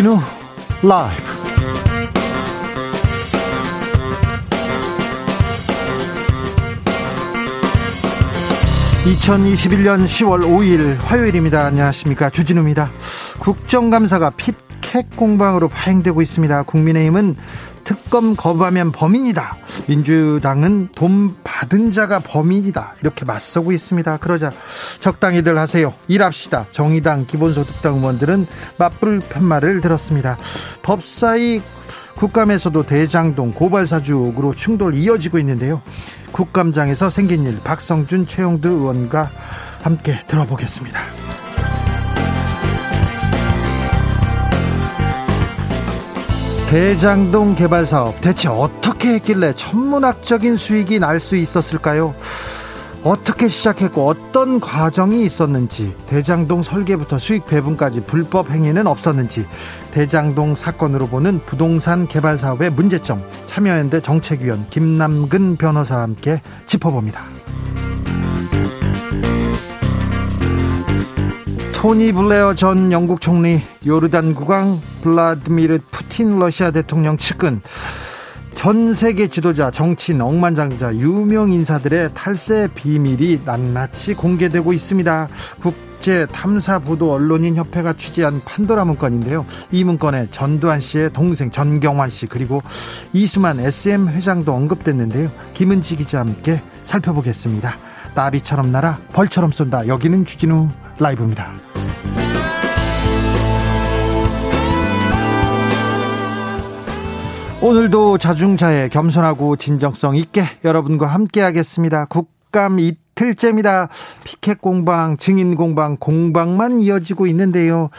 주진우 라이브. (2021년 10월 5일) 화요일입니다. 안녕하십니까, 주진우입니다. 국정감사가 피켓 공방으로 파행되고 있습니다. 국민의힘은 특검 거부하면 범인이다, 민주당은 돈 받은 자가 범인이다, 이렇게 맞서고 있습니다. 그러자 적당히들 하세요, 일합시다, 정의당, 기본소득당 의원들은 맞불 편말을 들었습니다. 법사위 국감에서도 대장동 고발 사주 의혹으로 충돌이 이어지고 있는데요. 국감장에서 생긴 일, 박성준, 최용두 의원과 함께 들어보겠습니다. 대장동 개발 사업, 대체 어떻게 했길래 천문학적인 수익이 날 수 있었을까요? 어떻게 시작했고 어떤 과정이 있었는지, 대장동 설계부터 수익 배분까지 불법 행위는 없었는지, 대장동 사건으로 보는 부동산 개발 사업의 문제점, 참여연대 정책위원 김남근 변호사와 함께 짚어봅니다. 토니 블레어 전 영국 총리, 요르단 국왕 블라드미르 푸틴 러시아 대통령 측근, 전 세계 지도자, 정치인, 억만장자, 유명 인사들의 탈세 비밀이 낱낱이 공개되고 있습니다. 국제탐사보도 언론인협회가 취재한 판도라 문건인데요, 이 문건에 전두환 씨의 동생 전경환 씨, 그리고 이수만 SM 회장도 언급됐는데요. 김은지 기자와 함께 살펴보겠습니다. 나비처럼 날아 벌처럼 쏜다. 여기는 주진우 라이브입니다. 오늘도 자중자애, 겸손하고 진정성 있게 여러분과 함께 하겠습니다. 국감 이틀째입니다. 피켓 공방, 증인 공방, 공방만 이어지고 있는데요.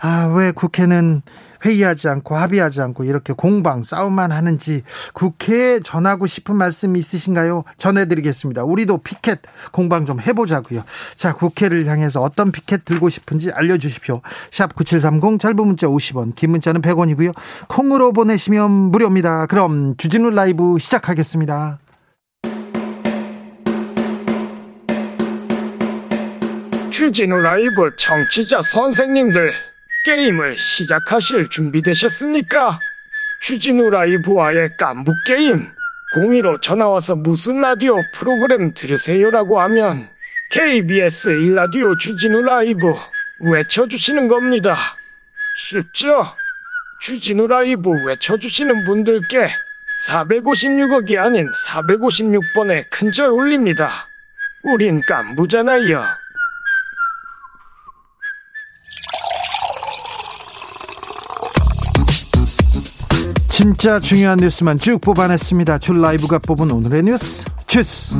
아, 왜 국회는 회의하지 않고 합의하지 않고 이렇게 공방 싸움만 하는지, 국회에 전하고 싶은 말씀 있으신가요? 전해드리겠습니다. 우리도 피켓 공방 좀 해보자고요. 자, 국회를 향해서 어떤 피켓 들고 싶은지 알려주십시오. 샵 9730, 짧은 문자 50원, 긴 문자는 100원이고요. 콩으로 보내시면 무료입니다. 그럼 주진우 라이브 시작하겠습니다. 주진우 라이브 청취자 선생님들, 게임을 시작하실 준비되셨습니까? 주진우 라이브와의 깐부게임, 02로 전화와서 무슨 라디오 프로그램 들으세요라고 하면 KBS 1라디오 주진우 라이브 외쳐주시는 겁니다. 쉽죠? 주진우 라이브 외쳐주시는 분들께 456억이 아닌 456번에 큰절 올립니다. 우린 깐부잖아요. 진짜 중요한 뉴스만 쭉 뽑아냈습니다. 줄 라이브가 뽑은 오늘의 뉴스 주스.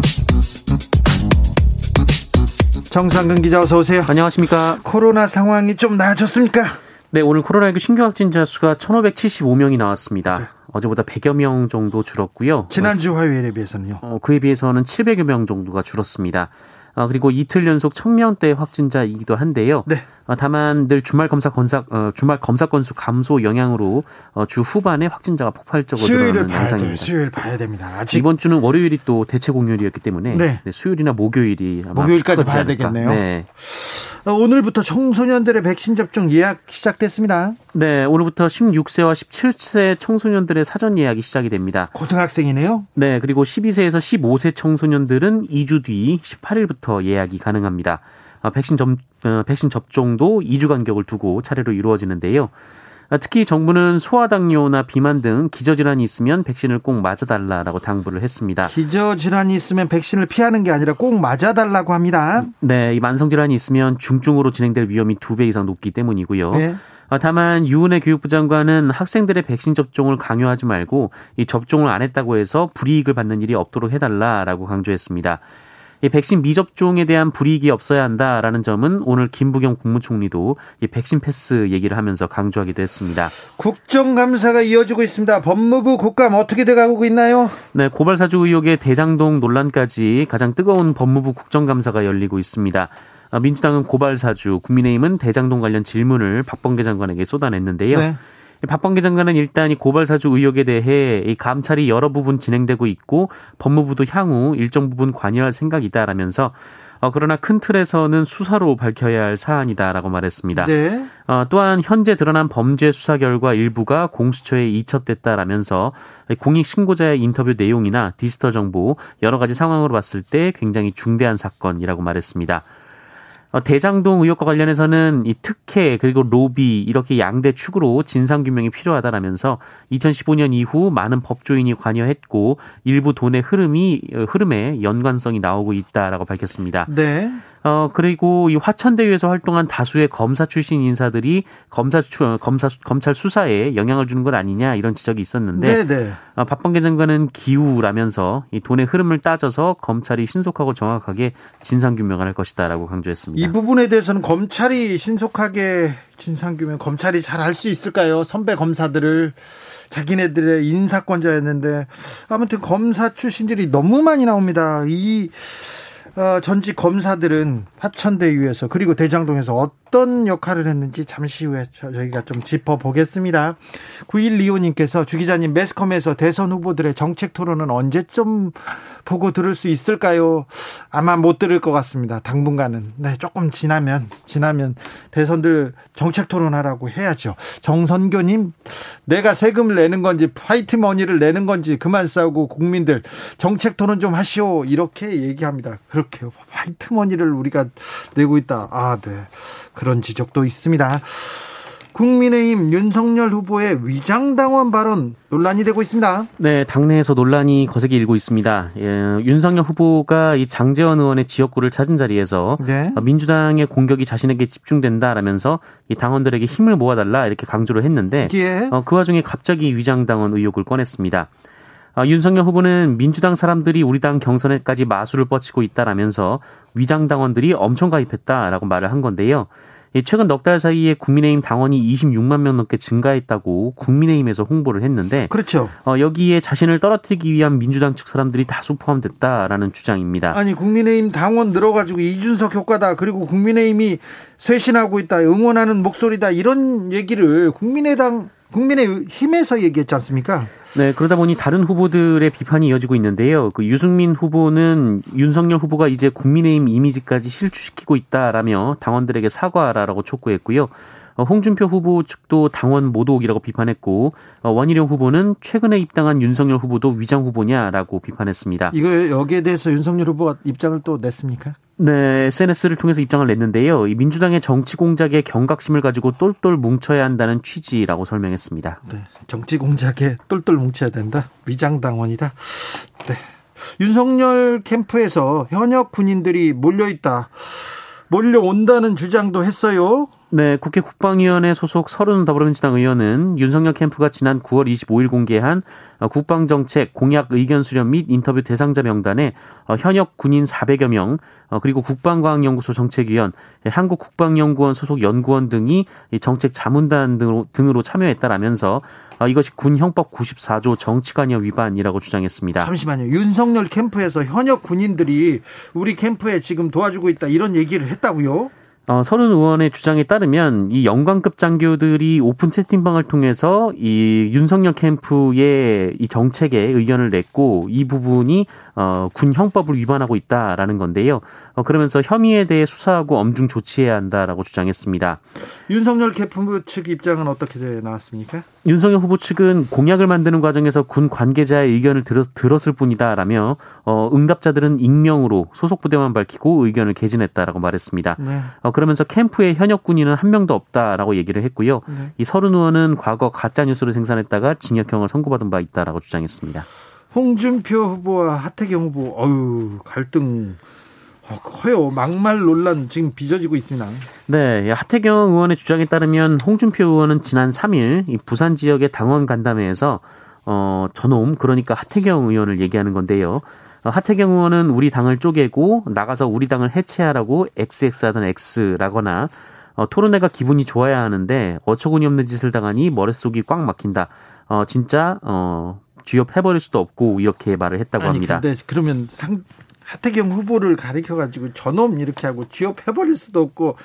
정상근 기자, 어서 오세요. 안녕하십니까. 코로나 상황이 좀 나아졌습니까? 네, 오늘 코로나19 신규 확진자 수가 1,575명이 나왔습니다. 네. 어제보다 100여 명 정도 줄었고요. 지난주 화요일에 비해서는요? 그에 비해서는 700여 명 정도가 줄었습니다. 그리고 이틀 연속 1,000명대 확진자이기도 한데요. 네. 다만 늘 주말 검사 건수 감소 영향으로 주 후반에 확진자가 폭발적으로 늘어나는 양상입니다. 수요일 봐야 됩니다. 아직 이번 주는 월요일이 또 대체 공휴일이었기 때문에 네. 네, 수요일이나 목요일이 아마 목요일까지 봐야 않을까. 되겠네요. 네. 오늘부터 청소년들의 백신 접종 예약 시작됐습니다. 네, 오늘부터 16세와 17세 청소년들의 사전 예약이 시작이 됩니다. 고등학생이네요? 네, 그리고 12세에서 15세 청소년들은 2주 뒤 18일부터 예약이 가능합니다. 백신 접종도 2주 간격을 두고 차례로 이루어지는데요. 특히 정부는 소아당뇨나 비만 등 기저질환이 있으면 백신을 꼭 맞아달라고 당부를 했습니다. 기저질환이 있으면 백신을 피하는 게 아니라 꼭 맞아달라고 합니다. 네, 이 만성질환이 있으면 중증으로 진행될 위험이 2배 이상 높기 때문이고요. 네. 다만 유은혜 교육부 장관은 학생들의 백신 접종을 강요하지 말고 이 접종을 안 했다고 해서 불이익을 받는 일이 없도록 해달라고 강조했습니다. 이 백신 미접종에 대한 불이익이 없어야 한다라는 점은 오늘 김부겸 국무총리도 이 백신 패스 얘기를 하면서 강조하기도 했습니다. 국정감사가 이어지고 있습니다. 법무부 국감 어떻게 돼가고 있나요? 네, 고발사주 의혹의 대장동 논란까지 가장 뜨거운 법무부 국정감사가 열리고 있습니다. 민주당은 고발사주, 국민의힘은 대장동 관련 질문을 박범계 장관에게 쏟아냈는데요. 네. 박범계 장관은 일단 이 고발사주 의혹에 대해 이 감찰이 여러 부분 진행되고 있고 법무부도 향후 일정 부분 관여할 생각이다라면서 그러나 큰 틀에서는 수사로 밝혀야 할 사안이다라고 말했습니다. 네. 또한 현재 드러난 범죄 수사 결과 일부가 공수처에 이첩됐다라면서 공익신고자의 인터뷰 내용이나 디지털 정보 여러 가지 상황으로 봤을 때 굉장히 중대한 사건이라고 말했습니다. 대장동 의혹과 관련해서는 이 특혜 그리고 로비 이렇게 양대 축으로 진상규명이 필요하다라면서 2015년 이후 많은 법조인이 관여했고 일부 돈의 흐름에 연관성이 나오고 있다라고 밝혔습니다. 네. 그리고 이 화천대유에서 활동한 다수의 검사 출신 인사들이 검찰 수사에 영향을 주는 건 아니냐 이런 지적이 있었는데 네네. 박범계 장관은 기우라면서 이 돈의 흐름을 따져서 검찰이 신속하고 정확하게 진상규명을 할 것이다라고 강조했습니다. 이 부분에 대해서는 검찰이 신속하게 진상규명, 검찰이 잘 할 수 있을까요? 선배 검사들을 자기네들의 인사권자였는데 아무튼 검사 출신들이 너무 많이 나옵니다. 이 전직 검사들은 화천대유에서 그리고 대장동에서 어떤 역할을 했는지 잠시 후에 저희가 좀 짚어보겠습니다. 9125님께서 주 기자님 매스컴에서 대선 후보들의 정책 토론은 언제쯤 보고 들을 수 있을까요? 아마 못 들을 것 같습니다. 당분간은. 네, 조금 지나면 대선들 정책 토론하라고 해야죠. 정선교님, 내가 세금을 내는 건지 화이트머니를 내는 건지 그만 싸우고 국민들 정책 토론 좀 하시오 이렇게 얘기합니다. 그렇게 화이트머니를 우리가 내고 있다. 아, 네. 그런 지적도 있습니다. 국민의힘 윤석열 후보의 위장당원 발언 논란이 되고 있습니다. 네, 당내에서 논란이 거세게 일고 있습니다. 윤석열 후보가 이 장제원 의원의 지역구를 찾은 자리에서 네. 민주당의 공격이 자신에게 집중된다라면서 이 당원들에게 힘을 모아달라 이렇게 강조를 했는데 예. 그 와중에 갑자기 위장당원 의혹을 꺼냈습니다. 윤석열 후보는 민주당 사람들이 우리 당 경선에까지 마술을 뻗치고 있다라면서 위장당원들이 엄청 가입했다라고 말을 한 건데요. 최근 넉 달 사이에 국민의힘 당원이 26만 명 넘게 증가했다고 국민의힘에서 홍보를 했는데 그렇죠. 여기에 자신을 떨어뜨리기 위한 민주당 측 사람들이 다수 포함됐다라는 주장입니다. 아니 국민의힘 당원 늘어가지고 이준석 효과다. 그리고 국민의힘이 쇄신하고 있다. 응원하는 목소리다. 이런 얘기를 국민의힘에서 얘기했지 않습니까? 네, 그러다 보니 다른 후보들의 비판이 이어지고 있는데요. 그 유승민 후보는 윤석열 후보가 이제 국민의힘 이미지까지 실추시키고 있다라며 당원들에게 사과하라라고 촉구했고요. 홍준표 후보 측도 당원 모독이라고 비판했고 원희룡 후보는 최근에 입당한 윤석열 후보도 위장 후보냐라고 비판했습니다. 이거 여기에 대해서 윤석열 후보가 입장을 또 냈습니까? 네, SNS를 통해서 입장을 냈는데요. 이 민주당의 정치 공작에 경각심을 가지고 똘똘 뭉쳐야 한다는 취지라고 설명했습니다. 네, 정치 공작에 똘똘 뭉쳐야 된다. 위장당원이다. 네, 윤석열 캠프에서 현역 군인들이 몰려있다. 몰려온다는 주장도 했어요. 네, 국회 국방위원회 소속 30 더불어민주당 의원은 윤석열 캠프가 지난 9월 25일 공개한 국방정책 공약 의견 수렴 및 인터뷰 대상자 명단에 현역 군인 400여 명, 그리고 국방과학연구소 정책위원, 한국국방연구원 소속 연구원 등이 정책 자문단 등으로 참여했다라면서 이것이 군 형법 94조 정치관여 위반이라고 주장했습니다. 잠시만요. 윤석열 캠프에서 현역 군인들이 우리 캠프에 지금 도와주고 있다 이런 얘기를 했다고요? 서른 의원의 주장에 따르면 이 영관급 장교들이 오픈 채팅방을 통해서 이 윤석열 캠프의 이 정책에 의견을 냈고 이 부분이 군 형법을 위반하고 있다라는 건데요. 그러면서 혐의에 대해 수사하고 엄중 조치해야 한다라고 주장했습니다. 윤석열 캠프 측 입장은 어떻게 나왔습니까? 윤석열 후보 측은 공약을 만드는 과정에서 군 관계자의 의견을 들었을 뿐이다라며 응답자들은 익명으로 소속 부대만 밝히고 의견을 개진했다라고 말했습니다. 네. 그러면서 캠프에 현역 군인은 한 명도 없다라고 얘기를 했고요. 네. 이 서른 의원은 과거 가짜뉴스를 생산했다가 징역형을 선고받은 바 있다라고 주장했습니다. 홍준표 후보와 하태경 후보 갈등 커요. 막말 논란 지금 빚어지고 있습니다. 네, 하태경 의원의 주장에 따르면 홍준표 의원은 지난 3일 이 부산 지역의 당원 간담회에서 저놈 그러니까 하태경 의원을 얘기하는 건데요. 하태경 의원은 우리 당을 쪼개고 나가서 우리 당을 해체하라고 XX 하던 X라거나 토론회가 기분이 좋아야 하는데 어처구니 없는 짓을 당하니 머릿속이 꽉 막힌다. 진짜 쥐업해버릴 수도 없고 이렇게 말을 했다고 합니다. 근데 그러면 하태경 후보를 가리켜가지고 저놈 이렇게 하고 쥐업해버릴 수도 없고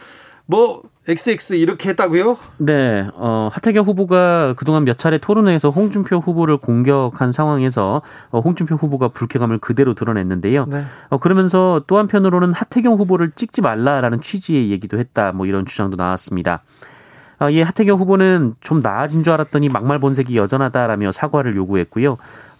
뭐 XX 이렇게 했다고요? 네. 하태경 후보가 그동안 몇 차례 토론회에서 홍준표 후보를 공격한 상황에서 홍준표 후보가 불쾌감을 그대로 드러냈는데요. 네. 그러면서 또 한편으로는 하태경 후보를 찍지 말라라는 취지의 얘기도 했다. 뭐 이런 주장도 나왔습니다. 예, 하태경 후보는 좀 나아진 줄 알았더니 막말 본색이 여전하다라며 사과를 요구했고요.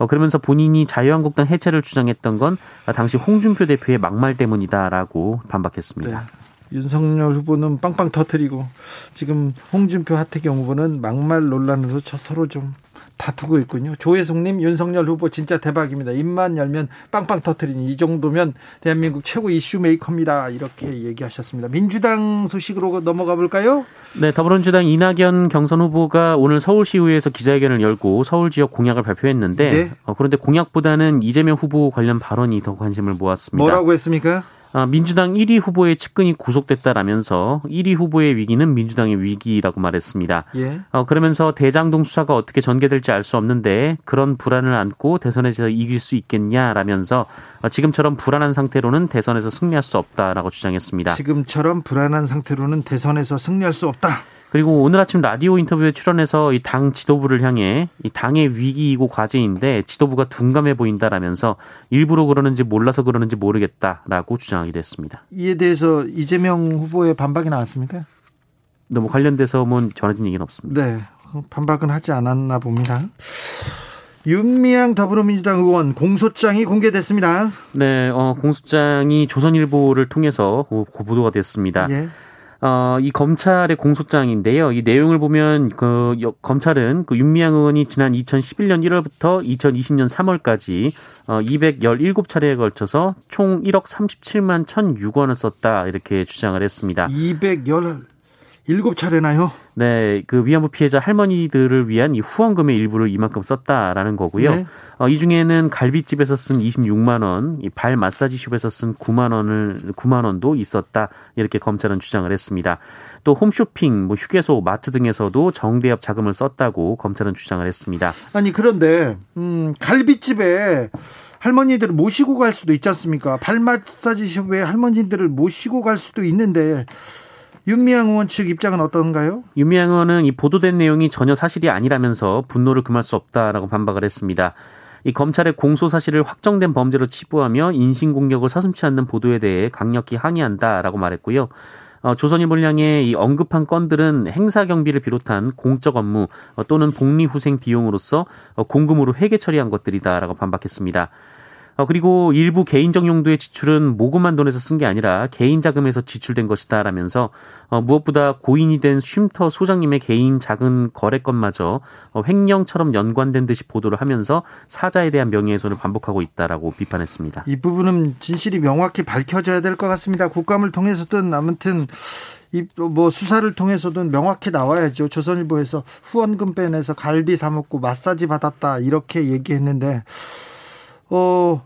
그러면서 본인이 자유한국당 해체를 주장했던 건 당시 홍준표 대표의 막말 때문이다라고 반박했습니다. 네. 윤석열 후보는 빵빵 터뜨리고 지금 홍준표 하태경 후보는 막말 논란으로 서로 좀 다투고 있군요. 조혜숙님, 윤석열 후보 진짜 대박입니다. 입만 열면 빵빵 터뜨리니 이 정도면 대한민국 최고 이슈메이커입니다. 이렇게 얘기하셨습니다. 민주당 소식으로 넘어가 볼까요? 네, 더불어민주당 이낙연 경선 후보가 오늘 서울시의회에서 기자회견을 열고 서울 지역 공약을 발표했는데 네? 그런데 공약보다는 이재명 후보 관련 발언이 더 관심을 모았습니다. 뭐라고 했습니까? 민주당 1위 후보의 측근이 구속됐다라면서 1위 후보의 위기는 민주당의 위기라고 말했습니다. 예. 그러면서 대장동 수사가 어떻게 전개될지 알 수 없는데 그런 불안을 안고 대선에서 이길 수 있겠냐라면서 지금처럼 불안한 상태로는 대선에서 승리할 수 없다라고 주장했습니다. 지금처럼 불안한 상태로는 대선에서 승리할 수 없다. 그리고 오늘 아침 라디오 인터뷰에 출연해서 이 당 지도부를 향해 이 당의 위기이고 과제인데 지도부가 둔감해 보인다라면서 일부러 그러는지 몰라서 그러는지 모르겠다라고 주장하기도 했습니다. 이에 대해서 이재명 후보의 반박이 나왔습니까? 너무 관련돼서 뭐 전해진 얘기는 없습니다. 네, 반박은 하지 않았나 봅니다. 윤미향 더불어민주당 의원 공소장이 공개됐습니다. 네, 공소장이 조선일보를 통해서 보도가 됐습니다. 예. 이 검찰의 공소장인데요. 이 내용을 보면 검찰은 윤미향 의원이 지난 2011년 1월부터 2020년 3월까지 217차례에 걸쳐서 총 1억 37만 1,006원을 썼다 이렇게 주장을 했습니다. 217차례나요? 네, 그 위안부 피해자 할머니들을 위한 이 후원금의 일부를 이만큼 썼다라는 거고요. 네. 이 중에는 갈비집에서 쓴 26만 원, 이 발 마사지숍에서 쓴 9만 원도 있었다 이렇게 검찰은 주장을 했습니다. 또 홈쇼핑, 뭐 휴게소, 마트 등에서도 정대협 자금을 썼다고 검찰은 주장을 했습니다. 아니 그런데 갈비집에 할머니들을 모시고 갈 수도 있지 않습니까? 발 마사지숍에 할머니들을 모시고 갈 수도 있는데. 윤미향 의원 측 입장은 어떤가요? 윤미향 의원은 이 보도된 내용이 전혀 사실이 아니라면서 분노를 금할 수 없다라고 반박을 했습니다. 이 검찰의 공소 사실을 확정된 범죄로 치부하며 인신공격을 서슴지 않는 보도에 대해 강력히 항의한다라고 말했고요. 조선일보를 향해 이 언급한 건들은 행사 경비를 비롯한 공적 업무 또는 복리후생 비용으로서 공금으로 회계 처리한 것들이다라고 반박했습니다. 그리고 일부 개인적 용도의 지출은 모금한 돈에서 쓴 게 아니라 개인 자금에서 지출된 것이다라면서 무엇보다 고인이 된 쉼터 소장님의 개인 작은 거래건마저 횡령처럼 연관된 듯이 보도를 하면서 사자에 대한 명예훼손을 반복하고 있다라고 비판했습니다. 이 부분은 진실이 명확히 밝혀져야 될 것 같습니다. 국감을 통해서든 아무튼 뭐 수사를 통해서든 명확히 나와야죠. 조선일보에서 후원금 빼내서 갈비 사 먹고 마사지 받았다 이렇게 얘기했는데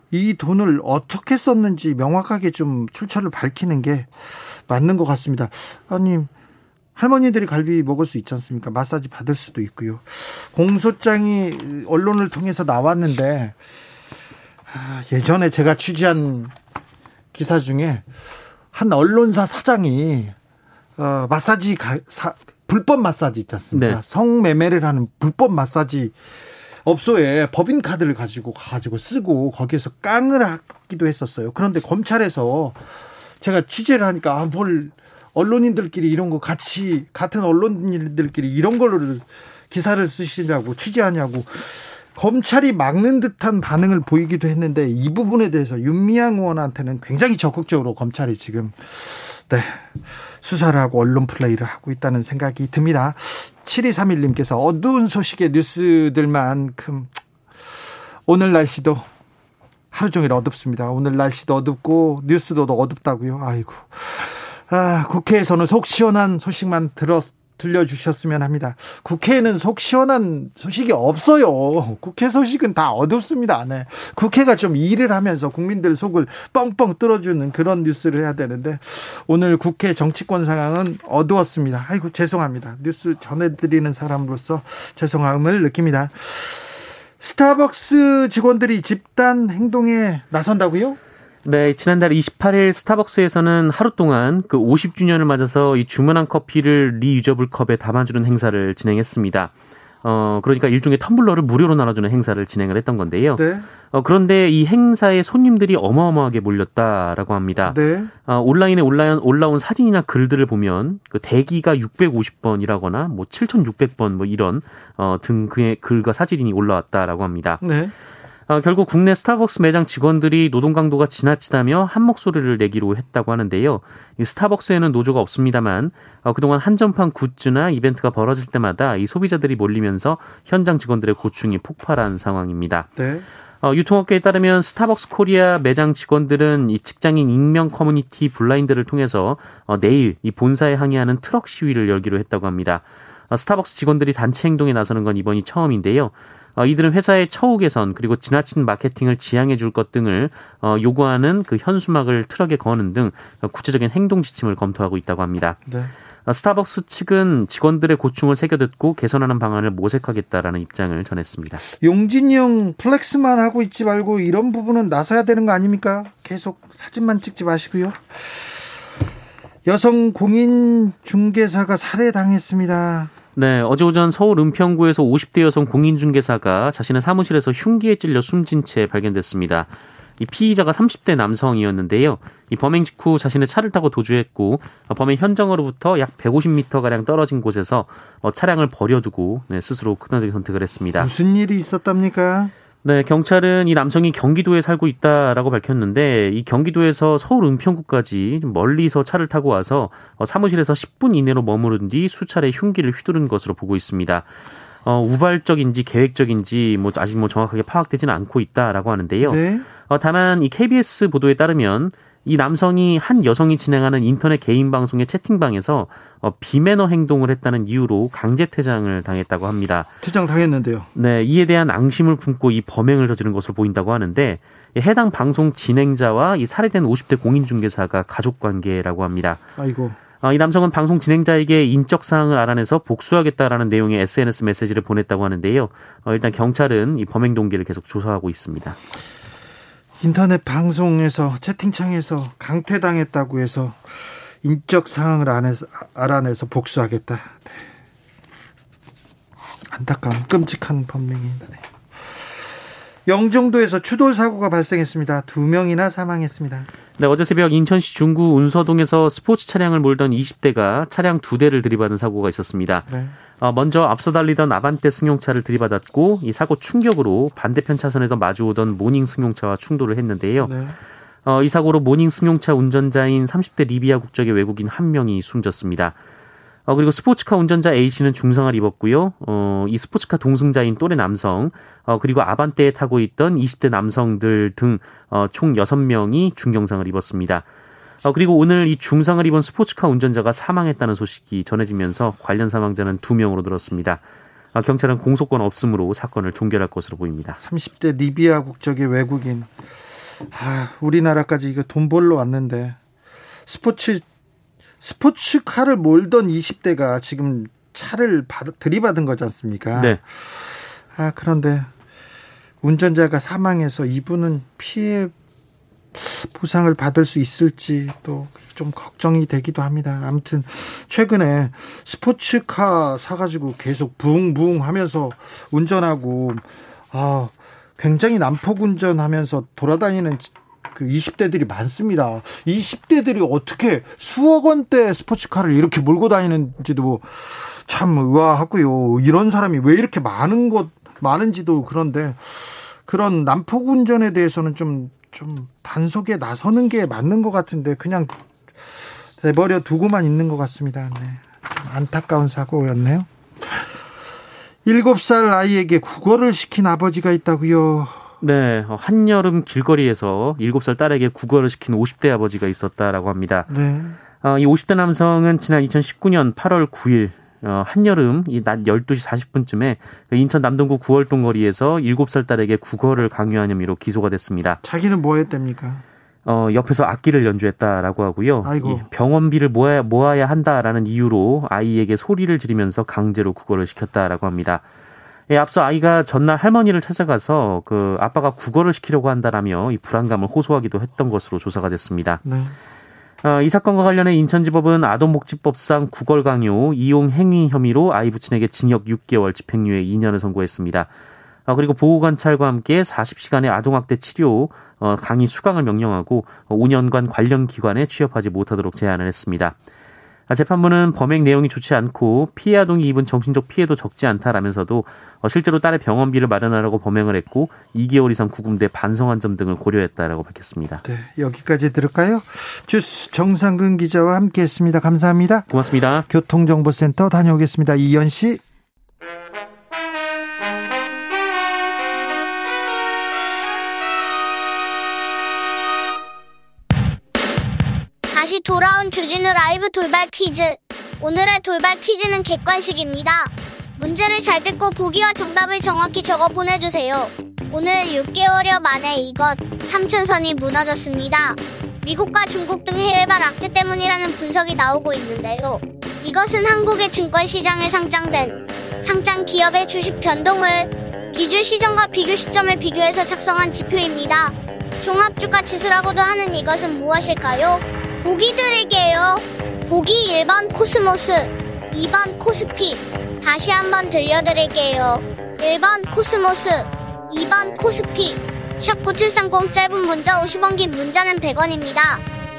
이 돈을 어떻게 썼는지 명확하게 좀 출처를 밝히는 게 맞는 것 같습니다. 아니, 할머니들이 갈비 먹을 수 있지 않습니까? 마사지 받을 수도 있고요. 공소장이 언론을 통해서 나왔는데 예전에 제가 취재한 기사 중에 한 언론사 사장이 불법 마사지 있지 않습니까? 네. 성매매를 하는 불법 마사지 업소에 법인카드를 가지고 쓰고 거기에서 깡을 하기도 했었어요. 그런데 검찰에서 제가 취재를 하니까 뭘 언론인들끼리 이런 거 같은 언론인들끼리 이런 걸로 기사를 쓰시냐고 취재하냐고 검찰이 막는 듯한 반응을 보이기도 했는데 이 부분에 대해서 윤미향 의원한테는 굉장히 적극적으로 검찰이 지금 수사를 하고 언론 플레이를 하고 있다는 생각이 듭니다. 7231님께서 어두운 소식의 뉴스들만큼 오늘 날씨도 하루 종일 어둡습니다. 오늘 날씨도 어둡고 뉴스도 어둡다고요. 아이고. 국회에서는 속 시원한 소식만 들려주셨으면 합니다. 국회에는 속 시원한 소식이 없어요. 국회 소식은 다 어둡습니다. 네. 국회가 좀 일을 하면서 국민들 속을 뻥뻥 뚫어주는 그런 뉴스를 해야 되는데 오늘 국회 정치권 상황은 어두웠습니다. 아이고 죄송합니다. 뉴스 전해드리는 사람으로서 죄송함을 느낍니다. 스타벅스 직원들이 집단 행동에 나선다고요? 네, 지난달 28일 스타벅스에서는 하루 동안 그 50주년을 맞아서 이 주문한 커피를 리유저블 컵에 담아주는 행사를 진행했습니다. 그러니까 일종의 텀블러를 무료로 나눠주는 행사를 진행을 했던 건데요. 네. 그런데 이 행사에 손님들이 어마어마하게 몰렸다라고 합니다. 네. 온라인에 올라온 사진이나 글들을 보면 그 대기가 650번이라거나 뭐 7,600번 뭐 이런 등 그의 글과 사진이 올라왔다라고 합니다. 네. 결국 국내 스타벅스 매장 직원들이 노동 강도가 지나치다며 한 목소리를 내기로 했다고 하는데요. 이 스타벅스에는 노조가 없습니다만 그동안 한정판 굿즈나 이벤트가 벌어질 때마다 이 소비자들이 몰리면서 현장 직원들의 고충이 폭발한 상황입니다. 네. 유통업계에 따르면 스타벅스 코리아 매장 직원들은 이 직장인 익명 커뮤니티 블라인드를 통해서 내일 이 본사에 항의하는 트럭 시위를 열기로 했다고 합니다. 스타벅스 직원들이 단체 행동에 나서는 건 이번이 처음인데요. 이들은 회사의 처우 개선 그리고 지나친 마케팅을 지양해 줄 것 등을 요구하는 그 현수막을 트럭에 거는 등 구체적인 행동 지침을 검토하고 있다고 합니다. 네. 스타벅스 측은 직원들의 고충을 새겨듣고 개선하는 방안을 모색하겠다라는 입장을 전했습니다. 용진이 형 플렉스만 하고 있지 말고 이런 부분은 나서야 되는 거 아닙니까? 계속 사진만 찍지 마시고요. 여성 공인중개사가 살해당했습니다. 네, 어제 오전 서울 은평구에서 50대 여성 공인중개사가 자신의 사무실에서 흉기에 찔려 숨진 채 발견됐습니다. 이 피의자가 30대 남성이었는데요. 이 범행 직후 자신의 차를 타고 도주했고 범행 현장으로부터 약 150m가량 떨어진 곳에서 차량을 버려두고 네, 스스로 극단적인 선택을 했습니다. 무슨 일이 있었답니까? 네, 경찰은 이 남성이 경기도에 살고 있다라고 밝혔는데 이 경기도에서 서울 은평구까지 멀리서 차를 타고 와서 사무실에서 10분 이내로 머무른 뒤 수차례 흉기를 휘두른 것으로 보고 있습니다. 우발적인지 계획적인지 아직 정확하게 파악되지는 않고 있다라고 하는데요. 네. 다만 이 KBS 보도에 따르면 이 남성이 한 여성이 진행하는 인터넷 개인 방송의 채팅방에서 비매너 행동을 했다는 이유로 강제 퇴장을 당했다고 합니다. 퇴장당했는데요. 네, 이에 대한 앙심을 품고 이 범행을 저지른 것으로 보인다고 하는데 해당 방송 진행자와 이 살해된 50대 공인중개사가 가족관계라고 합니다. 아이고. 이 남성은 방송 진행자에게 인적 사항을 알아내서 복수하겠다라는 내용의 SNS 메시지를 보냈다고 하는데요. 일단 경찰은 이 범행 동기를 계속 조사하고 있습니다. 인터넷 방송에서 채팅창에서 강퇴당했다고 해서 인적 상황을 알아내서 복수하겠다. 네. 안타까운 끔찍한 범행입니다. 네. 영종도에서 추돌 사고가 발생했습니다. 2명이나 사망했습니다. 네, 어제 새벽 인천시 중구 운서동에서 스포츠 차량을 몰던 20대가 차량 2대를 들이받은 사고가 있었습니다. 네. 먼저 앞서 달리던 아반떼 승용차를 들이받았고 이 사고 충격으로 반대편 차선에서 마주오던 모닝 승용차와 충돌을 했는데요. 네. 이 사고로 모닝 승용차 운전자인 30대 리비아 국적의 외국인 1명이 숨졌습니다. 그리고 스포츠카 운전자 A씨는 중상을 입었고요. 이 스포츠카 동승자인 또래 남성, 그리고 아반떼에 타고 있던 20대 남성들 등 총 6명이 중경상을 입었습니다. 그리고 오늘 이 중상을 입은 스포츠카 운전자가 사망했다는 소식이 전해지면서 관련 사망자는 2명으로 늘었습니다. 경찰은 공소권 없음으로 사건을 종결할 것으로 보입니다. 30대 리비아 국적의 외국인. 우리나라까지 이거 돈 벌러 왔는데 스포츠카를 몰던 20대가 지금 차를 들이받은 거지 않습니까? 네. 그런데 운전자가 사망해서 이분은 피해 보상을 받을 수 있을지 또 좀 걱정이 되기도 합니다. 아무튼 최근에 스포츠카 사가지고 계속 부웅부웅 하면서 운전하고 굉장히 난폭 운전하면서 돌아다니는 그 20대들이 많습니다. 20대들이 어떻게 수억 원대 스포츠카를 이렇게 몰고 다니는지도 참 의아하고요. 이런 사람이 왜 이렇게 많은지도 그런데 그런 난폭 운전에 대해서는 좀 단속에 나서는 게 맞는 것 같은데 그냥 내버려 두고만 있는 것 같습니다. 네. 좀 안타까운 사고였네요. 7살 아이에게 국어를 시킨 아버지가 있다고요. 네, 한여름 길거리에서 7살 딸에게 국어를 시킨 50대 아버지가 있었다라고 합니다. 네. 이 50대 남성은 지난 2019년 8월 9일 한여름 이 낮 12시 40분쯤에 인천 남동구 구월동 거리에서 7살 딸에게 국어를 강요한 혐의로 기소가 됐습니다. 자기는 뭐 했답니까? 옆에서 악기를 연주했다라고 하고요. 아이고. 병원비를 모아야 한다라는 이유로 아이에게 소리를 지르면서 강제로 국어를 시켰다라고 합니다. 예, 앞서 아이가 전날 할머니를 찾아가서 그 아빠가 구걸을 시키려고 한다라며 이 불안감을 호소하기도 했던 것으로 조사가 됐습니다. 네. 이 사건과 관련해 인천지법은 아동복지법상 구걸 강요, 이용 행위 혐의로 아이 부친에게 징역 6개월, 집행유예 2년을 선고했습니다. 그리고 보호관찰과 함께 40시간의 아동학대 치료, 강의 수강을 명령하고 5년간 관련 기관에 취업하지 못하도록 제한을 했습니다. 재판부는 범행 내용이 좋지 않고 피해 아동이 입은 정신적 피해도 적지 않다라면서도 실제로 딸의 병원비를 마련하라고 범행을 했고 2개월 이상 구금돼 반성한 점 등을 고려했다라고 밝혔습니다. 네, 여기까지 들을까요? 주스 정상근 기자와 함께했습니다. 감사합니다. 고맙습니다. 교통정보센터 다녀오겠습니다. 이현 씨. 다시 돌아온 주진우 라이브 돌발 퀴즈. 오늘의 돌발 퀴즈는 객관식입니다. 문제를 잘 듣고 보기와 정답을 정확히 적어 보내주세요. 오늘 6개월여 만에 이것, 삼천선이 무너졌습니다. 미국과 중국 등 해외발 악재 때문이라는 분석이 나오고 있는데요. 이것은 한국의 증권시장에 상장된 상장 기업의 주식 변동을 기준 시점과 비교 시점을 비교해서 작성한 지표입니다. 종합주가지수라고도 하는 이것은 무엇일까요? 보기 드릴게요. 보기 1번 코스모스, 2번 코스피. 다시 한번 들려드릴게요. 1번 코스모스, 2번 코스피. #9730 짧은 문자 50원, 긴 문자는 100원입니다.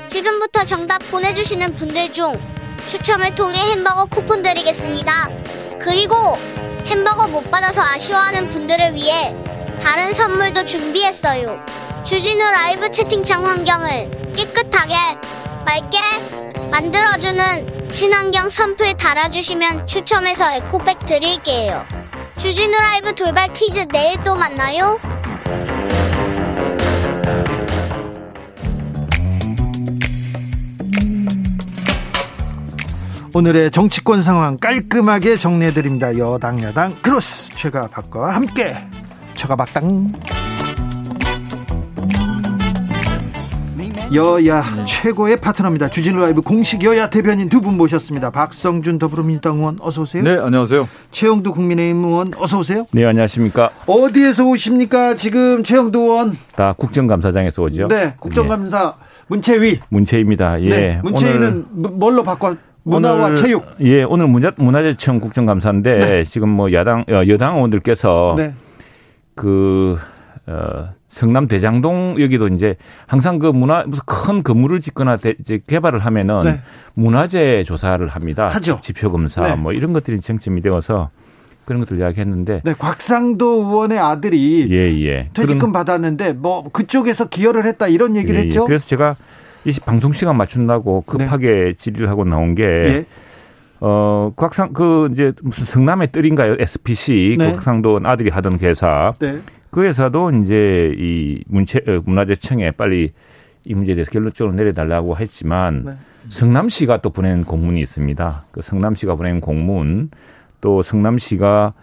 지금부터 정답 보내주시는 분들 중 추첨을 통해 햄버거 쿠폰 드리겠습니다. 그리고 햄버거 못 받아서 아쉬워하는 분들을 위해 다른 선물도 준비했어요. 주진우 라이브 채팅창 환경을 깨끗하게 맑게 만들어주는 친환경 선풀 달아주시면 추첨해서 에코백 드릴게요. 주진우 라이브 돌발 퀴즈 내일 또 만나요. 오늘의 정치권 상황 깔끔하게 정리해드립니다. 여당 야당 크로스 최가박과 함께 최가박당. 여야 최고의 파트너입니다. 주진우 라이브 공식 여야 대변인 두 분 모셨습니다. 박성준 더불어민주당 의원 어서 오세요. 네, 안녕하세요. 최용두 국민의힘 의원 어서 오세요. 네, 안녕하십니까. 어디에서 오십니까? 지금 최용두 의원. 다 국정감사장에서 오죠. 네, 국정감사 예. 문체위. 문체입니다. 예. 네, 문체위는 오늘 뭘로 바꿔? 문화와 오늘, 체육. 예, 오늘 문화재청 국정감사인데 네. 지금 뭐 여당 의원들께서 네. 성남 대장동 여기도 이제 항상 그 무슨 큰 건물을 짓거나 개발을 하면은 네. 문화재 조사를 합니다. 하죠. 지표검사 네. 뭐 이런 것들이 쟁점이 되어서 그런 것들 이야기했는데. 네, 곽상도 의원의 아들이 예. 퇴직금 받았는데 뭐 그쪽에서 기여를 했다 이런 얘기를 했죠. 그래서 제가 이 방송 시간 맞춘다고 급하게 네. 질의를 하고 나온 게. 예. 이제 무슨 성남의 뜰인가요? SPC 네. 곽상도 아들이 하던 회사. 네. 그 회사도 이제 이 문화재청에 빨리 이 문제에 대해서 결론적으로 내려달라고 했지만 네. 성남시가 또 보낸 공문이 있습니다. 그 성남시가 보낸 공문 또 성남시가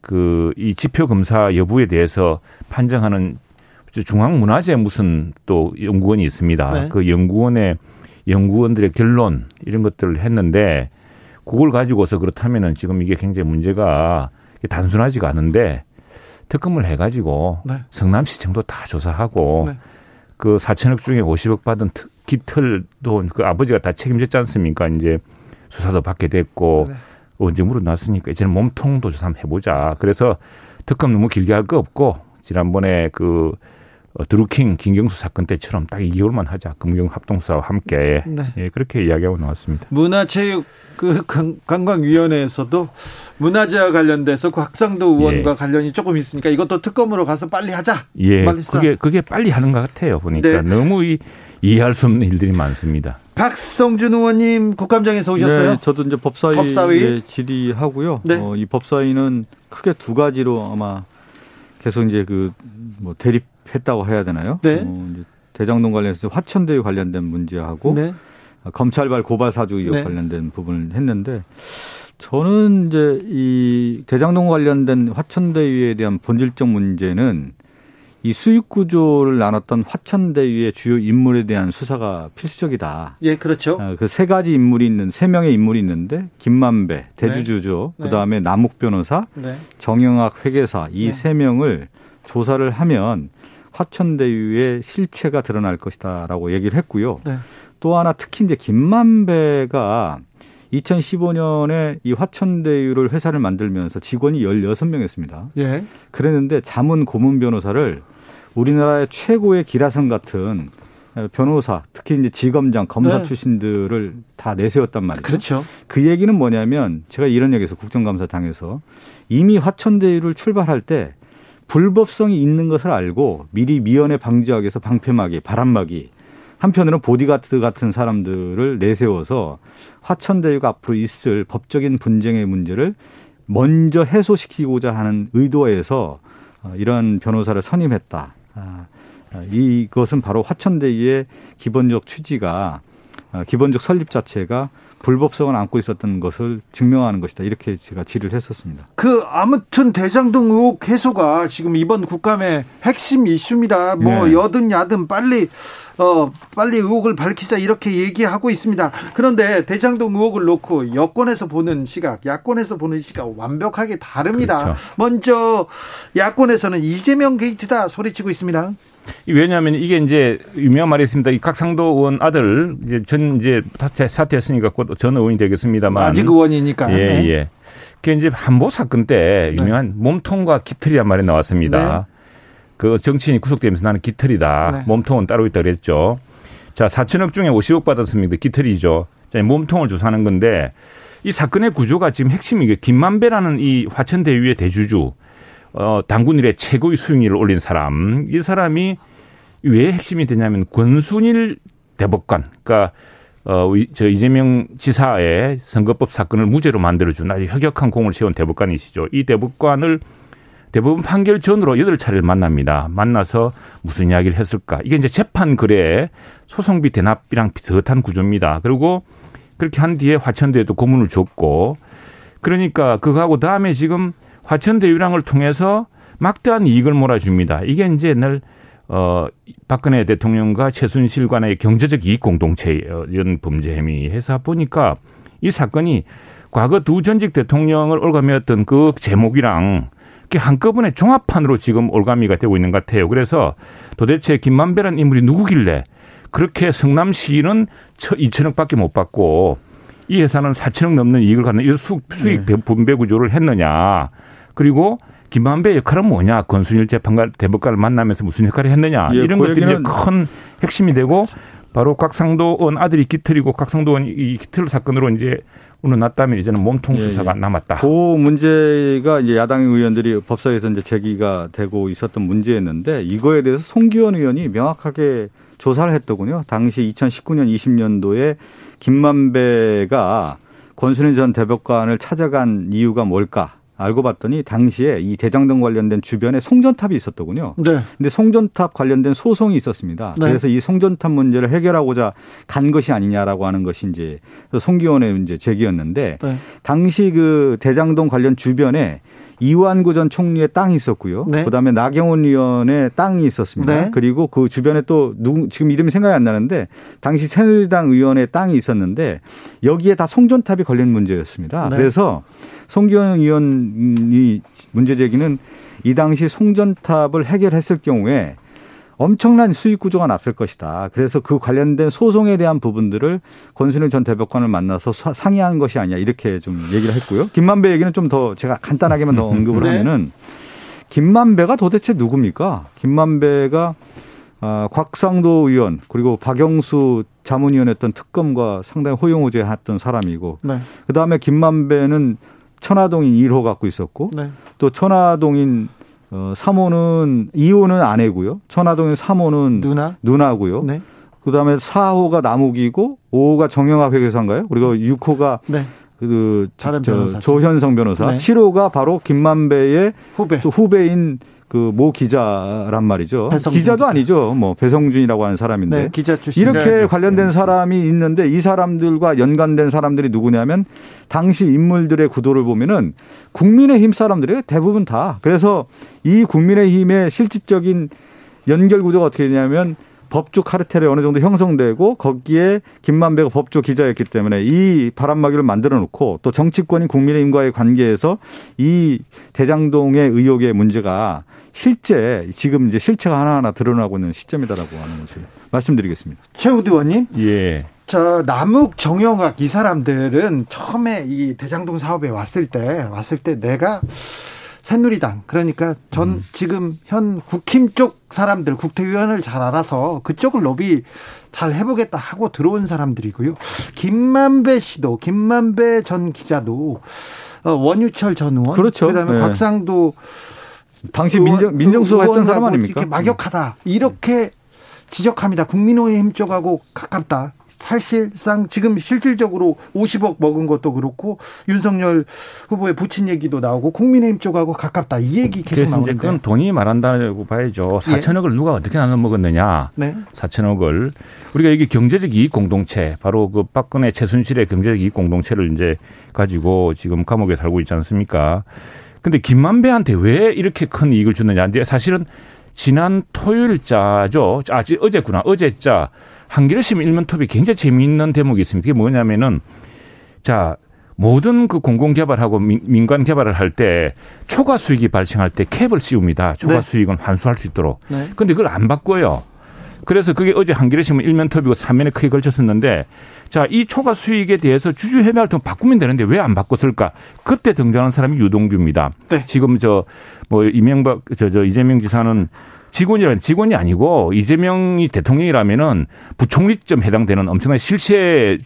그 이 지표 검사 여부에 대해서 판정하는 중앙문화재 무슨 또 연구원이 있습니다. 네. 그 연구원의 연구원들의 결론 이런 것들을 했는데 그걸 가지고서 그렇다면은 지금 이게 굉장히 문제가 단순하지가 않은데. 특검을 해가지고 네. 성남시청도 다 조사하고 네. 그 4천억 중에 50억 받은 깃털도 그 아버지가 다 책임졌지 않습니까? 이제 수사도 받게 됐고 언제 네. 물어놨으니까 이제는 몸통도 조사 한번 해보자. 그래서 특검 너무 길게 할 거 없고 지난번에 그 드루킹 김경수 사건 때처럼 딱 2개월만 하자. 금융 합동사와 함께 네. 예, 그렇게 이야기하고 나왔습니다. 문화체육 그 관광위원회에서도 문화재와 관련돼서 곽상도 의원과 예. 관련이 조금 있으니까 이것도 특검으로 가서 빨리 하자. 예, 빨리 그게 빨리 하는 것 같아요. 보니까 네. 너무 이해할 수 없는 일들이 많습니다. 박성준 의원님 국감장에서 오셨어요? 네, 저도 이제 법사위에 질의하고요. 네. 이 법사위는 크게 두 가지로 아마 계속 이제 그 뭐 대립 했다고 해야 되나요? 네. 이제 대장동 관련해서 화천대유 관련된 문제하고 네. 검찰발 고발 사주 의혹 네. 관련된 부분을 했는데 저는 이제 이 대장동 관련된 화천대유에 대한 본질적 문제는 이 수익 구조를 나눴던 화천대유의 주요 인물에 대한 수사가 필수적이다. 예, 그렇죠. 그 세 가지 인물이 있는, 세 명의 인물이 있는데 김만배 대주주죠. 네. 그다음에 남욱 변호사, 네. 정영학 회계사 이 세 명을 조사를 하면 화천대유의 실체가 드러날 것이다라고 얘기를 했고요. 네. 또 하나 특히 이제 김만배가 2015년에 이 화천대유를 회사를 만들면서 직원이 16명이었습니다. 예. 그랬는데 자문 고문 변호사를 우리나라의 최고의 기라성 같은 변호사, 특히 이제 지검장, 검사 네. 출신들을 다 내세웠단 말이죠. 그렇죠. 그 얘기는 뭐냐면 제가 이런 얘기에서 국정감사장에서 이미 화천대유를 출발할 때 불법성이 있는 것을 알고 미리 미연에 방지하기 위해서 방패막이, 바람막이, 한편으로는 보디가드 같은 사람들을 내세워서 화천대유가 앞으로 있을 법적인 분쟁의 문제를 먼저 해소시키고자 하는 의도에서 이런 변호사를 선임했다. 이것은 바로 화천대유의 기본적 취지가, 기본적 설립 자체가 불법성을 안고 있었던 것을 증명하는 것이다. 이렇게 제가 질의를 했었습니다. 아무튼 대장동 의혹 해소가 지금 이번 국감의 핵심 이슈입니다. 뭐, 네. 여든 야든 빨리 의혹을 밝히자 이렇게 얘기하고 있습니다. 그런데 대장동 의혹을 놓고 여권에서 보는 시각, 야권에서 보는 시각 완벽하게 다릅니다. 그렇죠. 먼저 야권에서는 이재명 게이트다 소리치고 있습니다. 왜냐하면 이게 이제 유명한 말이 있습니다. 이 곽상도 의원 아들 이제 사퇴했으니까 곧 전 의원이 되겠습니다만 아직 의원이니까. 예, 네. 예. 그게 이제 한보 사건 때 유명한 네. 몸통과 깃털이란 말이 나왔습니다. 네. 그 정치인이 구속되면서 나는 깃털이다. 네. 몸통은 따로 있다 그랬죠. 자, 4천억 중에 50억 받았습니다. 깃털이죠. 자, 몸통을 조사하는 건데 이 사건의 구조가 지금 핵심이 김만배라는 이 화천대유의 대주주, 당군일의 최고의 수익률을 올린 사람. 이 사람이 왜 핵심이 되냐면 권순일 대법관, 그러니까 이재명 지사의 선거법 사건을 무죄로 만들어준 아주 혁혁한 공을 세운 대법관이시죠. 이 대법관을 대법원 판결 전으로 8차례를 만납니다. 만나서 무슨 이야기를 했을까? 이게 이제 재판 거래에 소송비 대납이랑 비슷한 구조입니다. 그리고 그렇게 한 뒤에 화천대유도 고문을 줬고, 그러니까 그거하고 다음에 지금 화천대유랑을 통해서 막대한 이익을 몰아줍니다. 이게 이제 옛날 박근혜 대통령과 최순실 간의 경제적 이익 공동체 이런 범죄 혐의 해서 보니까 이 사건이 과거 두 전직 대통령을 올가미했던 그 제목이랑 그게 한꺼번에 종합판으로 지금 올가미가 되고 있는 것 같아요. 그래서 도대체 김만배라는 인물이 누구길래 그렇게 성남시는 2천억밖에 못 받고 이 회사는 4천억 넘는 이익을 갖는 이 수익 분배 구조를 했느냐. 그리고 김만배의 역할은 뭐냐. 권순일 재판관 대법관을 만나면서 무슨 역할을 했느냐. 예, 이런 그 것들이 이제 큰 핵심이 되고 바로 곽상도 원 아들이 깃털이고 곽상도 원 이 깃털 사건으로 이제 오늘 났다면 이제는 몸통 수사가 남았다. 그 문제가 이제 야당 의원들이 법사위에서 이제 제기가 되고 있었던 문제였는데 이거에 대해서 송기원 의원이 명확하게 조사를 했더군요. 당시 2019년 20년도에 김만배가 권순일 전 대법관을 찾아간 이유가 뭘까? 알고 봤더니 당시에 이 대장동 관련된 주변에 송전탑이 있었더군요. 네. 근데 송전탑 관련된 소송이 있었습니다. 네. 그래서 이 송전탑 문제를 해결하고자 간 것이 아니냐라고 하는 것이 이제 송기원의 이제 제기였는데 네. 당시 그 대장동 관련 주변에 이완구 전 총리의 땅이 있었고요. 네. 그다음에 나경원 의원의 땅이 있었습니다. 네. 그리고 그 주변에 또 지금 이름이 생각이 안 나는데 당시 새누리당 의원의 땅이 있었는데 여기에 다 송전탑이 걸린 문제였습니다. 네. 그래서 송기원 의원이 문제 제기는 이 당시 송전탑을 해결했을 경우에 엄청난 수익 구조가 났을 것이다. 그래서 그 관련된 소송에 대한 부분들을 권순일 전 대법관을 만나서 상의한 것이 아니야. 이렇게 좀 얘기를 했고요. 김만배 얘기는 좀 더 제가 간단하게만 더 언급을 네. 하면은 김만배가 도대체 누굽니까? 김만배가 곽상도 의원 그리고 박영수 자문위원했던 특검과 상당히 호용호제했던 사람이고 네. 그다음에 김만배는 천화동인 1호 갖고 있었고 네. 또 천화동인 3호는 2호는 아내고요. 천화동인 3호는 누나고요. 네. 그다음에 4호가 남욱이고 5호가 정영학 회계사인가요? 그리고 6호가 네. 조현성 변호사. 네. 7호가 바로 김만배의 또 후배인 그 모 기자란 말이죠. 기자도 아니죠. 뭐 배성준이라고 하는 사람인데 네, 기자 출신. 이렇게 관련된 사람이 있는데 이 사람들과 연관된 사람들이 누구냐면 당시 인물들의 구도를 보면은 국민의힘 사람들이 대부분 다. 그래서 이 국민의힘의 실질적인 연결 구조가 어떻게 되냐면 법조 카르텔이 어느 정도 형성되고 거기에 김만배가 법조 기자였기 때문에 이 바람막이를 만들어 놓고 또 정치권인 국민의힘과의 관계에서 이 대장동의 의혹의 문제가 실제 지금 이제 실체가 하나하나 드러나고 있는 시점이다라고 하는 것을 말씀드리겠습니다. 최용두 의원님. 예. 저 남욱, 정영학 이 사람들은 처음에 이 대장동 사업에 왔을 때 내가 새누리당, 그러니까 전 지금 현 국힘 쪽 사람들, 국회의원을 잘 알아서 그쪽을 로비 잘 해보겠다 하고 들어온 사람들이고요. 김만배 씨도, 김만배 전 기자도, 원유철 전 의원, 그렇죠. 그다음에 네. 곽상도 당시 민정수석 했던 사람 아닙니까? 이렇게 막역하다 이렇게 지적합니다. 국민의힘 쪽하고 가깝다. 사실상 지금 실질적으로 50억 먹은 것도 그렇고 윤석열 후보의 부친 얘기도 나오고 국민의힘 쪽하고 가깝다 이 얘기 계속 나오는데 이제 그건 돈이 말한다고 봐야죠. 4천억을 누가 어떻게 나눠 먹었느냐. 네. 4천억을 우리가 이게 경제적 이익 공동체 바로 그 박근혜 최순실의 경제적 이익 공동체를 이제 가지고 지금 감옥에 살고 있지 않습니까? 근데 김만배한테 왜 이렇게 큰 이익을 주느냐. 사실은 지난 토요일자죠. 아, 어제구나. 어제자. 한겨레신문 일면톱이 굉장히 재미있는 대목이 있습니다. 이게 뭐냐면은 자 모든 그 공공 개발하고 민간 개발을 할 때 초과 수익이 발생할 때 캡을 씌웁니다. 초과 네. 수익은 환수할 수 있도록. 그런데 네. 그걸 안 바꿔요. 그래서 그게 어제 한겨레신문 일면톱이고 3면에 크게 걸쳤었는데 자 이 초과 수익에 대해서 주주협약을 좀 바꾸면 되는데 왜 안 바꿨을까? 그때 등장한 사람이 유동규입니다. 네. 지금 이재명 지사는 직원이 아니고 이재명이 대통령이라면은 부총리쯤 해당되는 엄청난 실세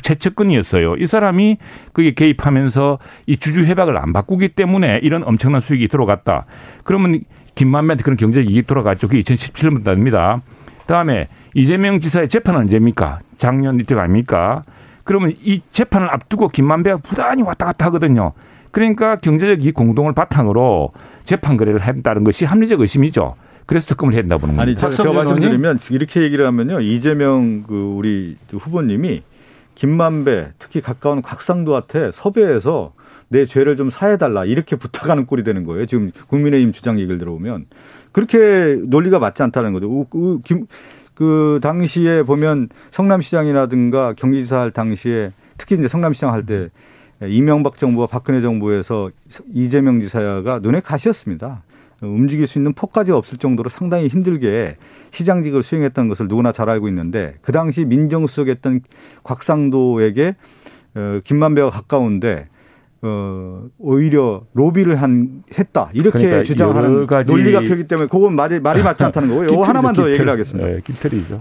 최측근이었어요. 이 사람이 그게 개입하면서 이 주주 협약을 안 바꾸기 때문에 이런 엄청난 수익이 들어갔다. 그러면 김만배한테 그런 경제적 이익이 돌아갔죠. 그게 2017년입니다. 다음에 이재명 지사의 재판은 언제입니까? 작년 이때가 아닙니까? 그러면 이 재판을 앞두고 김만배가 부단히 왔다 갔다 하거든요. 그러니까 경제적 이익 공동을 바탕으로 재판 거래를 했다는 것이 합리적 의심이죠. 그래서 특검을 했나 보는 겁니다. 아니, 제가 말씀드리면 이렇게 얘기를 하면요. 이재명 우리 후보님이 김만배 특히 가까운 곽상도한테 섭외해서 내 죄를 좀 사해달라 이렇게 부탁하는 꼴이 되는 거예요. 지금 국민의힘 주장 얘기를 들어보면. 그렇게 논리가 맞지 않다는 거죠. 그 당시에 보면 성남시장이라든가 경기지사 할 당시에 특히 이제 성남시장 할 때 이명박 정부와 박근혜 정부에서 이재명 지사가 눈에 가시였습니다. 움직일 수 있는 폭까지가 없을 정도로 상당히 힘들게 시장직을 수행했던 것을 누구나 잘 알고 있는데 그 당시 민정수석했던 곽상도에게 김만배와 가까운데 오히려 로비를 했다 이렇게 그러니까 주장하는 논리가 펴기 때문에 그건 말이 맞지 않다는 거고요. 이거 하나만 더 얘기를 하겠습니다. 네, 기틀이죠.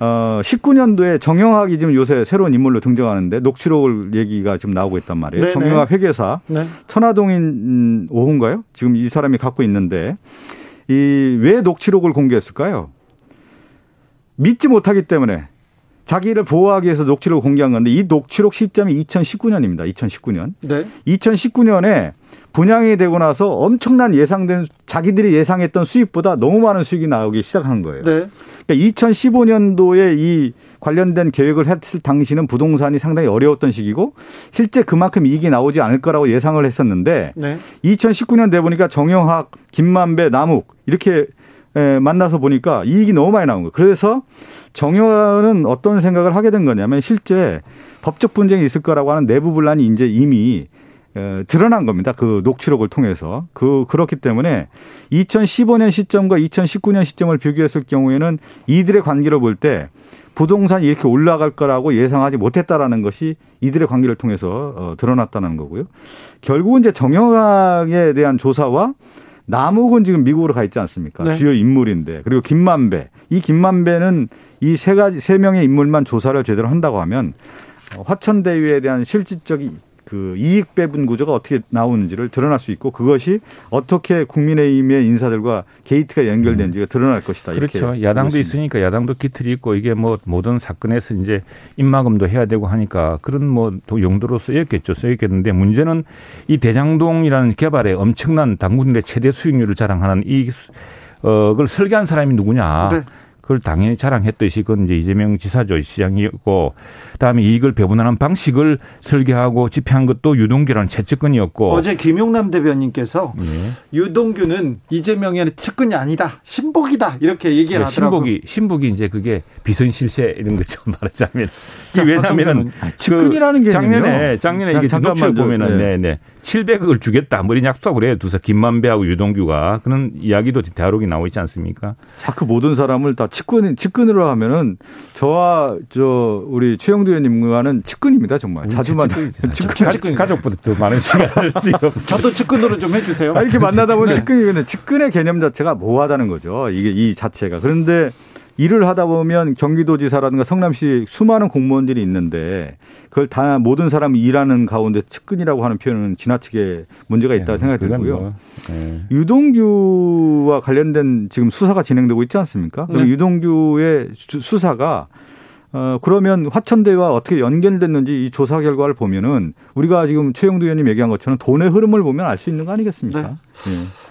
2019년도에 정영학이 지금 요새 새로운 인물로 등장하는데 녹취록을 얘기가 지금 나오고 있단 말이에요. 네네. 정영학 회계사 네. 천화동인 5호인가요? 지금 이 사람이 갖고 있는데 왜 녹취록을 공개했을까요? 믿지 못하기 때문에 자기를 보호하기 위해서 녹취록을 공개한 건데 이 녹취록 시점이 2019년입니다. 2019년. 네. 2019년에 분양이 되고 나서 엄청난 예상된 자기들이 예상했던 수익보다 너무 많은 수익이 나오기 시작한 거예요. 네. 그러니까 2015년도에 이 관련된 계획을 했을 당시는 부동산이 상당히 어려웠던 시기고 실제 그만큼 이익이 나오지 않을 거라고 예상을 했었는데 네. 2019년 돼 보니까 정영학, 김만배, 남욱 이렇게 만나서 보니까 이익이 너무 많이 나온 거예요. 그래서 정영학은 어떤 생각을 하게 된 거냐면 실제 법적 분쟁이 있을 거라고 하는 내부 분란이 이제 이미 드러난 겁니다. 그 녹취록을 통해서. 그렇기 때문에 2015년 시점과 2019년 시점을 비교했을 경우에는 이들의 관계로 볼 때 부동산이 이렇게 올라갈 거라고 예상하지 못했다라는 것이 이들의 관계를 통해서 드러났다는 거고요. 결국은 이제 정영학에 대한 조사와 남욱은 지금 미국으로 가 있지 않습니까? 네. 주요 인물인데. 그리고 김만배. 이 김만배는 이 세 명의 인물만 조사를 제대로 한다고 하면 화천대유에 대한 실질적인 그 이익 배분 구조가 어떻게 나오는지를 드러날 수 있고 그것이 어떻게 국민의힘의 인사들과 게이트가 연결된지가 드러날 것이다. 이렇게 그렇죠. 야당도 있으니까 야당도 끼틀이 있고 이게 뭐 모든 사건에서 이제 입막음도 해야 되고 하니까 그런 뭐 용도로 쓰였겠는데 문제는 이 대장동이라는 개발에 엄청난 당국의 최대 수익률을 자랑하는 이걸 설계한 사람이 누구냐. 네. 그걸 당연히 자랑했듯이 그건 이제 이재명 지사죠. 시장이었고, 그다음에 이익을 배분하는 방식을 설계하고 집행한 것도 유동규라는 최측근이었고. 어제 김용남 대변인께서 예. 유동규는 이재명의 측근이 아니다. 신복이다. 이렇게 얘기를 하더라고요. 신복이 이제 그게 비선실세 이런 것처럼 말하자면. 왜냐하면 측근이라는 게 작년에 이게 녹취를 보면은 네. 700억을 주겠다. 머리 약속을 해요. 두사 김만배하고 유동규가. 그런 이야기도 대화록이 나오고 있지 않습니까? 자꾸 모든 사람을 다 측근으로 하면은 저와 저 우리 최용두 의원님과는 측근입니다 정말. 자주 만나요. 측근 가족보다 더 많은 시간을 지금. 저도 측근으로 좀 해주세요. 이렇게 만나다 보면 측근이거든요. 측근의 개념 자체가 모호하다는 거죠. 이게 이 자체가. 그런데 일을 하다 보면 경기도지사라든가 성남시 수많은 공무원들이 있는데 그걸 다 모든 사람이 일하는 가운데 측근이라고 하는 표현은 지나치게 문제가 있다고 생각이 들고요. 유동규와 관련된 지금 수사가 진행되고 있지 않습니까? 네. 유동규의 수사가 그러면 화천대유와 어떻게 연결됐는지 이 조사 결과를 보면은 우리가 지금 최용두 의원님 얘기한 것처럼 돈의 흐름을 보면 알 수 있는 거 아니겠습니까? 네.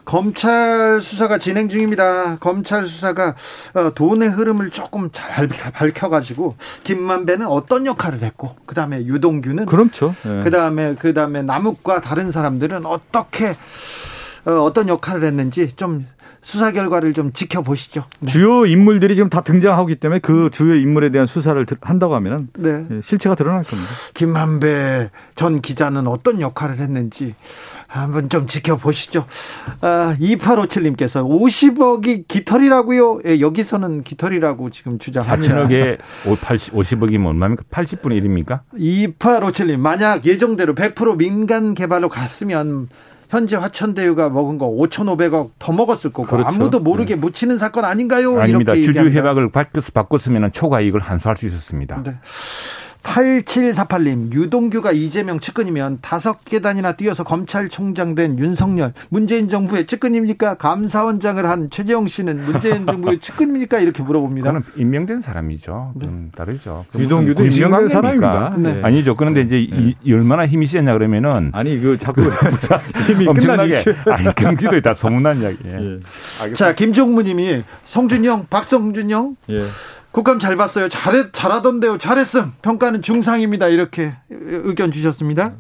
검찰 수사가 진행 중입니다. 검찰 수사가 돈의 흐름을 조금 잘 밝혀가지고 김만배는 어떤 역할을 했고, 그 다음에 유동규는 그렇죠. 네. 그 다음에 남욱과 다른 사람들은 어떻게 어떤 역할을 했는지 좀. 수사 결과를 좀 지켜보시죠. 네. 주요 인물들이 지금 다 등장하기 때문에 그 주요 인물에 대한 수사를 한다고 하면 네. 실체가 드러날 겁니다. 김만배 전 기자는 어떤 역할을 했는지 한번 좀 지켜보시죠. 2857님께서 50억이 깃털이라고요. 예, 여기서는 깃털이라고 지금 주장합니다. 4천억에 50억이면 얼마입니까? 80분의 1입니까? 2857님. 만약 예정대로 100% 민간 개발로 갔으면 현재 화천대유가 먹은 거 5,500억 더 먹었을 거고 그렇죠. 아무도 모르게 묻히는 사건 아닌가요? 아닙니다. 이렇게 주주 협약을 바꿨으면 초과 이익을 환수할 수 있었습니다. 네. 8748님. 유동규가 이재명 측근이면 5계단이나 뛰어서 검찰총장 된 윤석열 문재인 정부의 측근입니까? 감사원장을 한 최재형 씨는 문재인 정부의 측근입니까? 이렇게 물어봅니다. 그건 임명된 사람이죠. 네. 다르죠. 유동규도 임명된 사람입니다. 네. 아니죠. 그런데 이제 얼마나 힘이 세냐 그러면은 아니 그 자꾸 힘이 엄청나게 아니 경기도에 다 소문난 이야기. 예. 자 김종무님이 성준형, 박성준형. 예. 국감 잘 봤어요. 잘하던데요. 잘했음. 평가는 중상입니다. 이렇게 의견 주셨습니다.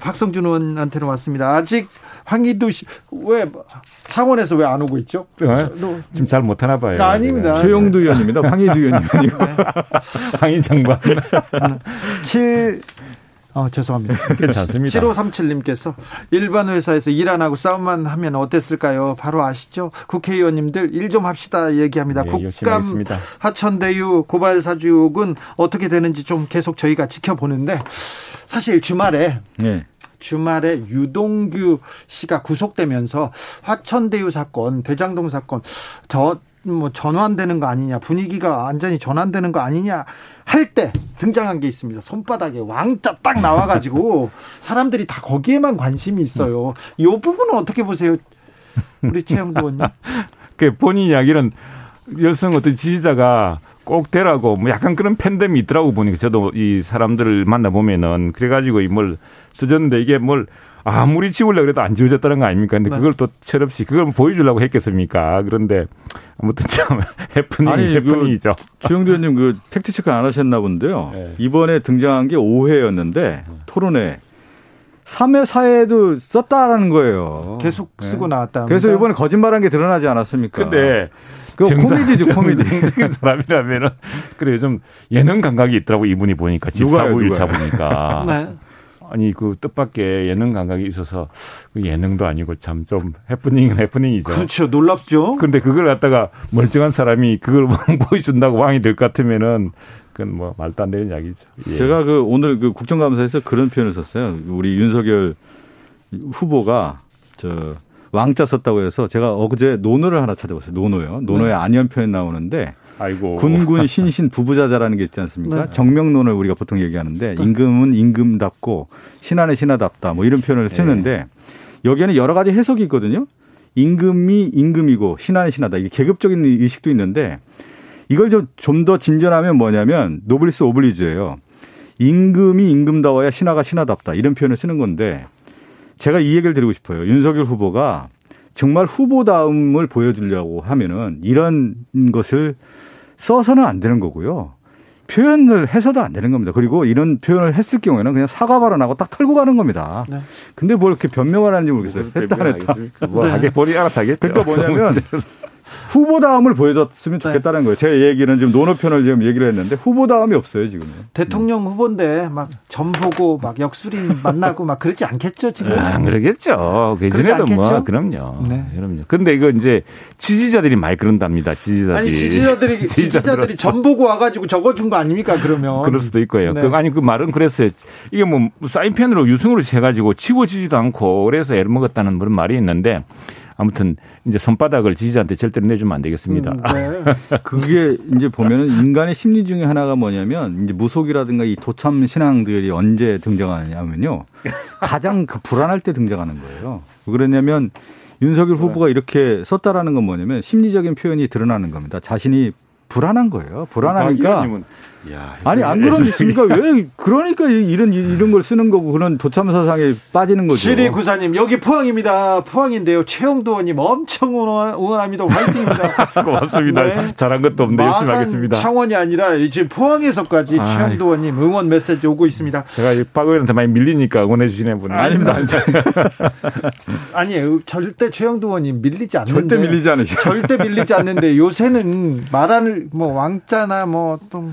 박성준 의원한테는 왔습니다. 아직 황희도 씨, 왜 창원에서 왜 안 오고 있죠? 지금 잘 못하나 봐요. 아닙니다. 최용두 의원입니다. 황희도 의원님 아니고. 황희 장관. 죄송합니다. 괜찮습니다. 7537님께서 일반 회사에서 일 안 하고 싸움만 하면 어땠을까요? 바로 아시죠? 국회의원님들 일 좀 합시다 얘기합니다. 네, 국감 화천대유 고발 사주 의혹은 어떻게 되는지 좀 계속 저희가 지켜보는데 사실 주말에 유동규 씨가 구속되면서 화천대유 사건, 대장동 사건 전환되는 거 아니냐, 분위기가 완전히 전환되는 거 아니냐 할 때 등장한 게 있습니다. 손바닥에 왕자 딱 나와가지고 사람들이 다 거기에만 관심이 있어요. 이 부분은 어떻게 보세요? 우리 최영도 의원님. 본인 이야기는 열성 어떤 지지자가 꼭 되라고 뭐 약간 그런 팬덤이 있더라고 보니까 저도 이 사람들을 만나보면은 그래가지고 뭘 써줬는데 이게 뭘 아무리 지우려고 해도 안 지워졌다는 거 아닙니까? 근데 그걸 또 철없이 그걸 보여주려고 했겠습니까? 그런데 아무튼 참 해프닝이죠. 주영주 의원님 그 팩트체크 안 하셨나 본데요. 네. 이번에 등장한 게 5회였는데 토론회 3회 4회에도 썼다라는 거예요. 계속 쓰고 나왔다. 그래서 이번에 거짓말한 게 드러나지 않았습니까? 근데 코미디죠, 코미디. 정상적인 사람이라면은 그래 좀 예능 감각이 있더라고 이분이 보니까 집사부 1차 보니까. 네. 아니 그 뜻밖의 예능 감각이 있어서 예능도 아니고 참 좀 해프닝은 해프닝이죠. 그렇죠. 놀랍죠. 그런데 그걸 갖다가 멀쩡한 사람이 그걸 보여준다고 왕이 될 것 같으면은 그건 뭐 말도 안 되는 이야기죠. 예. 제가 오늘 국정감사에서 그런 표현을 썼어요. 우리 윤석열 후보가 왕자 썼다고 해서 제가 어제 논어를 하나 찾아봤어요. 논어요. 논어의 안연편에 나오는데 아이고. 군군 신신 부부자자라는 게 있지 않습니까? 네. 정명론을 우리가 보통 얘기하는데 임금은 임금답고 신하는 신하답다 뭐 이런 표현을 쓰는데 여기에는 여러 가지 해석이 있거든요. 임금이 임금이고 신하는 신하다. 이게 계급적인 의식도 있는데 이걸 좀 더 진전하면 뭐냐면 노블리스 오블리주예요. 임금이 임금다워야 신하가 신하답다 이런 표현을 쓰는 건데 제가 이 얘기를 드리고 싶어요. 윤석열 후보가 정말 후보다움을 보여주려고 하면은 이런 것을 써서는 안 되는 거고요. 표현을 해서도 안 되는 겁니다. 그리고 이런 표현을 했을 경우에는 그냥 사과 발언하고 딱 털고 가는 겁니다. 네. 근데 뭐 이렇게 변명을 하는지 모르겠어요. 했다. 뭐 하게 머리 알아서 하겠죠. 그러니까 뭐냐면 후보다움을 보여줬으면 좋겠다는 거예요. 제 얘기는 지금 논어편을 지금 얘기를 했는데 후보다움이 없어요 지금. 대통령 후보인데 막 점 보고 막 역술인 만나고 막 그러지 않겠죠 지금? 안 그러겠죠. 예전에도 뭐 그럼요. 네. 그럼요. 그런데 이거 이제 지지자들이 많이 그런답니다. 지지자들이. 아니 지지자들이 점 보고 와가지고 적어준 거 아닙니까 그러면? 그럴 수도 있고요. 네. 아니 그 말은 그랬어요. 이게 뭐 사인펜으로 유승으로 해가지고 지워지지도 않고 그래서 애를 먹었다는 그런 말이 있는데. 아무튼 이제 손바닥을 지지자한테 절대로 내주면 안 되겠습니다. 네. 그게 이제 보면은 인간의 심리 중에 하나가 뭐냐면 이제 무속이라든가 이 도참 신앙들이 언제 등장하냐면요 가장 그 불안할 때 등장하는 거예요. 왜 그러냐면 윤석열 후보가 이렇게 썼다라는 건 뭐냐면 심리적인 표현이 드러나는 겁니다. 자신이 불안한 거예요. 불안하니까. 야, 아니 안 그러니까 왜 그러니까 이런 걸 쓰는 거고 그런 도참 사상에 빠지는 거죠. 7294님 여기 포항입니다. 포항인데요. 최용두 의원님 엄청 응원합니다. 화이팅입니다. 고맙습니다. 네. 잘한 것도 없는데 열심히 하겠습니다. 창원이 아니라 지금 포항에서까지 최용두 의원님 응원 메시지 오고 있습니다. 제가 박 의원한테 많이 밀리니까 응원해 주시는 분은 아닙니다. 아니에요. 절대 최용두 의원님 밀리지 않는데. 절대 밀리지 않으시죠. 절대 밀리지 않는데 요새는 말하는 뭐 왕자나 뭐 또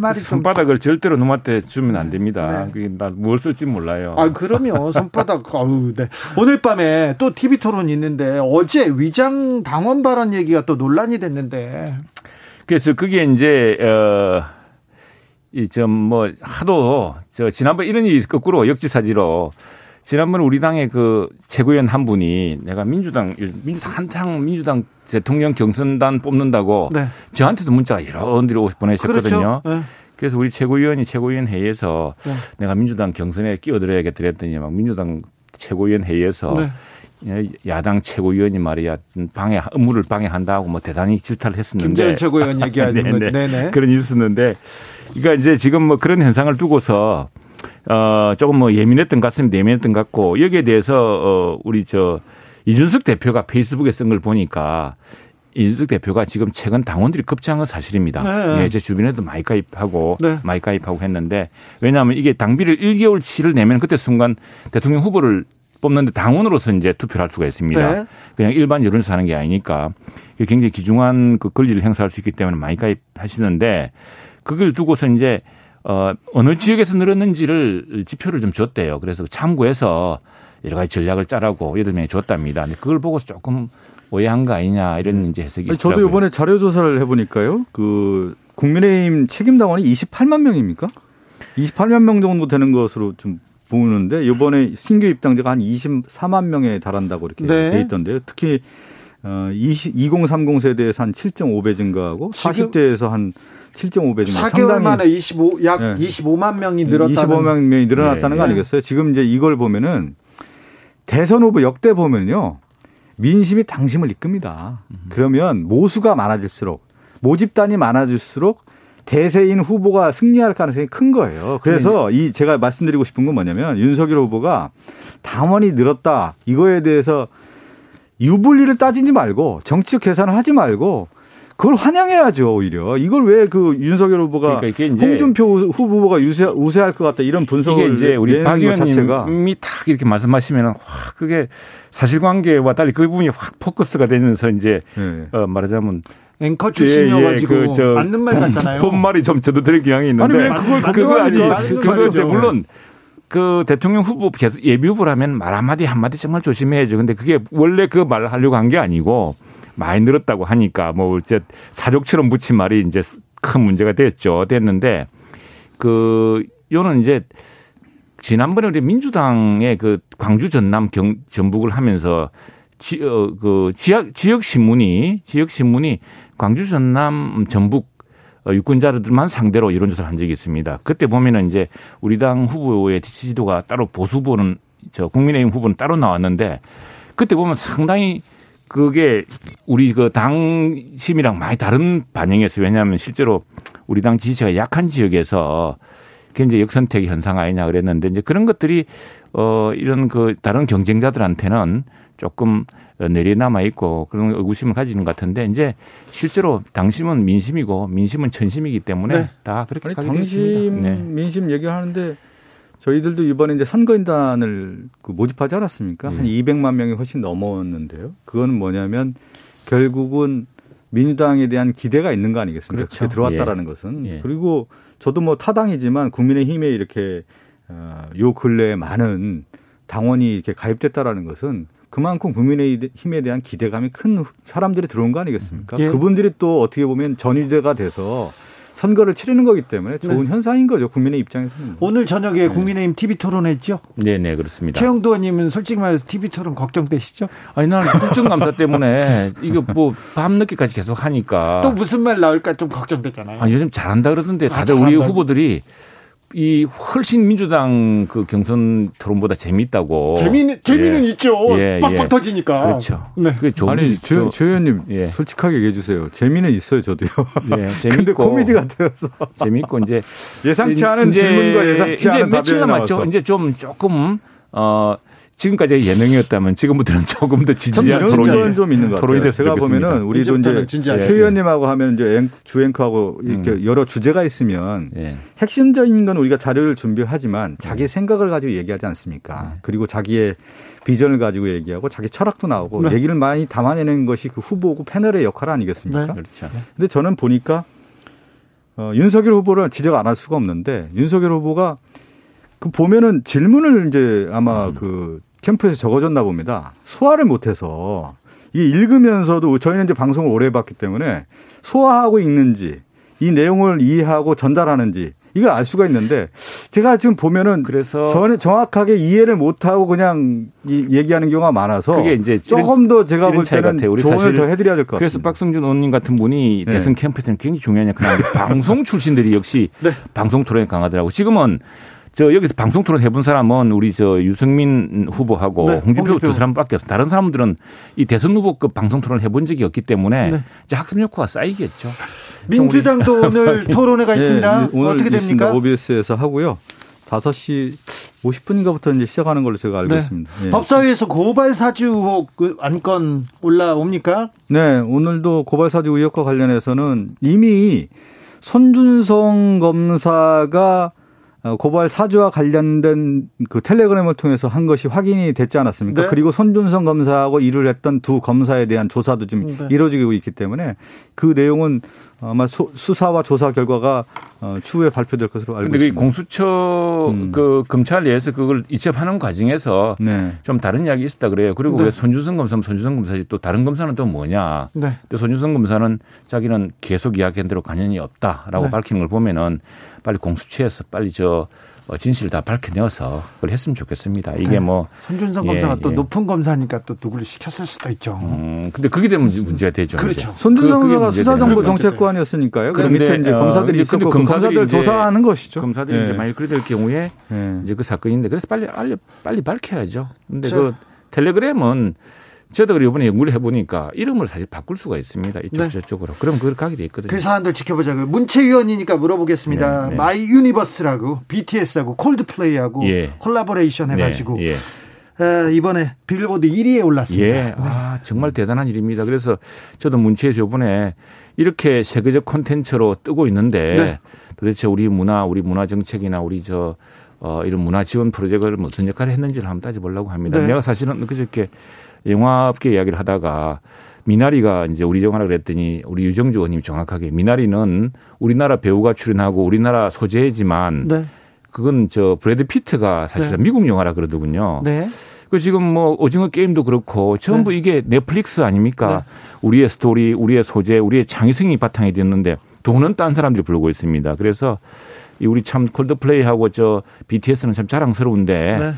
말이 손바닥을 절대로 놈한테 주면 안 됩니다. 네. 나 뭘 쓸지 몰라요. 아, 그럼요. 손바닥. 아우, 네. 오늘 밤에 또 TV 토론이 있는데 어제 위장 당원 발언 얘기가 또 논란이 됐는데. 그래서 그게 이제 하도 지난번 이런 일이 거꾸로 역지사지로 지난번 우리 당의 그 최고위원 한 분이 내가 민주당 한창 민주당 대통령 경선단 뽑는다고 네. 저한테도 문자가 여러 분들이 보내셨거든요. 그렇죠. 네. 그래서 우리 최고위원이 최고위원 회의에서 네. 내가 민주당 경선에 끼어들어야겠다 그랬더니 막 민주당 최고위원 회의에서 네. 야당 최고위원이 말이야 업무를 방해한다고 뭐 대단히 질타를 했었는데 김재현 최고위원 얘기하는 네. 그런 일이 있었는데 그러니까 이제 지금 뭐 그런 현상을 두고서 조금 뭐 예민했던 것 같습니다. 예민했던 것 같고 여기에 대해서 우리 이준석 대표가 페이스북에 쓴 걸 보니까 이준석 대표가 지금 최근 당원들이 급증한 건 사실입니다. 네. 예, 제 주변에도 많이 가입하고 했는데 왜냐하면 이게 당비를 1개월치를 내면 그때 순간 대통령 후보를 뽑는데 당원으로서 이제 투표를 할 수가 있습니다. 네. 그냥 일반 여론에서 하는 게 아니니까 굉장히 귀중한 그 권리를 행사할 수 있기 때문에 많이 가입하시는데 그걸 두고서 이제 어느 지역에서 늘었는지를 지표를 좀 줬대요. 그래서 참고해서 여러 가지 전략을 짜라고 8명이 줬답니다. 근데 그걸 보고서 조금 오해한 거 아니냐 이런 이제 해석이 있더라고요. 저도 이번에 자료조사를 해보니까요. 그 국민의힘 책임당원이 28만 명입니까? 28만 명 정도 되는 것으로 좀 보는데 이번에 신규 입당자가 한 24만 명에 달한다고 이렇게 네. 돼 있던데요. 특히 2030 세대에서 한 7.5배 증가하고 40대에서 한 7.5배 정도. 4개월 만에 25만 명이 늘었다는 25만 명이 늘어났다는 네. 거 아니겠어요? 지금 이제 이걸 보면은 대선 후보 역대 보면요. 민심이 당심을 이끕니다. 그러면 모수가 많아질수록 모집단이 많아질수록 대세인 후보가 승리할 가능성이 큰 거예요. 그래서 이 제가 말씀드리고 싶은 건 뭐냐면 윤석열 후보가 당원이 늘었다. 이거에 대해서 유불리를 따지지 말고 정치적 계산을 하지 말고 그걸 환영해야죠 오히려. 이걸 왜 그 윤석열 후보가 그러니까 홍준표 후보가 우세할 것 같다 이런 분석을 이게 이제 우리 박 의원님이 딱 이렇게 말씀하시면 확 그게 사실관계와 달리 그 부분이 확 포커스가 되면서 이제 말하자면. 앵커 출신이어가지고 맞는 말 같잖아요. 본말이 좀 저도 들을 경향이 있는데. 아니 왜 그걸 아니죠. 물론. 그 대통령 후보 계속 예비 후보라면 말 한마디 정말 조심해야죠. 근데 그게 원래 그 말을 하려고 한 게 아니고 많이 늘었다고 하니까 뭐 이제 사족처럼 붙인 말이 이제 큰 문제가 됐는데 그 요는 이제 지난번에 우리 민주당의 그 광주 전남 전북을 하면서 지역 신문이 광주 전남 전북 유권자들만 상대로 여론조사를 한 적이 있습니다. 그때 보면은 이제 우리 당 후보의 지지도가 따로 보수 후보는 국민의힘 후보는 따로 나왔는데 그때 보면 상당히 그게 우리 그 당심이랑 많이 다른 반영이었어요. 왜냐하면 실제로 우리 당 지지자가 약한 지역에서 그게 이제 역선택 현상 아니냐 그랬는데 이제 그런 것들이 이런 그 다른 경쟁자들한테는 조금 내리에 남아있고 그런 의구심을 가지는 것 같은데 이제 실제로 당심은 민심이고 민심은 천심이기 때문에 네. 다 그렇게 가게 됐습니다. 네. 민심 얘기하는데 저희들도 이번에 이제 선거인단을 모집하지 않았습니까? 네. 한 200만 명이 훨씬 넘었는데요. 그건 뭐냐면 결국은 민주당에 대한 기대가 있는 거 아니겠습니까? 그렇게 들어왔다라는 예. 것은. 예. 그리고 저도 뭐 타당이지만 국민의힘에 이렇게 요 근래에 많은 당원이 이렇게 가입됐다라는 것은 그만큼 국민의힘에 대한 기대감이 큰 사람들이 들어온 거 아니겠습니까? 예. 그분들이 또 어떻게 보면 전위대가 돼서 선거를 치르는 거기 때문에 좋은 네. 현상인 거죠. 국민의 입장에서는. 오늘 저녁에 국민의힘 TV토론 했죠? 네네 그렇습니다. 최용두 의원님은 솔직히 말해서 TV토론 걱정되시죠? 아니 나는 국정감사 때문에 이거 뭐 밤늦게까지 계속 하니까. 또 무슨 말 나올까 좀 걱정되잖아요. 아니, 요즘 잘한다 그러던데 다들 우리 후보들이. 이 훨씬 민주당 그 경선 토론보다 재미있다고. 재미는 예. 있죠. 예, 빡빡 예. 터지니까. 그렇죠. 네. 그게 좋은 아니 조 의원님 예. 솔직하게 얘기해 주세요. 재미는 있어요, 저도요. 예, 근데 코미디 같아서 재미있고 이제 예상치 않은 이제, 질문과 예상치 않은 답변이 이제 며칠 남았죠. 이제 좀 조금 지금까지 예능이었다면 지금부터는 조금 더 진지한 토론이 좀 있는 것 같아요. 토론이 제가 보면은 우리도 이제 최 의원님하고 하면 이제 주앵커하고 이렇게 여러 주제가 있으면 예. 핵심적인 건 우리가 자료를 준비하지만 자기 생각을 가지고 얘기하지 않습니까? 예. 그리고 자기의 비전을 가지고 얘기하고 자기 철학도 나오고 네. 얘기를 많이 담아내는 것이 그 후보고 패널의 역할 아니겠습니까? 네. 그렇죠. 근데 저는 보니까 윤석열 후보를 지적 안 할 수가 없는데 윤석열 후보가 그 보면은 질문을 이제 아마 그 캠프에서 적어줬나 봅니다. 소화를 못해서 이게 읽으면서도 저희는 이제 방송을 오래 봤기 때문에 소화하고 읽는지 이 내용을 이해하고 전달하는지 이걸 알 수가 있는데 제가 지금 보면은 그래서 정확하게 이해를 못하고 그냥 얘기하는 경우가 많아서 그게 이제 조금 더 제가 볼 때는 조언을 더 해드려야 될 것 같습니다. 그래서 박성준 의원님 같은 분이 네. 대선 캠프에서는 굉장히 중요한 역할을 하는데 방송 출신들이 역시 네. 방송 토론에 강하더라고. 지금은 저 여기서 방송 토론 해본 사람은 우리 저 유승민 후보하고 네, 홍준표 두 사람밖에 없어요. 다른 사람들은 이 대선 후보급 방송 토론 해본 적이 없기 때문에 네. 이제 학습 효과가 쌓이겠죠. 민주당도 오늘 토론회가 있습니다. 네, 오늘 어떻게 됩니까? 있습니다. OBS에서 하고요. 5시 50분인가부터 이제 시작하는 걸로 제가 알고 네. 있습니다. 네. 법사위에서 고발사주 의혹 안건 올라옵니까? 네. 오늘도 고발사주 의혹과 관련해서는 이미 손준성 검사가 고발 사주와 관련된 그 텔레그램을 통해서 한 것이 확인이 됐지 않았습니까? 네. 그리고 손준성 검사하고 일을 했던 두 검사에 대한 조사도 지금 네. 이루어지고 있기 때문에 그 내용은 아마 수사와 조사 결과가 추후에 발표될 것으로 알고 있습니다. 그런데 공수처 그 검찰 내에서 그걸 이첩하는 과정에서 네. 좀 다른 이야기 있었다 그래요. 그리고 네. 왜 손준성 검사면 손준성 검사지 또 다른 검사는 또 뭐냐. 네. 근데 손준성 검사는 자기는 계속 이야기한 대로 관련이 없다라고 네. 밝히는 걸 보면은 빨리 공수처에서 빨리 저 진실을 다 밝혀내어서 그걸 했으면 좋겠습니다. 이게 네. 뭐 손준성 검사가 또 높은 검사니까 또 누구를 시켰을 수도 있죠. 근데 그게 되면 문제가 되죠. 그렇죠. 손준성 검사가 수사정보정책관이었으니까요. 그런데 밑에 이제 검사들이 있었고 검사들을 조사하는 것이죠. 검사들이 네. 이제 만약 그래 될 경우에 네. 이제 그 사건인데 그래서 빨리 밝혀야죠. 근데 그 텔레그램은 저도 이번에 연구를 해보니까 이름을 사실 바꿀 수가 있습니다. 이쪽 네. 저쪽으로. 그럼 그걸 가게 돼 있거든요. 그 사안들 지켜보자고요. 문체위원이니까 물어보겠습니다. 네, 네. 마이 유니버스라고 BTS하고 콜드플레이하고 예. 콜라보레이션 해가지고 네, 예. 이번에 빌보드 1위에 올랐습니다. 예. 네. 아, 정말 대단한 일입니다. 그래서 저도 문체위에서 이번에 이렇게 세계적 콘텐츠로 뜨고 있는데 네. 도대체 우리 문화 정책이나 우리 저 이런 문화 지원 프로젝트를 무슨 역할을 했는지를 한번 따져보려고 합니다. 네. 내가 사실은 그저께 영화업계 이야기를 하다가 미나리가 이제 우리 영화라 그랬더니 우리 유정주 의원님이 정확하게 미나리는 우리나라 배우가 출연하고 우리나라 소재지만 네. 그건 저 브래드 피트가 사실은 네. 미국 영화라 그러더군요. 네. 그 지금 뭐 오징어 게임도 그렇고 전부 네. 이게 넷플릭스 아닙니까? 네. 우리의 스토리, 우리의 소재, 우리의 창의성이 바탕이 됐는데 돈은 딴 사람들이 부르고 있습니다. 그래서 우리 참 콜드플레이하고 저 BTS는 참 자랑스러운데 네.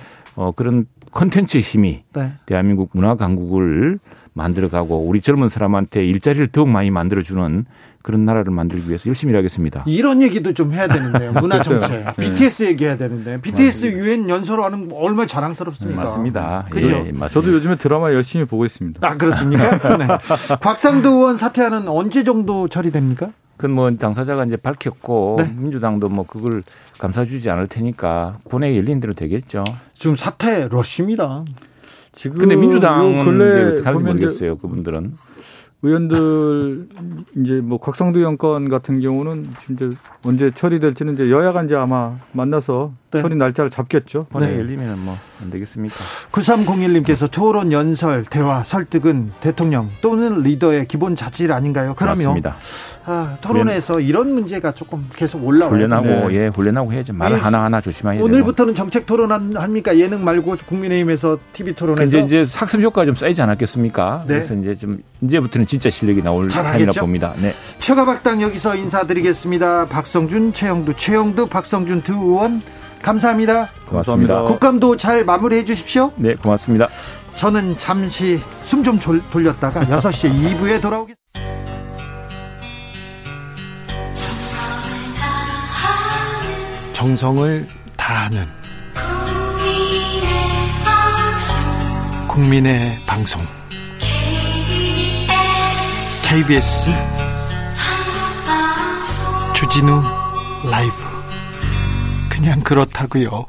그런 콘텐츠의 힘이 네. 대한민국 문화 강국을 만들어가고 우리 젊은 사람한테 일자리를 더욱 많이 만들어주는 그런 나라를 만들기 위해서 열심히 일하겠습니다. 이런 얘기도 좀 해야 되는데요. 문화 정책. 네. BTS 얘기해야 되는데. BTS 유엔 연설하는 얼마나 자랑스럽습니까? 맞습니다. 그죠? 예, 맞습니다. 저도 요즘에 드라마 열심히 보고 있습니다. 아 그렇습니까? 네. 곽상도 의원 사퇴안은 언제 정도 처리됩니까? 그건 뭐 당사자가 이제 밝혔고 네. 민주당도 뭐 그걸 감싸주지 않을 테니까 본회의 열린 대로 되겠죠. 지금 사퇴 러쉬입니다. 지금 근데 민주당은 근래 어떻게 모르겠어요. 그분들은 의원들 이제 뭐 곽상도 의원 건 같은 경우는 지금 이제 언제 처리될지는 이제 여야가 이제 아마 만나서 네. 처리 날짜를 잡겠죠. 번에 네. 열리면 뭐 안 되겠습니까? 9301님께서 토론, 연설, 대화, 설득은 대통령 또는 리더의 기본 자질 아닌가요? 그러면 아, 토론에서 이런 문제가 조금 계속 올라와요. 훈련하고 네. 예, 훈련하고 해야지. 말을 하나하나 조심해야 돼요. 오늘부터는 정책 토론 합니까? 예능 말고 국민의힘에서 TV 토론에서 이제 학습 효과가 좀 쌓이지 않았겠습니까? 네. 그래서 이제 좀 이제부터는 진짜 실력이 나올 타이라 봅니다. 네. 처가박당 여기서 인사드리겠습니다. 박성준, 최용두, 박성준 두 의원 감사합니다. 고맙습니다. 국감도 잘 마무리해 주십시오. 네, 고맙습니다. 저는 잠시 숨 좀 돌렸다가 6시에 2부에 돌아오겠습니다. 정성을 다하는 국민의 방송 KBS 주진우 라이브 그냥 그렇다고요.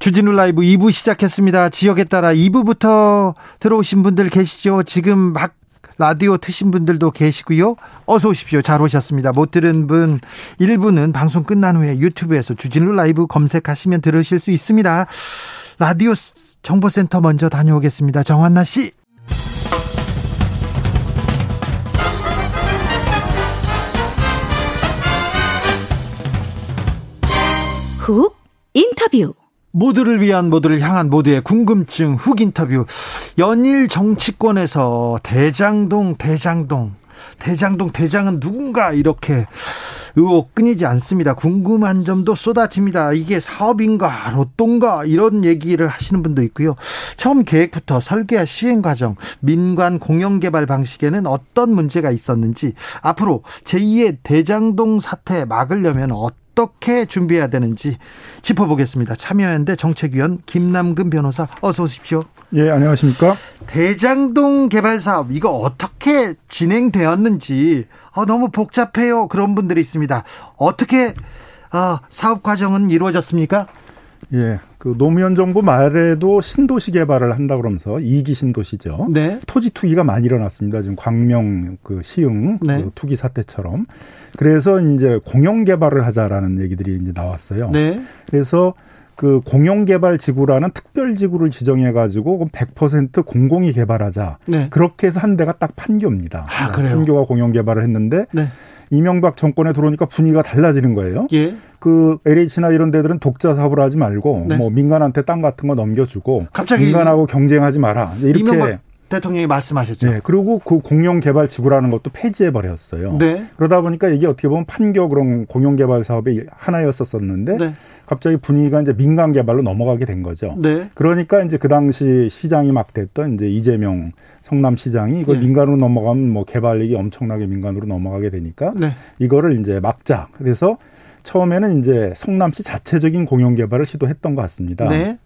주진우 라이브 2부 시작했습니다. 지역에 따라 2부부터 들어오신 분들 계시죠. 지금 막 라디오 트신 분들도 계시고요. 어서 오십시오. 잘 오셨습니다. 못 들은 분 일부는 방송 끝난 후에 유튜브에서 주진우 라이브 검색하시면 들으실 수 있습니다. 라디오 정보센터 먼저 다녀오겠습니다. 정한나 씨. 훅 인터뷰. 모두를 위한, 모두를 향한, 모두의 궁금증 훅 인터뷰. 연일 정치권에서 대장동 대장은 누군가 이렇게 의혹 끊이지 않습니다. 궁금한 점도 쏟아집니다. 이게 사업인가 로또인가 이런 얘기를 하시는 분도 있고요. 처음 계획부터 설계와 시행 과정, 민관 공영개발 방식에는 어떤 문제가 있었는지, 앞으로 제2의 대장동 사태 막으려면 어떻게 준비해야 되는지 짚어보겠습니다. 참여연대 정책위원 김남근 변호사 어서 오십시오. 예, 안녕하십니까. 대장동 개발 사업 이거 어떻게 진행되었는지 너무 복잡해요. 그런 분들이 있습니다. 어떻게 사업 과정은 이루어졌습니까? 예, 그 노무현 정부 말에도 신도시 개발을 한다 그러면서 2기 신도시죠. 네. 토지 투기가 많이 일어났습니다. 지금 광명 그 시흥 네. 그 투기 사태처럼. 그래서 이제 공영 개발을 하자라는 얘기들이 이제 나왔어요. 네. 그래서 그 공영 개발 지구라는 특별 지구를 지정해 가지고 100% 공공이 개발하자. 네. 그렇게 해서 한 대가 딱 판교입니다. 아, 그래요. 판교가 공영 개발을 했는데 네. 이명박 정권에 들어오니까 분위기가 달라지는 거예요. 예. 그 LH나 이런 데들은 독자 사업을 하지 말고 네. 뭐 민간한테 땅 같은 거 넘겨주고 갑자기 민간하고 경쟁하지 마라. 이렇게 이명박 대통령이 말씀하셨죠. 네. 그리고 그 공영개발지구라는 것도 폐지해버렸어요. 네. 그러다 보니까 이게 어떻게 보면 판교 그런 공영개발 사업의 하나였었는데 네. 갑자기 분위기가 이제 민간 개발로 넘어가게 된 거죠. 네. 그러니까 이제 그 당시 시장이 막 됐던 이제 이재명 성남시장이 이걸 네. 민간으로 넘어가면 뭐 개발력이 엄청나게 민간으로 넘어가게 되니까 네. 이거를 이제 막자. 그래서 처음에는 이제 성남시 자체적인 공영 개발을 시도했던 것 같습니다. 네.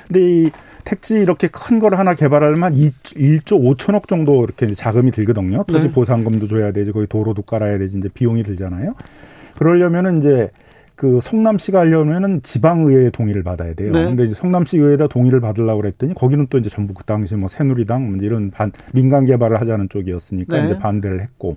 근데 이 택지 이렇게 큰 걸 하나 개발하려면 한 1조 5천억 정도 이렇게 자금이 들거든요. 토지 네. 보상금도 줘야 되지, 거기 도로도 깔아야 되지, 이제 비용이 들잖아요. 그러려면은 이제 그 성남시가 하려면은 지방의회의 동의를 받아야 돼요. 네. 근데 이제 성남시 의회에다 동의를 받으려고 그랬더니 거기는 또 이제 전부 그 당시 뭐 새누리당 이런 민간 개발을 하자는 쪽이었으니까 네. 이제 반대를 했고.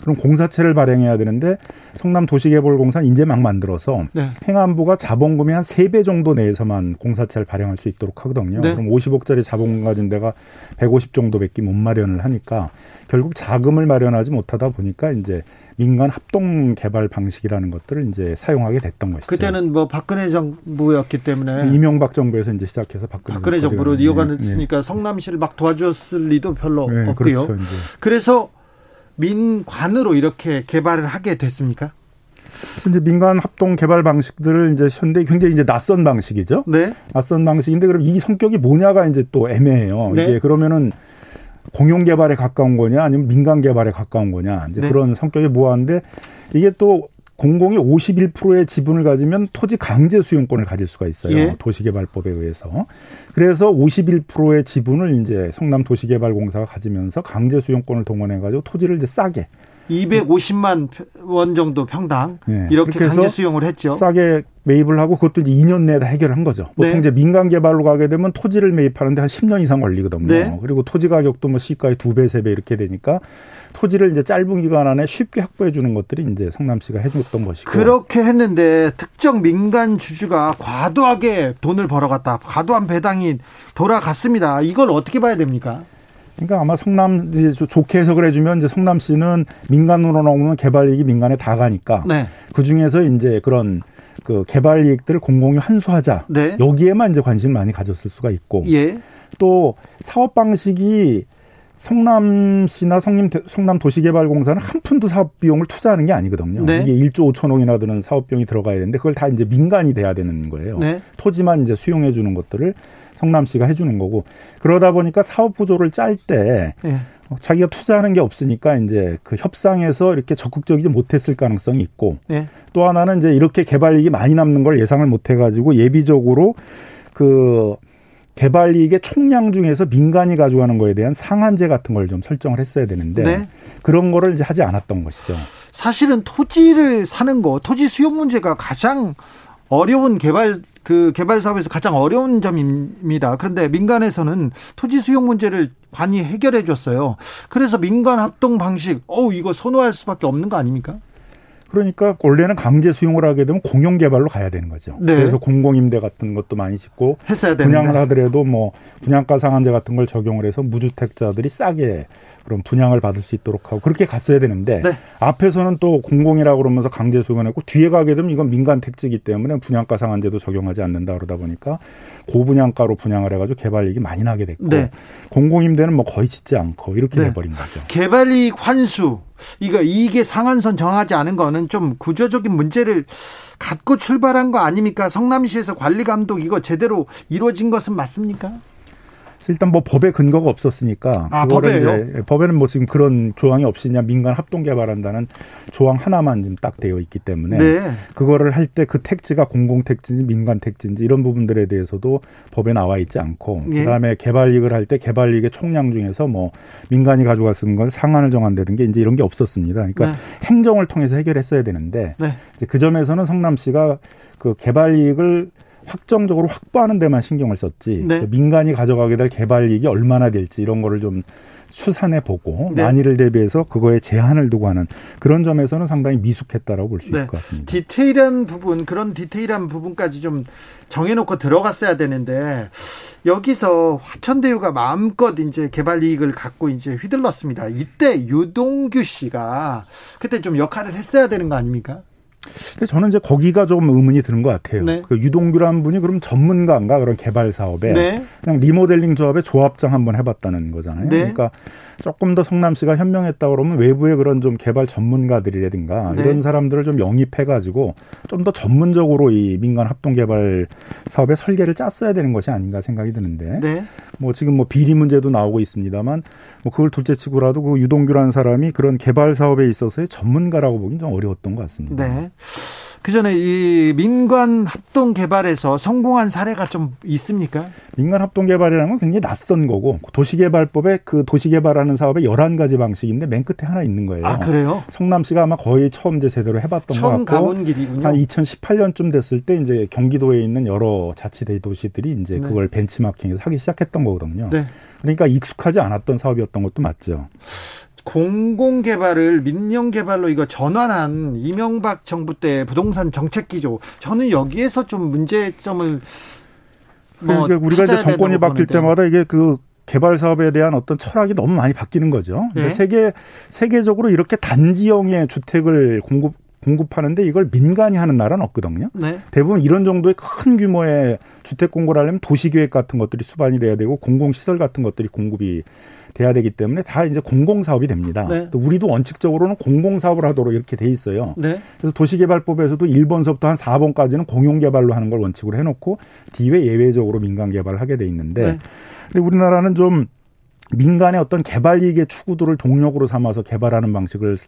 그럼 공사채를 발행해야 되는데 성남도시개발공사는 이제 막 만들어서 네. 행안부가 자본금의 한 3배 정도 내에서만 공사채를 발행할 수 있도록 하거든요. 네. 그럼 50억짜리 자본금 가진 데가 150 정도밖에 못 마련을 하니까 결국 자금을 마련하지 못하다 보니까 이제 민간 합동 개발 방식이라는 것들을 이제 사용하게 됐던 것이죠. 그때는 뭐 박근혜 정부였기 때문에 이명박 정부에서 이제 시작해서 박근혜 정부로 이어갔으니까 네. 성남시를 막 도와줬을 리도 별로 네, 없고요. 그렇죠, 그래서 민관으로 이렇게 개발을 하게 됐습니까? 이제 민간 합동 개발 방식들을 이제 현대 굉장히 이제 낯선 방식이죠. 네. 낯선 방식인데 그럼 이 성격이 뭐냐가 이제 또 애매해요. 네. 이게 그러면은 공용 개발에 가까운 거냐 아니면 민간 개발에 가까운 거냐 이제 네. 그런 성격이 모호한데 이게 또 공공이 51%의 지분을 가지면 토지 강제 수용권을 가질 수가 있어요. 예. 도시개발법에 의해서. 그래서 51%의 지분을 이제 성남도시개발공사가 가지면서 강제 수용권을 동원해가지고 토지를 이제 싸게 250만 원 정도 평당 네. 이렇게 강제 수용을 했죠. 싸게 매입을 하고 그것도 이제 2년 내에 다 해결한 거죠. 보통 네. 이제 민간 개발로 가게 되면 토지를 매입하는데 한 10년 이상 걸리거든요. 네. 그리고 토지 가격도 뭐 시가의 2배, 3배 이렇게 되니까 토지를 이제 짧은 기간 안에 쉽게 확보해 주는 것들이 이제 성남시가 해줬던 것이고. 그렇게 했는데 특정 민간 주주가 과도하게 돈을 벌어갔다. 과도한 배당이 돌아갔습니다. 이걸 어떻게 봐야 됩니까? 그러니까 아마 성남 이제 좋게 해석을 해주면 이제 성남시는 민간으로 나오면 개발이익이 민간에 다 가니까 네. 그 중에서 이제 그런 그 개발이익들을 공공이 환수하자 네. 여기에만 이제 관심을 많이 가졌을 수가 있고 예. 또 사업 방식이 성남시나 성남도시개발공사는 한 푼도 사업 비용을 투자하는 게 아니거든요. 네. 이게 1조 5천억이나 드는 사업 비용이 들어가야 되는데 그걸 다 이제 민간이 돼야 되는 거예요. 네. 토지만 이제 수용해 주는 것들을. 성남시가 해주는 거고 그러다 보니까 사업 구조를 짤 때 예. 자기가 투자하는 게 없으니까 이제 그 협상에서 이렇게 적극적이지 못했을 가능성이 있고 예. 또 하나는 이제 이렇게 개발이익이 많이 남는 걸 예상을 못해가지고 예비적으로 그 개발이익의 총량 중에서 민간이 가져가는 거에 대한 상한제 같은 걸 좀 설정을 했어야 되는데 네. 그런 거를 이제 하지 않았던 것이죠. 사실은 토지를 사는 거, 토지 수용 문제가 가장 어려운 개발 사업에서 가장 어려운 점입니다. 그런데 민간에서는 토지 수용 문제를 관이 해결해 줬어요. 그래서 민간 합동 방식, 이거 선호할 수밖에 없는 거 아닙니까? 그러니까 원래는 강제 수용을 하게 되면 공영 개발로 가야 되는 거죠. 네. 그래서 공공 임대 같은 것도 많이 짓고 했어야 되는데. 분양을 하더라도 뭐 분양가 상한제 같은 걸 적용을 해서 무주택자들이 싸게 그런 분양을 받을 수 있도록 하고 그렇게 갔어야 되는데 네. 앞에서는 또 공공이라고 그러면서 강제 수용했고 뒤에 가게 되면 이건 민간 택지이기 때문에 분양가 상한제도 적용하지 않는다 그러다 보니까 고분양가로 분양을 해가지고 개발이익이 많이 나게 됐고 네. 공공임대는 뭐 거의 짓지 않고 이렇게 네. 돼버린 거죠. 개발이익 환수 이게 상한선 정하지 않은 거는 좀 구조적인 문제를 갖고 출발한 거 아닙니까? 성남시에서 관리 감독 이거 제대로 이루어진 것은 맞습니까? 일단 뭐 법에 근거가 없었으니까 법에요? 법에는 뭐 지금 그런 조항이 없으냐 민간 합동 개발한다는 조항 하나만 지금 딱 되어 있기 때문에 네. 그거를 할 때 그 택지가 공공 택지인지 민간 택지인지 이런 부분들에 대해서도 법에 나와 있지 않고 예. 그다음에 개발이익을 할 때 개발이익의 총량 중에서 뭐 민간이 가져갔은 건 상한을 정한다든지 이제 이런 게 없었습니다. 그러니까 네. 행정을 통해서 해결했어야 되는데 네. 이제 그 점에서는 성남시가 그 개발이익을 확정적으로 확보하는 데만 신경을 썼지 네. 민간이 가져가게 될 개발이익이 얼마나 될지 이런 거를 좀 추산해 보고 네. 만일을 대비해서 그거에 제한을 두고 하는 그런 점에서는 상당히 미숙했다라고 볼 수 네. 있을 것 같습니다. 디테일한 부분, 그런 디테일한 부분까지 좀 정해놓고 들어갔어야 되는데 여기서 화천대유가 마음껏 이제 개발이익을 갖고 이제 휘둘렀습니다. 이때 유동규 씨가 그때 좀 역할을 했어야 되는 거 아닙니까? 근데 저는 이제 거기가 조금 의문이 드는 것 같아요. 네. 그 유동규라는 분이 그럼 전문가인가 그런 개발 사업에 네. 그냥 리모델링 조합의 조합장 한번 해봤다는 거잖아요. 네. 그러니까 조금 더 성남시가 현명했다 그러면 외부의 그런 좀 개발 전문가들이라든가 네. 이런 사람들을 좀 영입해가지고 좀 더 전문적으로 이 민간 합동 개발 사업의 설계를 짰어야 되는 것이 아닌가 생각이 드는데 네. 뭐 지금 뭐 비리 문제도 나오고 있습니다만 뭐 그걸 둘째치고라도 그 유동규라는 사람이 그런 개발 사업에 있어서의 전문가라고 보기는 좀 어려웠던 것 같습니다. 네. 그전에 이 민간 합동 개발에서 성공한 사례가 좀 있습니까? 민간 합동 개발이라는 건 굉장히 낯선 거고 도시개발법에 그 도시개발하는 사업에 11가지 방식인데 맨 끝에 하나 있는 거예요. 아 그래요? 성남시가 아마 거의 처음 이제 제대로 해봤던 것 같고 처음 가본 길이군요. 한 2018년쯤 됐을 때 이제 경기도에 있는 여러 자치도시들이 이제 네. 그걸 벤치마킹해서 하기 시작했던 거거든요. 네. 그러니까 익숙하지 않았던 사업이었던 것도 맞죠. 공공개발을 민영개발로 이거 전환한 이명박 정부 때 부동산 정책기조 저는 여기에서 좀 문제점을 그러니까 우리가 이제 정권이 바뀔 때마다 이게 그 개발 사업에 대한 어떤 철학이 너무 많이 바뀌는 거죠. 네? 세계적으로 이렇게 단지형의 주택을 공급하는데 이걸 민간이 하는 나라는 없거든요. 네. 대부분 이런 정도의 큰 규모의 주택 공급을 하려면 도시계획 같은 것들이 수반이 돼야 되고 공공시설 같은 것들이 공급이 돼야 되기 때문에 다 이제 공공사업이 됩니다. 네. 또 우리도 원칙적으로는 공공사업을 하도록 이렇게 돼 있어요. 네. 그래서 도시개발법에서도 1번서부터 한 4번까지는 공용개발로 하는 걸 원칙으로 해놓고 뒤에 예외적으로 민간개발을 하게 돼 있는데 네. 근데 우리나라는 좀 민간의 어떤 개발 이익의 추구도를 동력으로 삼아서 개발하는 방식을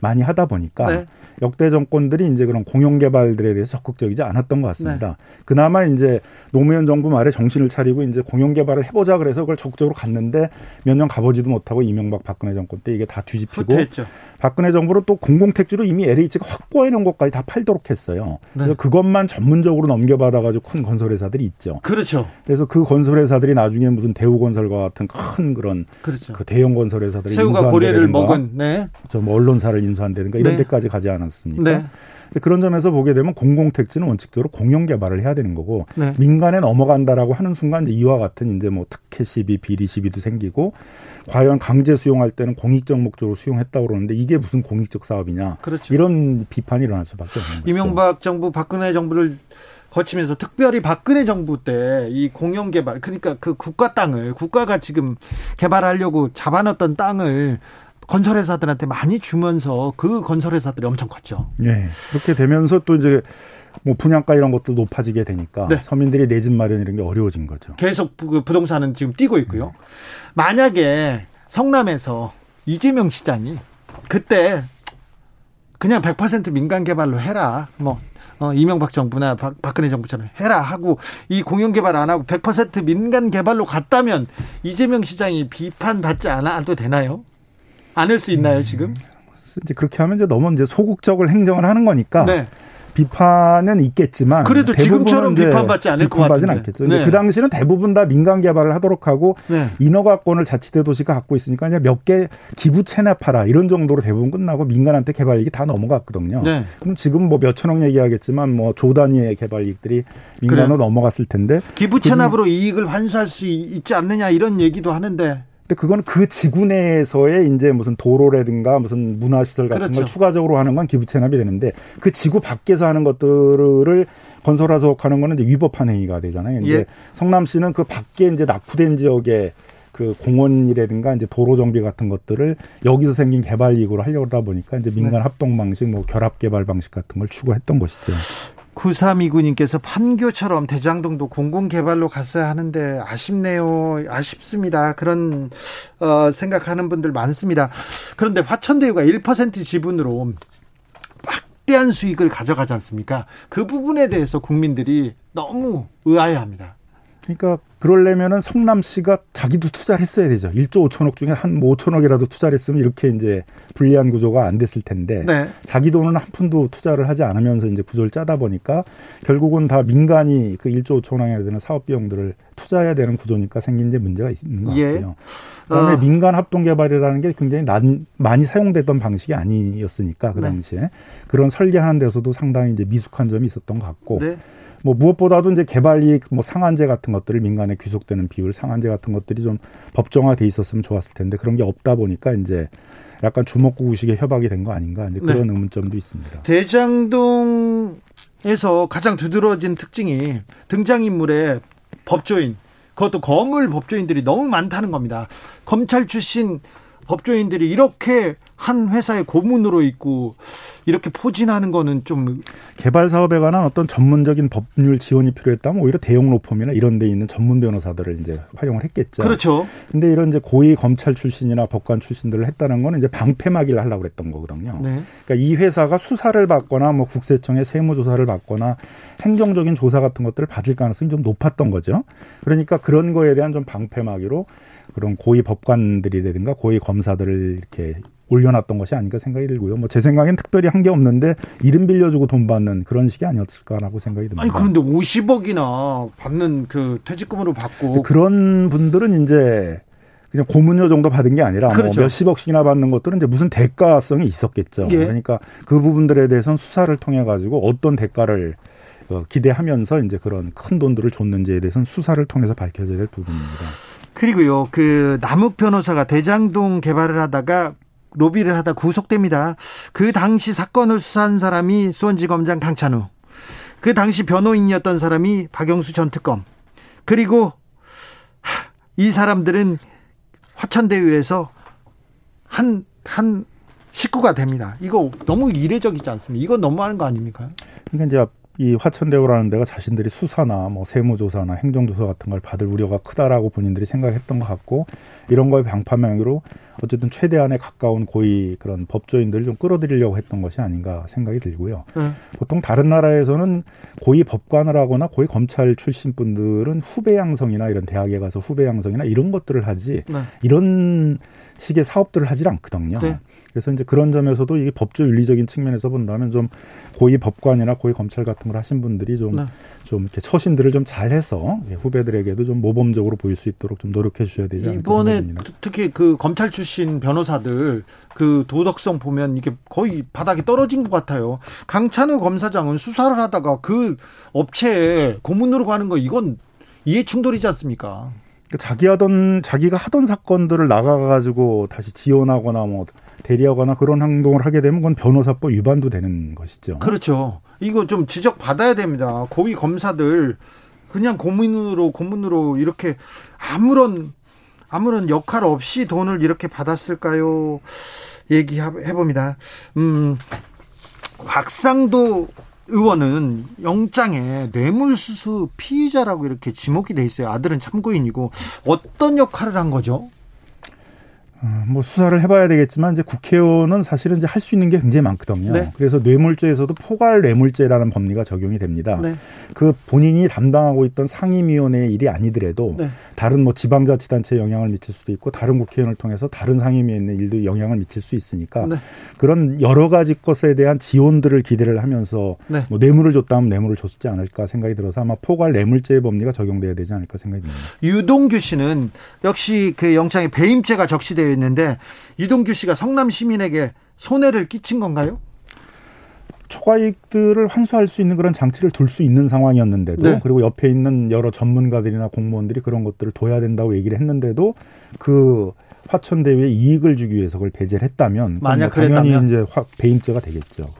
많이 하다 보니까 네. 역대 정권들이 이제 그런 공영 개발들에 대해서 적극적이지 않았던 것 같습니다. 네. 그나마 이제 노무현 정부 말에 정신을 차리고 이제 공영 개발을 해보자 그래서 그걸 적극적으로 갔는데 몇 년 가보지도 못하고 이명박 박근혜 정권 때 이게 다 뒤집히고 후퇴했죠. 박근혜 정부로 또 공공택지로 이미 LH가 확보해 놓은 것까지 다 팔도록 했어요. 네. 그래서 그것만 전문적으로 넘겨받아가지고 큰 건설회사들이 있죠. 그렇죠. 그래서 그 건설회사들이 나중에 무슨 대우건설과 같은 큰 그런 그렇죠. 그 대형 건설 회사들이 새우가 고래를 먹은 네. 뭐 언론사를 인수한다든가 이런 네. 데까지 가지 않았습니까? 네. 그런 점에서 보게 되면 공공택지는 원칙적으로 공영 개발을 해야 되는 거고 네. 민간에 넘어간다라고 하는 순간 이제 이와 같은 이제 뭐 특혜 시비, 비리 시비도 생기고 과연 강제 수용할 때는 공익적 목적으로 수용했다고 그러는데 이게 무슨 공익적 사업이냐 그렇죠. 이런 비판이 일어날 수밖에 없는 거죠. 이명박 정부, 박근혜 정부를 거치면서 특별히 박근혜 정부 때 이 공영 개발 그러니까 그 국가 땅을 국가가 지금 개발하려고 잡아놨던 땅을 건설회사들한테 많이 주면서 그 건설회사들이 엄청 컸죠. 네. 그렇게 되면서 또 이제 뭐 분양가 이런 것도 높아지게 되니까 네. 서민들이 내 집 마련 이런 게 어려워진 거죠. 계속 부동산은 지금 뛰고 있고요. 만약에 성남에서 이재명 시장이 그때 그냥 100% 민간 개발로 해라. 뭐 이명박 정부나 박근혜 정부처럼 해라 하고 이 공영 개발 안 하고 100% 민간 개발로 갔다면 이재명 시장이 비판받지 않아도 되나요? 않을 수 있나요 지금? 이제 그렇게 하면 이제 너무 이제 소극적을 행정을 하는 거니까 네. 비판은 있겠지만 그래도 지금처럼 비판받지 않을 것 같은데. 않겠죠. 네. 그 당시는 대부분 다 민간 개발을 하도록 하고 네. 인허가권을 자치대 도시가 갖고 있으니까 그냥 몇 개 기부 체납하라 이런 정도로 대부분 끝나고 민간한테 개발 이익이 다 넘어갔거든요. 네. 그럼 지금 뭐 몇 천억 얘기하겠지만 뭐 조 단위의 개발 이익들이 민간으로 그래. 넘어갔을 텐데 기부 체납으로 이익을 환수할 수 있지 않느냐 이런 얘기도 하는데. 근데 그건 그 지구 내에서의 이제 무슨 도로라든가 무슨 문화시설 같은 그렇죠. 걸 추가적으로 하는 건 기부 체납이 되는데 그 지구 밖에서 하는 것들을 건설해서 하는 거는 이제 위법한 행위가 되잖아요. 이제 예. 성남시는 그 밖에 이제 낙후된 지역에 그 공원이라든가 이제 도로 정비 같은 것들을 여기서 생긴 개발 이익으로 하려고 하다 보니까 이제 민간 합동 방식, 뭐 결합 개발 방식 같은 걸 추구했던 것이죠. 9329님께서 판교처럼 대장동도 공공개발로 갔어야 하는데 아쉽네요. 아쉽습니다. 그런 생각하는 분들 많습니다. 그런데 화천대유가 1% 지분으로 막대한 수익을 가져가지 않습니까? 그 부분에 대해서 국민들이 너무 의아해합니다. 그러니까 그러려면은 성남시가 자기도 투자를 했어야 되죠. 1조 5천억 중에 한 5천억이라도 투자를 했으면 이렇게 이제 불리한 구조가 안 됐을 텐데 네. 자기 돈은 한 푼도 투자를 하지 않으면서 이제 구조를 짜다 보니까 결국은 다 민간이 그 1조 5천억에 되는 사업 비용들을 투자해야 되는 구조니까 생긴 이제 문제가 있는 것 같아요. 예. 그다음에 민간 합동 개발이라는 게 굉장히 많이 사용됐던 방식이 아니었으니까 그 당시에 네. 그런 설계하는 데서도 상당히 이제 미숙한 점이 있었던 것 같고. 네. 뭐 무엇보다도 이제 개발이익, 뭐 상한제 같은 것들을 민간에 귀속되는 비율, 상한제 같은 것들이 좀 법정화돼 있었으면 좋았을 텐데 그런 게 없다 보니까 이제 약간 주먹구구식의 협약이 된 거 아닌가 이제 그런 네. 의문점도 있습니다. 대장동에서 가장 두드러진 특징이 등장인물의 법조인, 그것도 거물 법조인들이 너무 많다는 겁니다. 검찰 출신 법조인들이 이렇게 한 회사의 고문으로 있고 이렇게 포진하는 거는 좀 개발 사업에 관한 어떤 전문적인 법률 지원이 필요했다면 오히려 대형 로펌이나 이런 데 있는 전문 변호사들을 이제 활용을 했겠죠. 그렇죠. 근데 이런 이제 고위 검찰 출신이나 법관 출신들을 했다는 거는 이제 방패막이를 하려고 그랬던 거거든요. 네. 그러니까 이 회사가 수사를 받거나 뭐 국세청의 세무 조사를 받거나 행정적인 조사 같은 것들을 받을 가능성이 좀 높았던 거죠. 그러니까 그런 거에 대한 좀 방패막이로 그런 고위 법관들이라든가 고위 검사들을 이렇게 올려놨던 것이 아닌가 생각이 들고요. 뭐 제 생각엔 특별히 한 게 없는데 이름 빌려주고 돈 받는 그런 식이 아니었을까라고 생각이 듭니다. 아니 그런데 50억이나 받는 그 퇴직금으로 받고 그런 분들은 이제 그냥 고문료 정도 받은 게 아니라 그렇죠. 뭐 몇십억씩이나 받는 것들은 이제 무슨 대가성이 있었겠죠. 예. 그러니까 그 부분들에 대해서는 수사를 통해 가지고 어떤 대가를 기대하면서 이제 그런 큰 돈들을 줬는지에 대해서는 수사를 통해서 밝혀져야 될 부분입니다. 그리고요, 그 남욱 변호사가 대장동 개발을 하다가 로비를 하다 구속됩니다. 그 당시 사건을 수사한 사람이 수원지검장 강찬우, 그 당시 변호인이었던 사람이 박영수 전 특검, 그리고 이 사람들은 화천대유에서 한 식구가 됩니다. 이거 너무 이례적이지 않습니까? 이건 너무하는 거 아닙니까? 그러니까 이제 이 화천대유라는 데가 자신들이 수사나 뭐 세무조사나 행정조사 같은 걸 받을 우려가 크다라고 본인들이 생각했던 것 같고, 이런 거에 방파명으로 어쨌든 최대한에 가까운 고위 그런 법조인들을 좀 끌어들이려고 했던 것이 아닌가 생각이 들고요. 보통 다른 나라에서는 고위 법관을 하거나 고위 검찰 출신 분들은 후배 양성이나 이런 대학에 가서 후배 양성이나 이런 것들을 하지, 이런 식의 사업들을 하질 않거든요. 그래서 이제 그런 점에서도 이게 법조 윤리적인 측면에서 본다면 좀 고위 법관이나 고위 검찰 같은 걸 하신 분들이 좀 이렇게 처신들을 좀 잘해서 후배들에게도 좀 모범적으로 보일 수 있도록 좀 노력해 주셔야 되지 않을까 생각합니다. 이번에 특히 그 검찰 출신 변호사들 그 도덕성 보면 이게 거의 바닥에 떨어진 것 같아요. 강찬우 검사장은 수사를 하다가 그 업체에 고문으로 가는 거, 이건 이해 충돌이지 않습니까? 자기가 하던 사건들을 나가가지고 다시 지원하거나 뭐 대리하거나 그런 행동을 하게 되면 그건 변호사법 위반도 되는 것이죠. 그렇죠. 이거 좀 지적받아야 됩니다. 고위 검사들 그냥 고문으로 이렇게 아무런 역할 없이 돈을 이렇게 받았을까요? 얘기해봅니다. 곽상도 의원은 영장에 뇌물수수 피의자라고 이렇게 지목이 돼 있어요. 아들은 참고인이고 어떤 역할을 한 거죠? 뭐 수사를 해봐야 되겠지만 이제 국회의원은 사실은 이제 할 수 있는 게 굉장히 많거든요. 그래서 뇌물죄에서도 포괄 뇌물죄라는 법리가 적용이 됩니다. 그 본인이 담당하고 있던 상임위원회의 일이 아니더라도 다른 뭐 지방자치단체에 영향을 미칠 수도 있고 다른 국회의원을 통해서 다른 상임위원회의 일도 영향을 미칠 수 있으니까 그런 여러 가지 것에 대한 지원들을 기대를 하면서 뭐 뇌물을 줬다면 뇌물을 줬지 않을까 생각이 들어서 아마 포괄 뇌물죄의 법리가 적용돼야 되지 않을까 생각이 듭니다. 유동규 씨는 역시 그 영장에 배임죄가 적시되어 있는데 유동규 씨가 성남 시민에게 손해를 끼친 건가요? 초과이익들을 환수할 수 있는 그런 장치를 둘 수 있는 상황이었는데도 그리고 옆에 있는 여러 전문가들이나 공무원들이 그런 것들을 둬야 된다고 얘기를 했는데도 그 화천대유에 이익을 주기 위해서 그걸 배제를 했다면 만약 그랬다면 이제 배임죄가 되겠죠.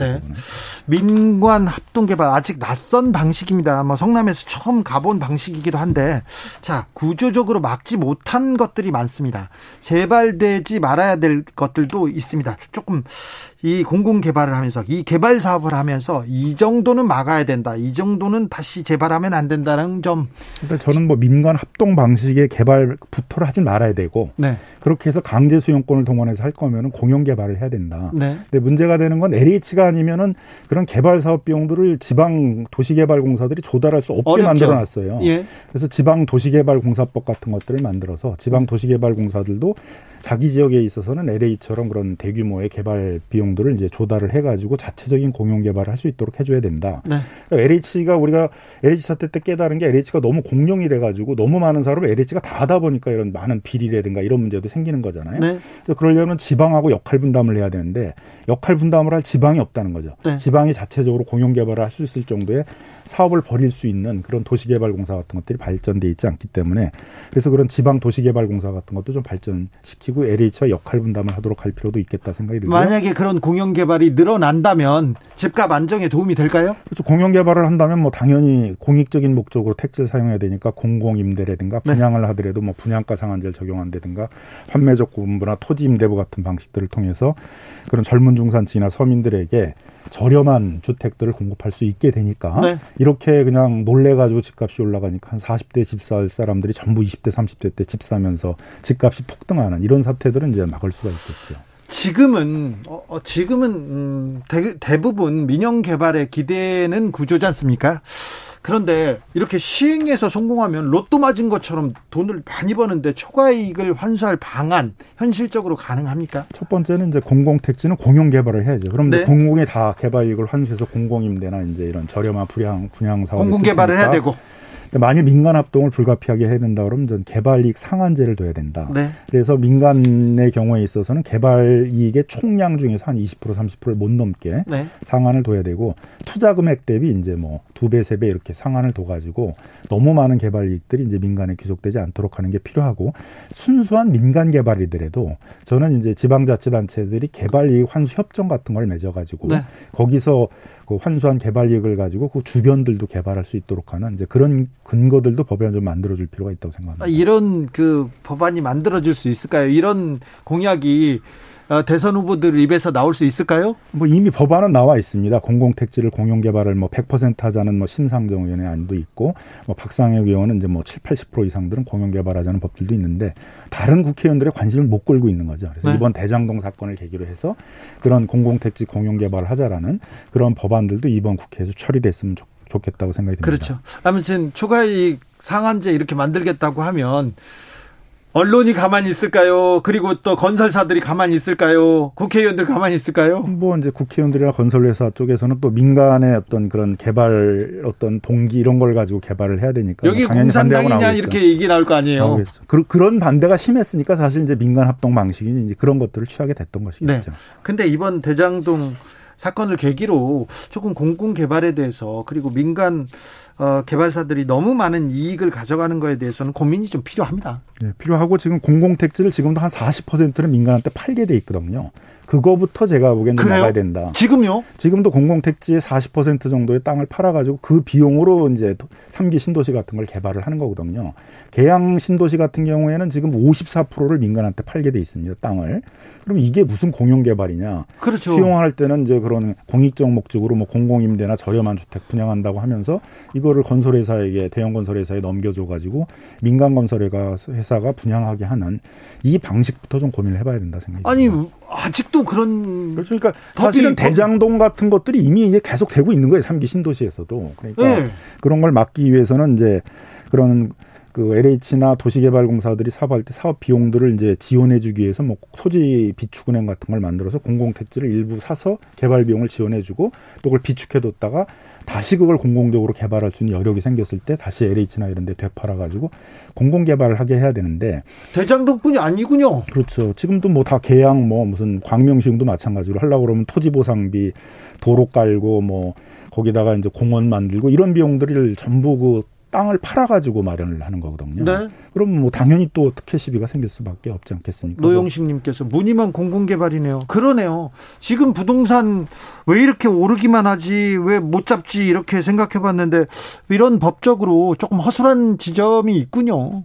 민관 합동개발 아직 낯선 방식입니다. 뭐 성남에서 처음 가본 방식이기도 한데, 자 구조적으로 막지 못한 것들이 많습니다. 재발되지 말아야 될 것들도 있습니다. 조금 이 공공개발을 하면서 이 개발 사업을 하면서 이 정도는 막아야 된다, 이 정도는 다시 재발하면 안 된다는 점. 그러니까 저는 뭐 민관 합동 방식의 개발 부터를 하지 말아야 되고. 그렇게 해서 강제 수용권을 동원해서 할 거면은 공영 개발을 해야 된다. 근데 문제가 되는 건 LH가 아니면은 그런 개발 사업 비용들을 지방 도시개발공사들이 조달할 수 없게 만들어놨어요. 그래서 지방 도시개발공사법 같은 것들을 만들어서 지방 도시개발공사들도 자기 지역에 있어서는 LH처럼 그런 대규모의 개발 비용들을 이제 조달을 해가지고 자체적인 공영 개발을 할 수 있도록 해줘야 된다. 그러니까 LH가 우리가 LH 사태 때 깨달은 게 LH가 너무 공룡이 돼가지고 너무 많은 사업을 LH가 다 하다 보니까 이런 많은 비리라든가 이런 문제도 생기는 거잖아요. 그래서 그러려면 지방하고 역할 분담을 해야 되는데 역할 분담을 할 지방이 없다는 거죠. 지방이 자체적으로 공영 개발을 할 수 있을 정도의 사업을 벌일 수 있는 그런 도시개발공사 같은 것들이 발전돼 있지 않기 때문에 그래서 그런 지방 도시개발공사 같은 것도 좀 발전시키고 LH와 역할 분담을 하도록 할 필요도 있겠다 생각이 들고요. 만약에 그런 공영 개발이 늘어난다면 집값 안정에 도움이 될까요? 그렇죠. 공영 개발을 한다면 뭐 당연히 공익적인 목적으로 택지를 사용해야 되니까 공공 임대라든가 분양을 하더라도 뭐 분양가 상한제를 적용한다든가 판매적 고분부나 토지 임대부 같은 방식들을 통해서 그런 젊은 중산층이나 서민들에게 저렴한 주택들을 공급할 수 있게 되니까 이렇게 그냥 놀래가지고 집값이 올라가니까 한 40대 집 살 사람들이 전부 20대 30대 때 집 사면서 집값이 폭등하는 이런 사태들은 이제 막을 수가 있겠죠. 지금은 대부분 민영 개발에 기대는 구조지 않습니까? 그런데 이렇게 시행해서 성공하면 로또 맞은 것처럼 돈을 많이 버는데 초과이익을 환수할 방안 현실적으로 가능합니까? 첫 번째는 이제 공공택지는 공용 개발을 해야죠. 그럼 이제 공공이 다 개발이익을 환수해서 공공임대나 이제 이런 저렴한 분양 사업을 공공 개발을 해야 되고. 만일 민간 합동을 불가피하게 해야 된다 그러면 전 개발이익 상한제를 둬야 된다. 그래서 민간의 경우에 있어서는 개발이익의 총량 중에서 한 20% 30%를 못 넘게 상한을 둬야 되고 투자 금액 대비 이제 뭐 2배 3배 이렇게 상한을 둬가지고 너무 많은 개발이익들이 이제 민간에 귀속되지 않도록 하는 게 필요하고 순수한 민간 개발이더라도 저는 이제 지방자치단체들이 개발이익 환수 협정 같은 걸 맺어가지고 거기서 그 환수한 개발이익을 가지고 그 주변들도 개발할 수 있도록 하는 이제 그런 근거들도 법안을 좀 만들어줄 필요가 있다고 생각합니다. 이런 그 법안이 만들어질 수 있을까요? 이런 공약이 대선 후보들 입에서 나올 수 있을까요? 뭐 이미 법안은 나와 있습니다. 공공택지를 공용개발을 뭐 100% 하자는 뭐 심상정 의원의 안도 있고, 뭐 박상혁 의원은 이제 뭐 70~80% 이상들은 공용개발하자는 법들도 있는데 다른 국회의원들의 관심을 못 끌고 있는 거죠. 그래서 네. 이번 대장동 사건을 계기로 해서 그런 공공택지 공용개발을 하자라는 그런 법안들도 이번 국회에서 처리됐으면 좋겠다고 생각이 듭니다. 그렇죠. 아무튼 초과이익 상한제 이렇게 만들겠다고 하면 언론이 가만히 있을까요? 그리고 또 건설사들이 가만히 있을까요? 국회의원들 가만히 있을까요? 뭐 이제 국회의원들이나 건설회사 쪽에서는 또 민간의 어떤 그런 개발 어떤 동기 이런 걸 가지고 개발을 해야 되니까 여기 당연히 공산당이냐 이렇게 얘기 나올 거 아니에요? 나오겠죠. 그런 반대가 심했으니까 사실 이제 민간 합동 방식이 이제 그런 것들을 취하게 됐던 것이겠죠. 네. 근데 이번 대장동 사건을 계기로 조금 공공 개발에 대해서 그리고 민간 개발사들이 너무 많은 이익을 가져가는 거에 대해서는 고민이 좀 필요합니다. 네, 필요하고 지금 공공택지를 지금도 한 40%는 민간한테 팔게 돼 있거든요. 그거부터 제가 보기에는 나가야 된다. 지금요? 지금도 공공택지의 40% 정도의 땅을 팔아가지고 그 비용으로 이제 3기 신도시 같은 걸 개발을 하는 거거든요. 계양 신도시 같은 경우에는 지금 54%를 민간한테 팔게 돼 있습니다. 땅을. 그럼 이게 무슨 공용개발이냐. 그렇죠. 수용할 때는 이제 그런 공익적 목적으로 뭐 공공임대나 저렴한 주택 분양한다고 하면서 이거를 건설회사에게, 대형 건설회사에 넘겨줘가지고 민간 건설회사가 분양하게 하는 이 방식부터 좀 고민을 해봐야 된다 생각이 듭니다. 아니, 아직도 그런. 그렇죠. 그러니까 사실은 대장동 같은 것들이 이미 이제 계속되고 있는 거예요. 3기 신도시에서도. 그러니까 네. 그런 걸 막기 위해서는 이제 그런 그 LH나 도시개발공사들이 사업할 때 사업 비용들을 이제 지원해주기 위해서 뭐 토지 비축은행 같은 걸 만들어서 공공택지를 일부 사서 개발 비용을 지원해주고 또 그걸 비축해뒀다가 다시 그걸 공공적으로 개발할 수 있는 여력이 생겼을 때 다시 LH나 이런 데 되팔아가지고 공공개발을 하게 해야 되는데. 대장동뿐이 아니군요. 그렇죠. 지금도 뭐 다 계양 뭐 무슨 광명시흥도 마찬가지로 하려고 그러면 토지보상비, 도로 깔고 뭐 거기다가 이제 공원 만들고 이런 비용들을 전부 그 땅을 팔아가지고 마련을 하는 거거든요. 네. 그럼 뭐 당연히 또 특혜 시비가 생길 수밖에 없지 않겠습니까? 노영식님께서 무늬만 공공개발이네요. 그러네요. 지금 부동산 왜 이렇게 오르기만 하지 왜 못 잡지 이렇게 생각해봤는데 이런 법적으로 조금 허술한 지점이 있군요.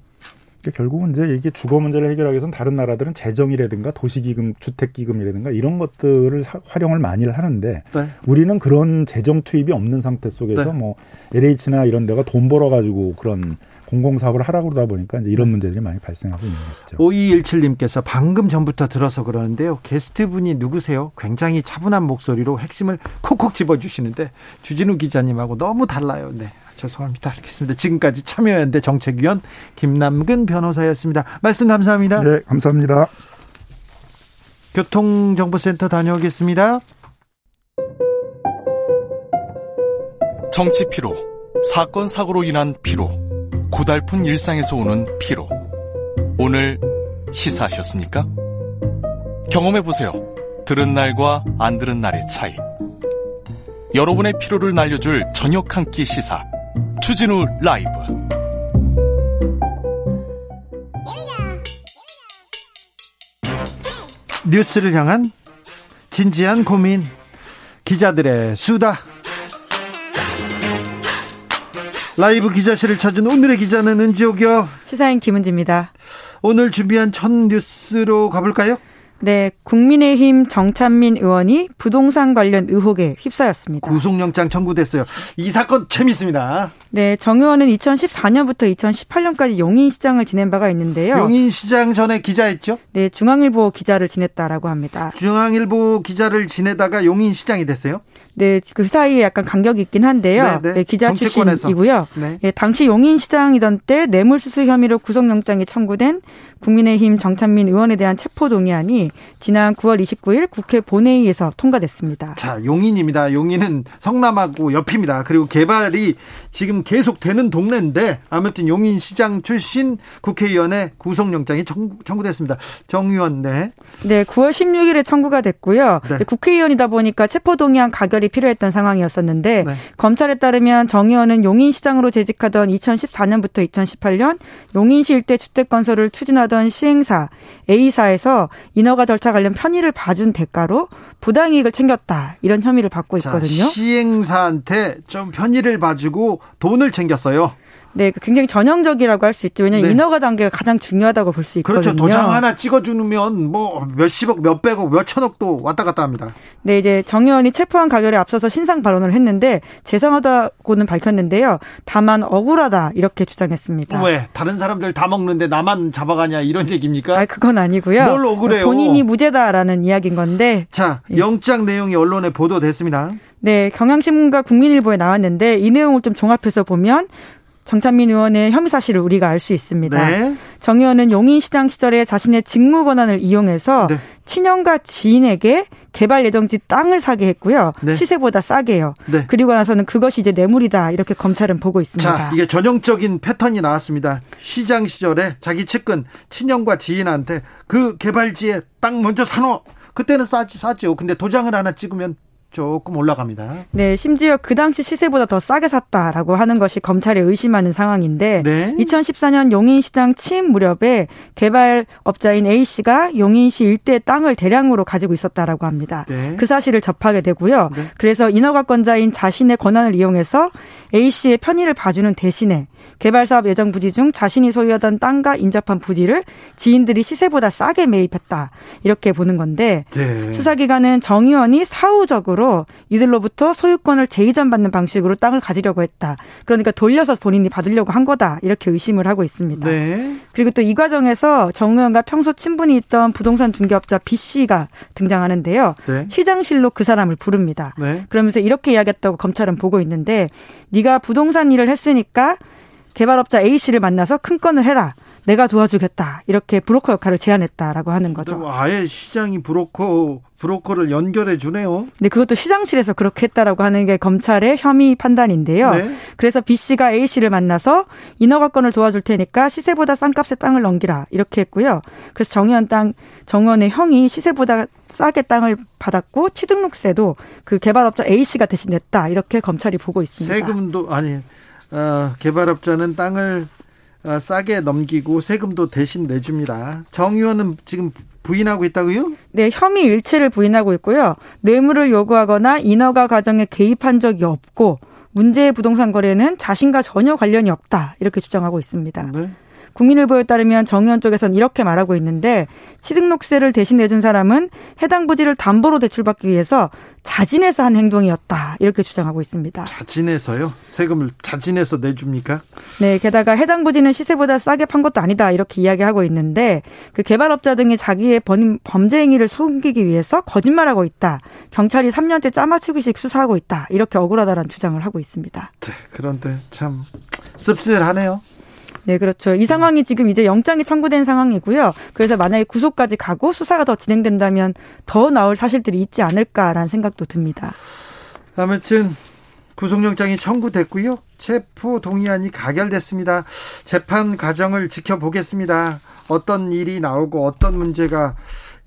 결국은 이제 이게 주거 문제를 해결하기 위해서는 다른 나라들은 재정이라든가 도시기금, 주택기금이라든가 이런 것들을 활용을 많이 하는데 네. 우리는 그런 재정 투입이 없는 상태 속에서 네. 뭐 LH나 이런 데가 돈 벌어가지고 그런 공공사업을 하라고 그러다 보니까 이제 이런 문제들이 많이 발생하고 있는 것이죠. 5217님께서 방금 전부터 들어서 그러는데요. 게스트분이 누구세요? 굉장히 차분한 목소리로 핵심을 콕콕 집어주시는데 주진우 기자님하고 너무 달라요. 네. 죄송합니다. 알겠습니다. 지금까지 참여연대 정책위원 김남근 변호사였습니다. 말씀 감사합니다. 네, 감사합니다. 교통정보센터 다녀오겠습니다. 정치 피로, 사건 사고로 인한 피로, 고달픈 일상에서 오는 피로. 오늘 시사하셨습니까? 경험해보세요. 들은 날과 안 들은 날의 차이. 여러분의 피로를 날려줄 저녁 한 끼 시사. 주진우 라이브. 뉴스를 향한 진지한 고민 기자들의 수다. 라이브 기자실을 찾은 오늘의 기자는 은지옥이요. 시사인 김은지입니다. 오늘 준비한 첫 뉴스로 가볼까요? 네, 국민의힘 정찬민 의원이 부동산 관련 의혹에 휩싸였습니다. 구속영장 청구됐어요. 이 사건 재밌습니다. 네, 정 의원은 2014년부터 2018년까지 용인시장을 지낸 바가 있는데요. 용인시장 전에 기자였죠? 네, 중앙일보 기자를 지냈다라고 합니다. 중앙일보 기자를 지내다가 용인시장이 됐어요? 네, 그 사이에 약간 간격이 있긴 한데요. 네, 기자 출신이고요. 네. 네, 당시 용인시장이던 때 뇌물수수 혐의로 구속영장이 청구된 국민의힘 정찬민 의원에 대한 체포동의안이 지난 9월 29일 국회 본회의에서 통과됐습니다. 자, 용인입니다. 용인은 성남하고 옆입니다. 그리고 개발이 지금 계속되는 동네인데 아무튼 용인시장 출신 국회의원의 구속영장이 청구됐습니다. 정 의원, 네. 네, 9월 16일에 청구가 됐고요. 네. 국회의원이다 보니까 체포동의안 가결이 필요했던 상황이었었는데 네. 검찰에 따르면 정 의원은 용인시장으로 재직하던 2014년부터 2018년 용인시 일대 주택건설을 추진하던 시행사 A사에서 인허가 절차 관련 편의를 봐준 대가로 부당이익을 챙겼다. 이런 혐의를 받고 있거든요. 자, 시행사한테 좀 편의를 봐주고 돈을 챙겼어요. 네, 굉장히 전형적이라고 할 수 있죠. 왜냐하면 네. 인허가 단계가 가장 중요하다고 볼 수 있거든요. 그렇죠. 도장 하나 찍어주면 뭐 몇십억, 몇백억, 몇천억도 왔다 갔다 합니다. 네, 이제 정 의원이 체포한 가결에 앞서서 신상 발언을 했는데 죄송하다고는 밝혔는데요. 다만 억울하다 이렇게 주장했습니다. 왜? 다른 사람들 다 먹는데 나만 잡아가냐 이런 얘기입니까? 아, 그건 아니고요. 뭘 억울해요? 본인이 무죄다라는 이야기인 건데. 자, 영장 내용이 언론에 보도됐습니다. 네, 경향신문과 국민일보에 나왔는데 이 내용을 좀 종합해서 보면 정찬민 의원의 혐의 사실을 우리가 알 수 있습니다. 네. 정 의원은 용인시장 시절에 자신의 직무 권한을 이용해서 네. 친형과 지인에게 개발 예정지 땅을 사게 했고요. 네. 시세보다 싸게요. 네. 그리고 나서는 그것이 이제 뇌물이다 이렇게 검찰은 보고 있습니다. 자, 이게 전형적인 패턴이 나왔습니다. 시장 시절에 자기 측근 친형과 지인한테 그 개발지에 땅 먼저 사놓. 그때는 싸죠. 근데 도장을 하나 찍으면 조금 올라갑니다. 네, 심지어 그 당시 시세보다 더 싸게 샀다라고 하는 것이 검찰이 의심하는 상황인데 네. 2014년 용인시장 취임 무렵에 개발업자인 A씨가 용인시 일대 땅을 대량으로 가지고 있었다라고 합니다. 네. 그 사실을 접하게 되고요. 네. 그래서 인허가권자인 자신의 권한을 이용해서 A씨의 편의를 봐주는 대신에 개발사업 예정 부지 중 자신이 소유하던 땅과 인접한 부지를 지인들이 시세보다 싸게 매입했다. 이렇게 보는 건데 네. 수사기관은 정 의원이 사후적으로 이들로부터 소유권을 재이전받는 방식으로 땅을 가지려고 했다. 그러니까 돌려서 본인이 받으려고 한 거다. 이렇게 의심을 하고 있습니다. 네. 그리고 또 이 과정에서 정 의원과 평소 친분이 있던 부동산 중개업자 B씨가 등장하는데요. 네. 시장실로 그 사람을 부릅니다. 네. 그러면서 이렇게 이야기했다고 검찰은 보고 있는데 네가 부동산 일을 했으니까 개발업자 A씨를 만나서 큰 건을 해라. 내가 도와주겠다. 이렇게 브로커 역할을 제안했다라고 하는 거죠. 아예 시장이 브로커를 연결해 주네요. 네, 그것도 시장실에서 그렇게 했다라고 하는 게 검찰의 혐의 판단인데요. 네. 그래서 B씨가 A씨를 만나서 인허가권을 도와줄 테니까 시세보다 싼 값에 땅을 넘기라 이렇게 했고요. 그래서 정의원의 형이 시세보다 싸게 땅을 받았고 취득록세도 그 개발업자 A씨가 대신 냈다 이렇게 검찰이 보고 있습니다. 세금도 개발업자는 땅을 싸게 넘기고 세금도 대신 내줍니다. 정 의원은 지금 부인하고 있다고요? 네, 혐의 일체를 부인하고 있고요. 뇌물을 요구하거나 인허가 과정에 개입한 적이 없고 문제의 부동산 거래는 자신과 전혀 관련이 없다. 이렇게 주장하고 있습니다. 네. 국민일보에 따르면 정 의원 쪽에서는 이렇게 말하고 있는데 취득록세를 대신 내준 사람은 해당 부지를 담보로 대출받기 위해서 자진해서 한 행동이었다. 이렇게 주장하고 있습니다. 자진해서요? 세금을 자진해서 내줍니까? 네. 게다가 해당 부지는 시세보다 싸게 판 것도 아니다. 이렇게 이야기하고 있는데 그 개발업자 등이 자기의 범죄 행위를 숨기기 위해서 거짓말하고 있다. 경찰이 3년째 짜맞추기식 수사하고 있다. 이렇게 억울하다라는 주장을 하고 있습니다. 네, 그런데 참 씁쓸하네요. 네, 그렇죠. 이 상황이 지금 이제 영장이 청구된 상황이고요. 그래서 만약에 구속까지 가고 수사가 더 진행된다면 더 나올 사실들이 있지 않을까라는 생각도 듭니다. 아무튼 구속영장이 청구됐고요. 체포 동의안이 가결됐습니다. 재판 과정을 지켜보겠습니다. 어떤 일이 나오고 어떤 문제가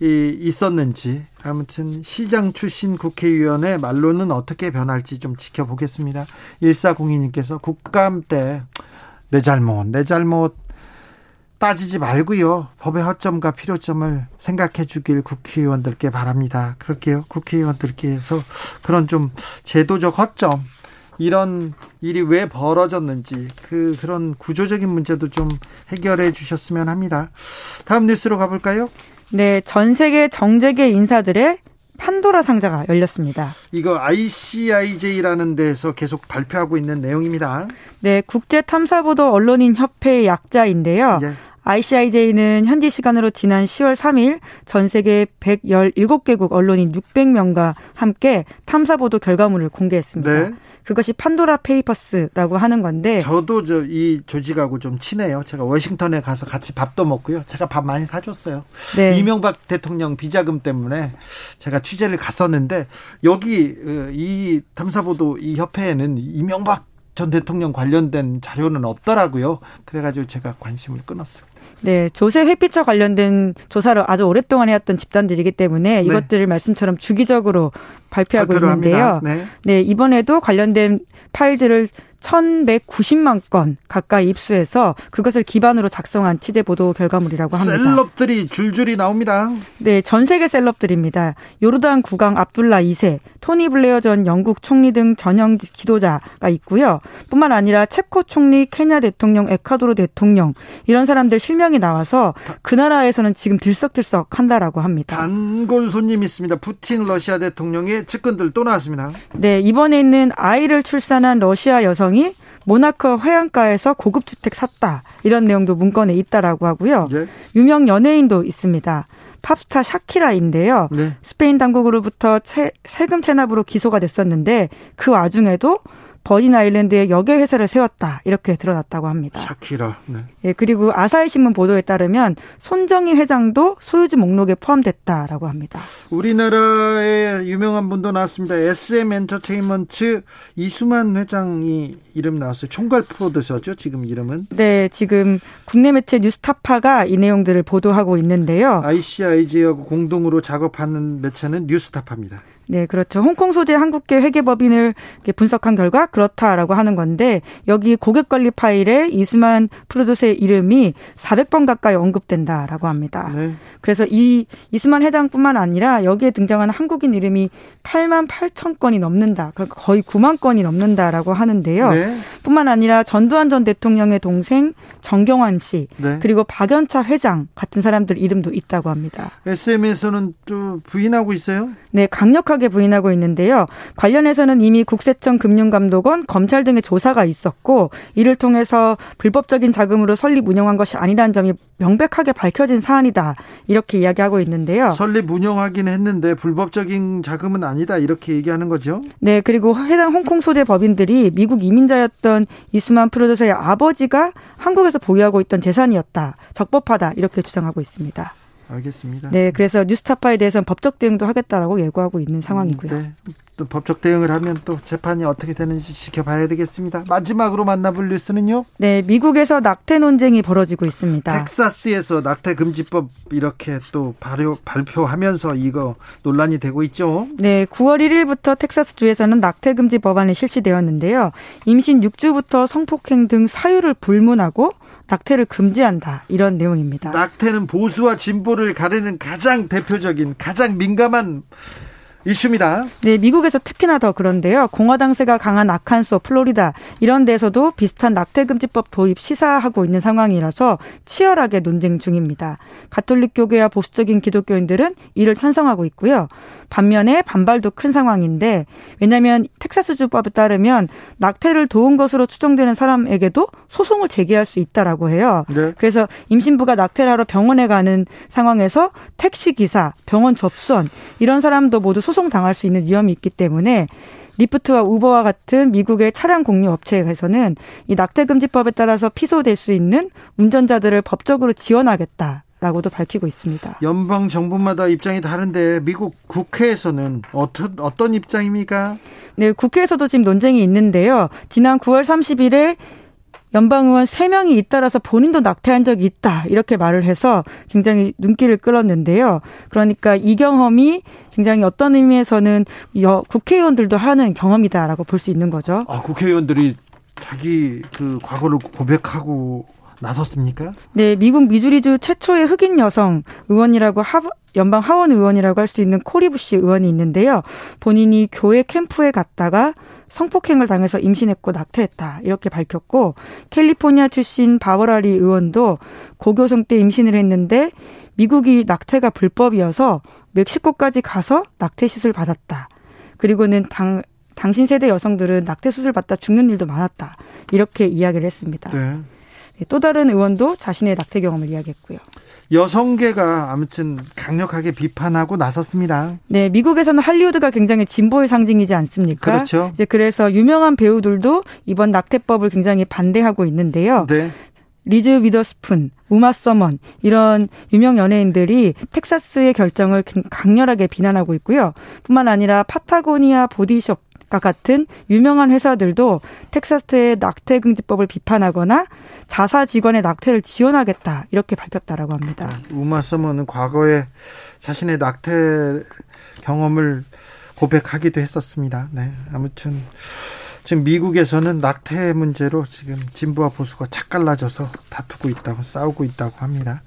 있었는지 아무튼 시장 출신 국회의원의 말로는 어떻게 변할지 좀 지켜보겠습니다. 1402님께서 국감 때 내 잘못 따지지 말고요. 법의 허점과 필요점을 생각해 주길 국회의원들께 바랍니다. 그럴게요. 국회의원들께서 그런 좀 제도적 허점, 이런 일이 왜 벌어졌는지 그런 구조적인 문제도 좀 해결해 주셨으면 합니다. 다음 뉴스로 가볼까요? 네, 전 세계 정재계 인사들의 판도라 상자가 열렸습니다. 이거 ICIJ라는 데서 계속 발표하고 있는 내용입니다. 네, 국제탐사보도 언론인 협회의 약자인데요. 예. ICIJ는 현지 시간으로 지난 10월 3일 전 세계 117개국 언론인 600명과 함께 탐사보도 결과물을 공개했습니다. 네. 그것이 판도라 페이퍼스라고 하는 건데 저도 이 조직하고 좀 친해요. 제가 워싱턴에 가서 같이 밥도 먹고요. 제가 밥 많이 사줬어요. 네. 이명박 대통령 비자금 때문에 제가 취재를 갔었는데 여기 이 탐사보도 이 협회에는 이명박 전 대통령 관련된 자료는 없더라고요. 그래가지고 제가 관심을 끊었습니다. 네, 조세 회피처 관련된 조사를 아주 오랫동안 해왔던 집단들이기 때문에 이것들을 말씀처럼 주기적으로 발표하고 있는데요. 네. 네, 이번에도 관련된 파일들을 1190만 건 가까이 입수해서 그것을 기반으로 작성한 취재보도 결과물이라고 합니다. 셀럽들이 줄줄이 나옵니다. 네, 전 세계 셀럽들입니다. 요르단 국왕 압둘라 2세, 토니 블레어 전 영국 총리 등 전형 지도자가 있고요. 뿐만 아니라 체코 총리, 케냐 대통령, 에콰도르 대통령 이런 사람들 실명이 나와서 그 나라에서는 지금 들썩들썩 한다라고 합니다. 단골 손님 있습니다. 푸틴 러시아 대통령의 측근들 또 나왔습니다. 네, 이번에는 아이를 출산한 러시아 여성이 모나코 해안가에서 고급 주택 샀다. 이런 내용도 문건에 있다라고 하고요. 예? 유명 연예인도 있습니다. 팝스타 샤키라인데요. 네. 스페인 당국으로부터 세금 체납으로 기소가 됐었는데 그 와중에도 버닌 아일랜드에 여객 회사를 세웠다. 이렇게 드러났다고 합니다. 샤키라. 네. 예, 그리고 아사히 신문 보도에 따르면 손정희 회장도 소유주 목록에 포함됐다라고 합니다. 우리나라의 유명한 분도 나왔습니다. SM 엔터테인먼트 이수만 회장이 이름 나왔어요. 총괄 프로듀서죠. 지금 이름은. 네, 지금 국내 매체 뉴스타파가 이 내용들을 보도하고 있는데요. ICIG하고 공동으로 작업하는 매체는 뉴스타파입니다. 네, 그렇죠. 홍콩 소재 한국계 회계법인을 분석한 결과 그렇다라고 하는 건데 여기 고객관리 파일에 이수만 프로듀서의 이름이 400번 가까이 언급된다라고 합니다. 네. 그래서 이 이수만 회장뿐만 아니라 여기에 등장하는 한국인 이름이 8만 8천 건이 넘는다. 그러니까 거의 9만 건이 넘는다라고 하는데요. 네. 뿐만 아니라 전두환 전 대통령의 동생 정경환 씨 네. 그리고 박연차 회장 같은 사람들 이름도 있다고 합니다. SM에서는 또 부인하고 있어요? 네, 강력하게 부인하고 있는데요. 관련해서는 이미 국세청, 금융감독원, 검찰 등의 조사가 있었고 이를 통해서 불법적인 자금으로 설립 운영한 것이 아니라는 점이 명백하게 밝혀진 사안이다. 이렇게 이야기하고 있는데요. 설립 운영하긴 했는데 불법적인 자금은 아니다. 이렇게 얘기하는 거죠. 네. 그리고 해당 홍콩 소재 법인들이 미국 이민자였던 이수만 프로듀서의 아버지가 한국에서 보유하고 있던 재산이었다. 적법하다. 이렇게 주장하고 있습니다. 알겠습니다. 네, 그래서 뉴스타파에 대해서는 법적 대응도 하겠다라고 예고하고 있는 상황이고요. 네, 또 법적 대응을 하면 또 재판이 어떻게 되는지 지켜봐야 되겠습니다. 마지막으로 만나볼 뉴스는요? 네, 미국에서 낙태 논쟁이 벌어지고 있습니다. 텍사스에서 낙태 금지법 이렇게 또 발표하면서 이거 논란이 되고 있죠? 네, 9월 1일부터 텍사스주에서는 낙태 금지 법안이 실시되었는데요. 임신 6주부터 성폭행 등 사유를 불문하고 낙태를 금지한다. 이런 내용입니다. 낙태는 보수와 진보를 가르는 가장 대표적인 가장 민감한 이슈입니다. 네, 미국에서 특히나 더 그런데요. 공화당세가 강한 아칸소, 플로리다 이런 데서도 비슷한 낙태금지법 도입 시사하고 있는 상황이라서 치열하게 논쟁 중입니다. 가톨릭 교계와 보수적인 기독교인들은 이를 찬성하고 있고요. 반면에 반발도 큰 상황인데 왜냐하면 텍사스주법에 따르면 낙태를 도운 것으로 추정되는 사람에게도 소송을 제기할 수 있다라고 해요. 네. 그래서 임신부가 낙태를 하러 병원에 가는 상황에서 택시기사, 병원 접수원 이런 사람도 모두 소송당할 수 있는 위험이 있기 때문에 리프트와 우버와 같은 미국의 차량 공유 업체에서는 이 낙태금지법에 따라서 피소될 수 있는 운전자들을 법적으로 지원하겠다라고도 밝히고 있습니다. 연방 정부마다 입장이 다른데 미국 국회에서는 어떤 입장입니까? 네, 국회에서도 지금 논쟁이 있는데요. 지난 9월 30일에 연방의원 3명이 잇따라서 본인도 낙태한 적이 있다 이렇게 말을 해서 굉장히 눈길을 끌었는데요. 그러니까 이 경험이 굉장히 어떤 의미에서는 국회의원들도 하는 경험이다라고 볼 수 있는 거죠. 아, 국회의원들이 자기 그 과거를 고백하고 나섰습니까? 네, 미국 미주리주 최초의 흑인 여성 의원이라고 연방 하원 의원이라고 할 수 있는 코리브 씨 의원이 있는데요. 본인이 교회 캠프에 갔다가 성폭행을 당해서 임신했고 낙태했다 이렇게 밝혔고 캘리포니아 출신 바버라리 의원도 고교생 때 임신을 했는데 미국이 낙태가 불법이어서 멕시코까지 가서 낙태 시술 받았다. 그리고는 당신 세대 여성들은 낙태 수술 받다 죽는 일도 많았다. 이렇게 이야기를 했습니다. 네. 또 다른 의원도 자신의 낙태 경험을 이야기했고요. 여성계가 아무튼 강력하게 비판하고 나섰습니다. 네, 미국에서는 할리우드가 굉장히 진보의 상징이지 않습니까? 그렇죠. 이제 그래서 유명한 배우들도 이번 낙태법을 굉장히 반대하고 있는데요. 네. 리즈 위더스푼, 우마 서먼 이런 유명 연예인들이 텍사스의 결정을 강렬하게 비난하고 있고요. 뿐만 아니라 파타고니아 보디숍 같은 유명한 회사들도 텍사스의 낙태금지법을 비판하거나 자사 직원의 낙태를 지원하겠다 이렇게 밝혔다라고 합니다. 우마 서먼은 과거에 자신의 낙태 경험을 고백하기도 했었습니다. 네, 아무튼 지금 미국에서는 낙태 문제로 지금 진보와 보수가 착갈라져서 다투고 있다고, 싸우고 있다고 합니다.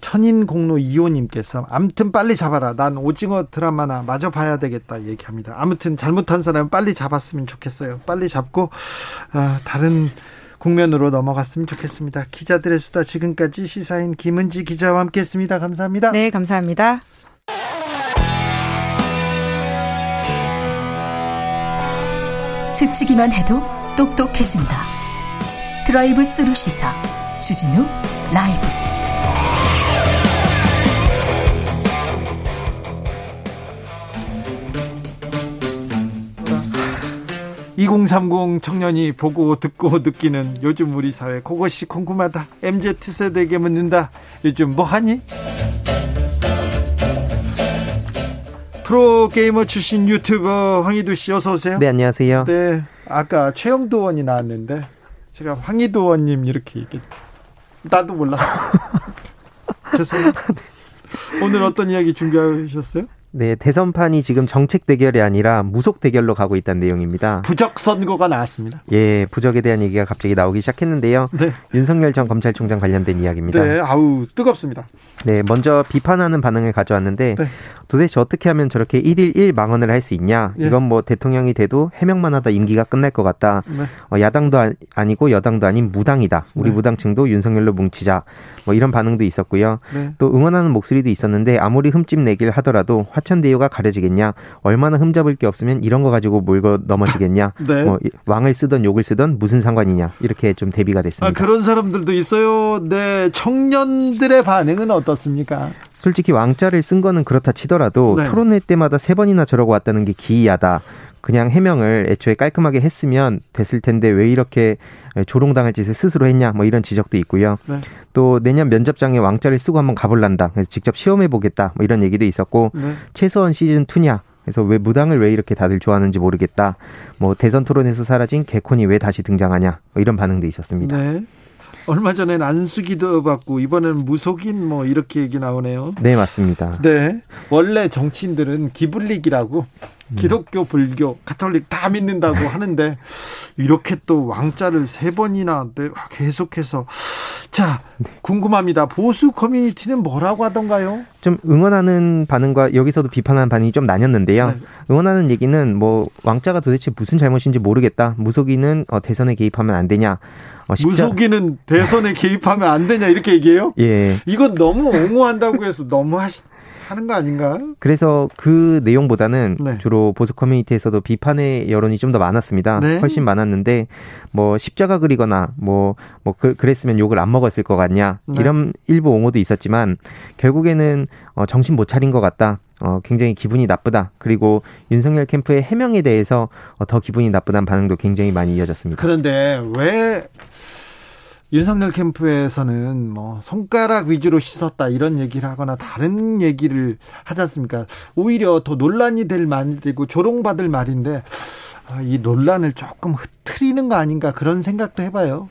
천인공로 2호님께서 아무튼 빨리 잡아라. 난 오징어 드라마나 마저 봐야 되겠다 얘기합니다. 아무튼 잘못한 사람은 빨리 잡았으면 좋겠어요. 빨리 잡고 다른 국면으로 넘어갔으면 좋겠습니다. 기자들의 수다, 지금까지 시사인 김은지 기자와 함께했습니다. 감사합니다. 네, 감사합니다. 스치기만 해도 똑똑해진다. 드라이브 스루 시사 주진우 라이브. (2030) 청년이 보고 듣고 느끼는 요즘 우리 사회, 그것이 궁금하다. MZ세대에게 묻는다. 요즘 뭐하니? 프로게이머 출신 유튜버 황희도 씨, 어서 오세요. 네, 안녕하세요. 네, 아까 최용두 의원이 나왔는데 제가 황희도 의원님 이렇게 얘기했죠. 나도 몰랐어요. 죄송합니다. 오늘 어떤 이야기 준비하셨어요? 네, 대선판이 지금 정책 대결이 아니라 무속 대결로 가고 있다는 내용입니다. 부적 선거가 나왔습니다. 예, 부적에 대한 얘기가 갑자기 나오기 시작했는데요. 네. 윤석열 전 검찰총장 관련된 이야기입니다. 네, 아우 뜨겁습니다. 네, 먼저 비판하는 반응을 가져왔는데 네. 도대체 어떻게 하면 저렇게 1일 1망언을 할 수 있냐. 예. 이건 뭐 대통령이 돼도 해명만 하다 임기가 끝날 것 같다. 네. 야당도 아니고 여당도 아닌 무당이다. 우리 네. 무당층도 윤석열로 뭉치자. 뭐 이런 반응도 있었고요. 네. 또 응원하는 목소리도 있었는데 아무리 흠집내기를 하더라도 화천대유가 가려지겠냐. 얼마나 흠잡을 게 없으면 이런 거 가지고 몰고 넘어지겠냐. 네. 뭐 왕을 쓰던 욕을 쓰던 무슨 상관이냐. 이렇게 좀 대비가 됐습니다. 아, 그런 사람들도 있어요. 네, 청년들의 반응은 어떻습니까? 솔직히 왕자를 쓴 거는 그렇다 치더라도 네. 토론회 때마다 3번이나 저러고 왔다는 게 기이하다. 그냥 해명을 애초에 깔끔하게 했으면 됐을 텐데 왜 이렇게 조롱당할 짓을 스스로 했냐. 뭐 이런 지적도 있고요. 네. 또 내년 면접장에 왕자를 쓰고 한번 가볼란다. 그래서 직접 시험해보겠다. 뭐 이런 얘기도 있었고 네. 최소한 시즌2냐. 그래서 왜 무당을 왜 이렇게 다들 좋아하는지 모르겠다. 뭐 대선 토론에서 사라진 개콘이 왜 다시 등장하냐. 뭐 이런 반응도 있었습니다. 네. 얼마 전엔 안수기도 받고 이번엔 무속인 뭐 이렇게 얘기 나오네요. 네, 맞습니다. 네, 원래 정치인들은 기불릭이라고 기독교, 불교, 가톨릭 다 믿는다고 하는데 이렇게 또 왕자를 3번이나 계속해서. 자, 궁금합니다. 보수 커뮤니티는 뭐라고 하던가요? 좀 응원하는 반응과 여기서도 비판하는 반응이 좀 나뉘었는데요. 네. 응원하는 얘기는 뭐 왕자가 도대체 무슨 잘못인지 모르겠다. 무속인은 대선에 개입하면 안 되냐. 무속인은 대선에 개입하면 안 되냐 이렇게 얘기해요? 예. 이건 너무 옹호한다고 해서 너무 하는 거 아닌가? 그래서 그 내용보다는 네. 주로 보수 커뮤니티에서도 비판의 여론이 좀 더 많았습니다. 네. 훨씬 많았는데 뭐 십자가 그리거나 그랬으면 욕을 안 먹었을 것 같냐. 네. 이런 일부 옹호도 있었지만 결국에는 정신 못 차린 것 같다. 굉장히 기분이 나쁘다. 그리고 윤석열 캠프의 해명에 대해서 더 기분이 나쁘다는 반응도 굉장히 많이 이어졌습니다. 그런데 왜 윤석열 캠프에서는 뭐 손가락 위주로 씻었다 이런 얘기를 하거나 다른 얘기를 하지 않습니까? 오히려 더 논란이 될 말이고 조롱받을 말인데 이 논란을 조금 흐트리는 거 아닌가 그런 생각도 해봐요.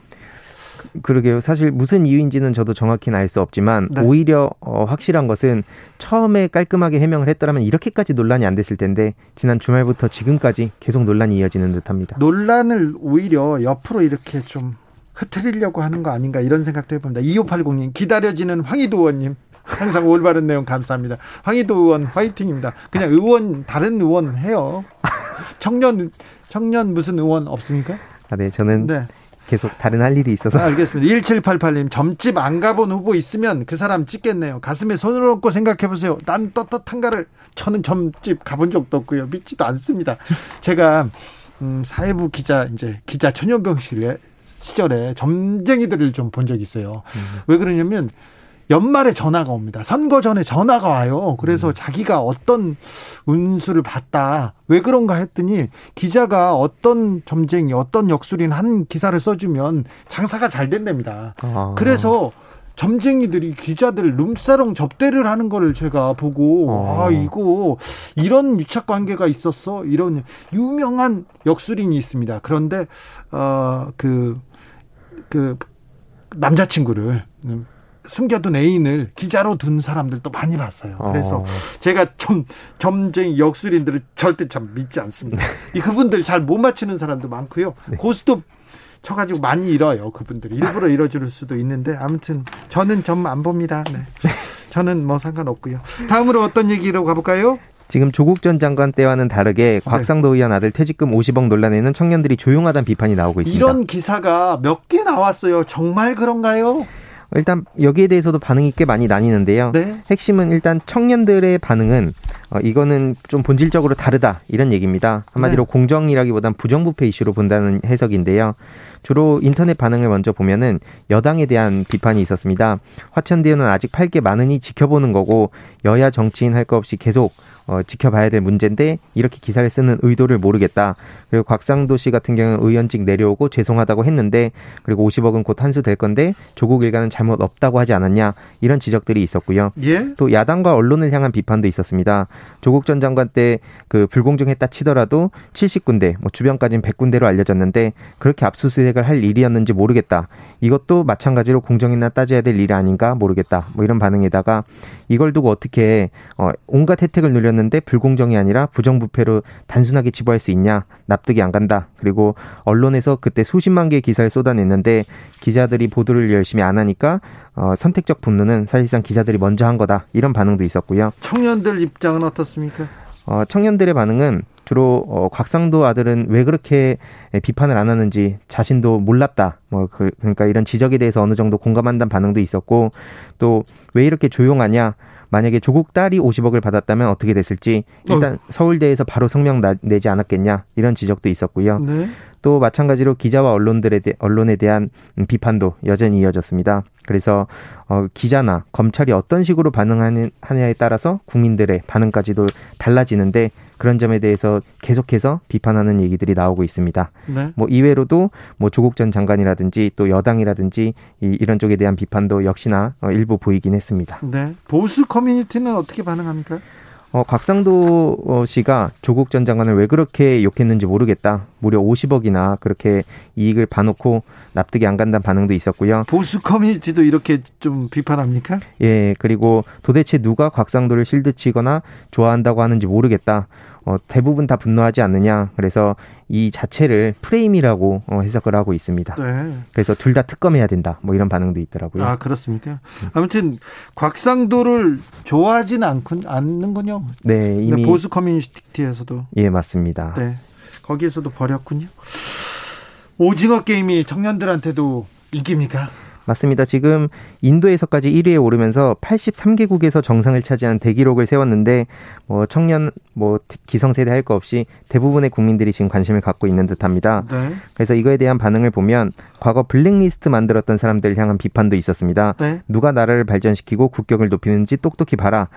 그러게요. 사실 무슨 이유인지는 저도 정확히는 알 수 없지만 네. 오히려 확실한 것은 처음에 깔끔하게 해명을 했더라면 이렇게까지 논란이 안 됐을 텐데 지난 주말부터 지금까지 계속 논란이 이어지는 듯합니다. 논란을 오히려 옆으로 이렇게 좀 흐트리려고 하는 거 아닌가 이런 생각도 해봅니다. 2580님, 기다려지는 황희도 의원님, 항상 올바른 내용 감사합니다. 황희도 의원 화이팅입니다. 그냥 의원, 다른 의원 해요. 청년 무슨 의원 없습니까? 아, 네, 저는 네. 계속 다른 할 일이 있어서. 아, 알겠습니다. 1788님, 점집 안 가본 후보 있으면 그 사람 찍겠네요. 가슴에 손을 얹고 생각해보세요. 난 떳떳한가를. 저는 점집 가본 적도 없고요. 믿지도 않습니다. 제가 사회부 기자, 기자 천연병실에 시절에 점쟁이들을 좀 본 적이 있어요. 왜 그러냐면 연말에 전화가 옵니다. 선거 전에 전화가 와요. 그래서 자기가 어떤 운수를 봤다. 왜 그런가 했더니 기자가 어떤 점쟁이, 어떤 역술인 한 기사를 써주면 장사가 잘 된답니다. 아. 그래서 점쟁이들이 기자들 룸사롱 접대를 하는 걸 제가 보고 아, 이거 이런 유착관계가 있었어. 이런 유명한 역술인이 있습니다. 그런데 남자친구를 숨겨둔 애인을 기자로 둔 사람들도 많이 봤어요. 그래서 제가 좀 점쟁이 역술인들을 절대 참 믿지 않습니다. 이 그분들 잘 못 맞히는 사람도 많고요. 네. 고스톱 쳐가지고 많이 잃어요. 그분들이 일부러 잃어줄 수도 있는데 아무튼 저는 점 안 봅니다. 네. 저는 뭐 상관없고요. 다음으로 어떤 얘기로 가볼까요? 지금 조국 전 장관 때와는 다르게 곽상도 의원 아들 퇴직금 50억 논란에는 청년들이 조용하다는 비판이 나오고 있습니다. 이런 기사가 몇 개 나왔어요. 정말 그런가요? 일단 여기에 대해서도 반응이 꽤 많이 나뉘는데요. 네? 핵심은 일단 청년들의 반응은 이거는 좀 본질적으로 다르다 이런 얘기입니다. 한마디로 네. 공정이라기보단 부정부패 이슈로 본다는 해석인데요. 주로 인터넷 반응을 먼저 보면은 여당에 대한 비판이 있었습니다. 화천대유는 아직 팔 게 많으니 지켜보는 거고 여야 정치인 할 거 없이 계속 지켜봐야 될 문제인데 이렇게 기사를 쓰는 의도를 모르겠다. 그리고 곽상도 씨 같은 경우는 의원직 내려오고 죄송하다고 했는데 그리고 50억은 곧 환수될 건데 조국 일가는 잘못 없다고 하지 않았냐 이런 지적들이 있었고요. 예? 또 야당과 언론을 향한 비판도 있었습니다. 조국 전 장관 때 그 불공정했다 치더라도 70군데 뭐 주변까지는 100군데로 알려졌는데 그렇게 압수수색을 할 일이었는지 모르겠다. 이것도 마찬가지로 공정이나 따져야 될 일이 아닌가 모르겠다. 뭐 이런 반응에다가 이걸 두고 어떻게 온갖 혜택을 누렸는데 불공정이 아니라 부정부패로 단순하게 치부할 수 있냐. 납득이 안 간다. 그리고 언론에서 그때 수십만 개의 기사를 쏟아냈는데 기자들이 보도를 열심히 안 하니까 선택적 분노는 사실상 기자들이 먼저 한 거다. 이런 반응도 있었고요. 청년들 입장은 어떻습니까? 청년들의 반응은 주로 곽상도 아들은 왜 그렇게 비판을 안 하는지 자신도 몰랐다. 그러니까 이런 지적에 대해서 어느 정도 공감한다는 반응도 있었고 또 왜 이렇게 조용하냐. 만약에 조국 딸이 50억을 받았다면 어떻게 됐을지 일단 서울대에서 바로 성명 내지 않았겠냐 이런 지적도 있었고요. 네. 또 마찬가지로 기자와 언론에 대한 비판도 여전히 이어졌습니다. 그래서 기자나 검찰이 어떤 식으로 반응하느냐에 따라서 국민들의 반응까지도 달라지는데 그런 점에 대해서 계속해서 비판하는 얘기들이 나오고 있습니다. 네. 뭐 이외로도 뭐 조국 전 장관이라든지 또 여당이라든지 이런 쪽에 대한 비판도 역시나 일부 보이긴 했습니다. 네. 보수 커뮤니티는 어떻게 반응합니까? 곽상도 씨가 조국 전 장관을 왜 그렇게 욕했는지 모르겠다. 무려 50억이나 그렇게 이익을 봐놓고 납득이 안 간다는 반응도 있었고요. 보수 커뮤니티도 이렇게 좀 비판합니까? 예, 그리고 도대체 누가 곽상도를 실드치거나 좋아한다고 하는지 모르겠다. 대부분 다 분노하지 않느냐. 그래서 이 자체를 프레임이라고 해석을 하고 있습니다. 네. 그래서 둘 다 특검해야 된다. 뭐 이런 반응도 있더라고요. 아, 그렇습니까? 아무튼 곽상도를 좋아하진 않는군요. 네, 이미 보수 커뮤니티에서도. 예, 맞습니다. 네, 거기에서도 버렸군요. 오징어 게임이 청년들한테도 인기입니까? 맞습니다. 지금 인도에서까지 1위에 오르면서 83개국에서 정상을 차지한 대기록을 세웠는데 청년 기성세대 할 거 없이 대부분의 국민들이 지금 관심을 갖고 있는 듯합니다. 네. 그래서 이거에 대한 반응을 보면 과거 블랙리스트 만들었던 사람들 향한 비판도 있었습니다. 네. 누가 나라를 발전시키고 국격을 높이는지 똑똑히 봐라.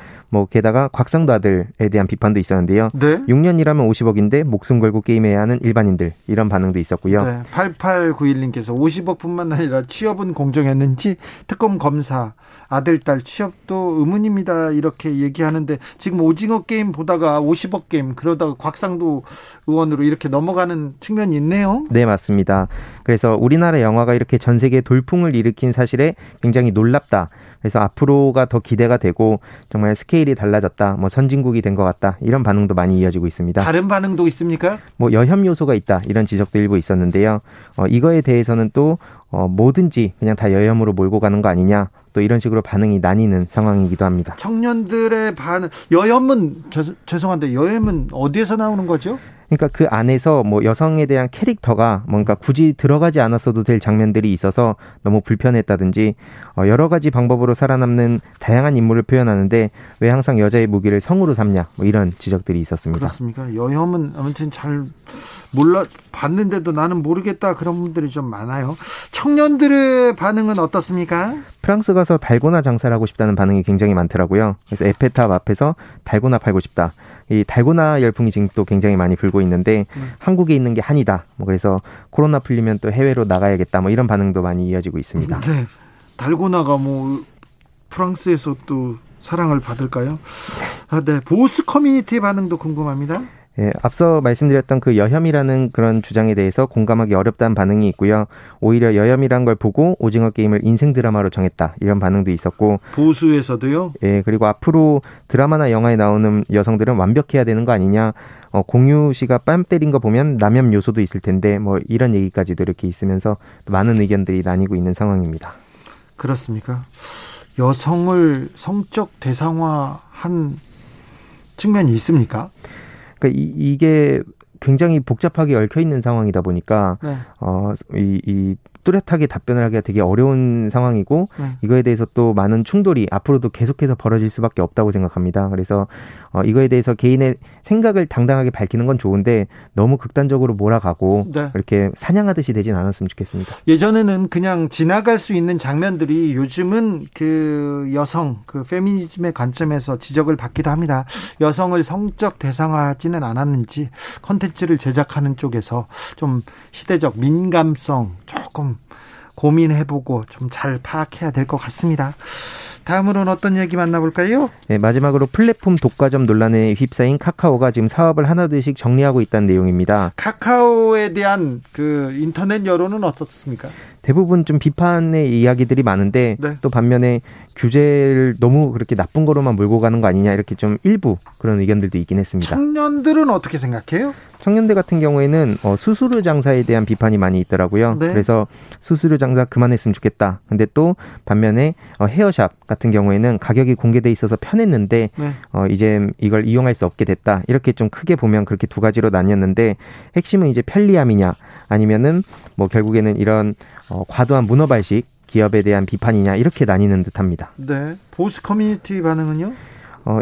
게다가 곽상도 아들에 대한 비판도 있었는데요. 네. 6년 일하면 50억인데 목숨 걸고 게임해야 하는 일반인들 이런 반응도 있었고요. 네. 8891님께서 50억뿐만 아니라 취업은 공정했는지 특검 검사 아들 딸 취업도 의문입니다 이렇게 얘기하는데 지금 오징어 게임 보다가 50억 게임 그러다가 곽상도 의원으로 이렇게 넘어가는 측면이 있네요. 네, 맞습니다. 그래서 우리나라 영화가 이렇게 전 세계 돌풍을 일으킨 사실에 굉장히 놀랍다. 그래서 앞으로가 더 기대가 되고 정말 스케일이 달라졌다. 선진국이 된 것 같다. 이런 반응도 많이 이어지고 있습니다. 다른 반응도 있습니까? 여혐 요소가 있다. 이런 지적도 일부 있었는데요. 이거에 대해서는 또 뭐든지 그냥 다 여혐으로 몰고 가는 거 아니냐. 또 이런 식으로 반응이 나뉘는 상황이기도 합니다. 청년들의 반응. 여혐은 죄송한데 여혐은 어디에서 나오는 거죠? 그러니까 그 안에서 여성에 대한 캐릭터가 뭔가 굳이 들어가지 않았어도 될 장면들이 있어서 너무 불편했다든지 여러 가지 방법으로 살아남는 다양한 인물을 표현하는데 왜 항상 여자의 무기를 성으로 삼냐 이런 지적들이 있었습니다. 그렇습니까? 여혐은 아무튼 잘 몰라 봤는데도 나는 모르겠다 그런 분들이 좀 많아요. 청년들의 반응은 어떻습니까? 프랑스 가서 달고나 장사를 하고 싶다는 반응이 굉장히 많더라고요. 그래서 에펠탑 앞에서 달고나 팔고 싶다. 이 달고나 열풍이 지금 또 굉장히 많이 불고 있는데 한국에 있는 게 한이다. 그래서 코로나 풀리면 또 해외로 나가야겠다. 이런 반응도 많이 이어지고 있습니다. 네, 달고나가 프랑스에서 또 사랑을 받을까요? 아, 네, 보수 커뮤니티의 반응도 궁금합니다. 예, 앞서 말씀드렸던 그 여혐이라는 그런 주장에 대해서 공감하기 어렵다는 반응이 있고요. 오히려 여혐이란 걸 보고 오징어 게임을 인생 드라마로 정했다 이런 반응도 있었고. 보수에서도요? 예, 그리고 앞으로 드라마나 영화에 나오는 여성들은 완벽해야 되는 거 아니냐. 공유 씨가 뺨 때린 거 보면 남혐 요소도 있을 텐데 뭐 이런 얘기까지도 이렇게 있으면서 많은 의견들이 나뉘고 있는 상황입니다. 그렇습니까? 여성을 성적 대상화한 측면이 있습니까? 그러니까 이게 굉장히 복잡하게 얽혀 있는 상황이다 보니까 네. 뚜렷하게 답변을 하기가 되게 어려운 상황이고 네. 이거에 대해서 또 많은 충돌이 앞으로도 계속해서 벌어질 수밖에 없다고 생각합니다. 그래서 이거에 대해서 개인의 생각을 당당하게 밝히는 건 좋은데 너무 극단적으로 몰아가고 네. 이렇게 사냥하듯이 되진 않았으면 좋겠습니다. 예전에는 그냥 지나갈 수 있는 장면들이 요즘은 그 여성, 그 페미니즘의 관점에서 지적을 받기도 합니다. 여성을 성적 대상화하지는 않았는지 콘텐츠를 제작하는 쪽에서 좀 시대적 민감성 조금 고민해보고 좀 잘 파악해야 될 것 같습니다. 다음으로는 어떤 얘기 만나볼까요? 네, 마지막으로 플랫폼 독과점 논란에 휩싸인 카카오가 지금 사업을 하나둘씩 정리하고 있다는 내용입니다. 카카오에 대한 그 인터넷 여론은 어떻습니까? 대부분 좀 비판의 이야기들이 많은데 네. 또 반면에 규제를 너무 그렇게 나쁜 거로만 몰고 가는 거 아니냐 이렇게 좀 일부 그런 의견들도 있긴 했습니다. 청년들은 어떻게 생각해요? 청년들 같은 경우에는 수수료 장사에 대한 비판이 많이 있더라고요. 네. 그래서 수수료 장사 그만했으면 좋겠다. 근데 또 반면에 헤어샵 같은 경우에는 가격이 공개돼 있어서 편했는데 네. 이제 이걸 이용할 수 없게 됐다. 이렇게 좀 크게 보면 그렇게 두 가지로 나뉘었는데 핵심은 이제 편리함이냐 아니면은 뭐 결국에는 이런 과도한 문어발식 기업에 대한 비판이냐 이렇게 나뉘는 듯합니다. 네, 보수 커뮤니티 반응은요?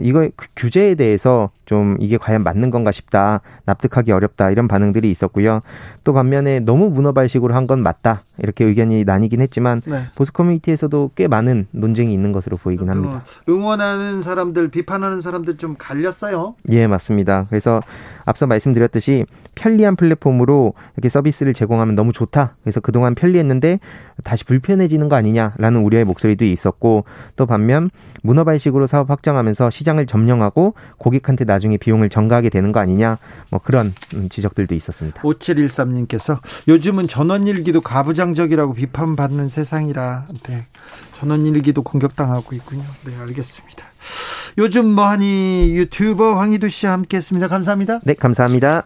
이거 그 규제에 대해서 좀 이게 과연 맞는 건가 싶다, 납득하기 어렵다 이런 반응들이 있었고요. 또 반면에 너무 문어발식으로 한 건 맞다 이렇게 의견이 나뉘긴 했지만 네. 보수 커뮤니티에서도 꽤 많은 논쟁이 있는 것으로 보이긴 합니다. 응원하는 사람들, 비판하는 사람들 좀 갈렸어요. 예, 맞습니다. 그래서 앞서 말씀드렸듯이 편리한 플랫폼으로 이렇게 서비스를 제공하면 너무 좋다. 그래서 그동안 편리했는데 다시 불편해지는 거 아니냐라는 우려의 목소리도 있었고 또 반면 문어발식으로 사업 확장하면서 시장을 점령하고 고객한테 나중에 비용을 전가하게 되는 거 아니냐 뭐 그런 지적들도 있었습니다. 5713님께서 요즘은 전원일기도 가부장적이라고 비판받는 세상이라 네, 전원일기도 공격당하고 있군요. 네, 알겠습니다. 요즘 뭐하니 유튜버 황희도 씨와 함께했습니다. 감사합니다. 네, 감사합니다.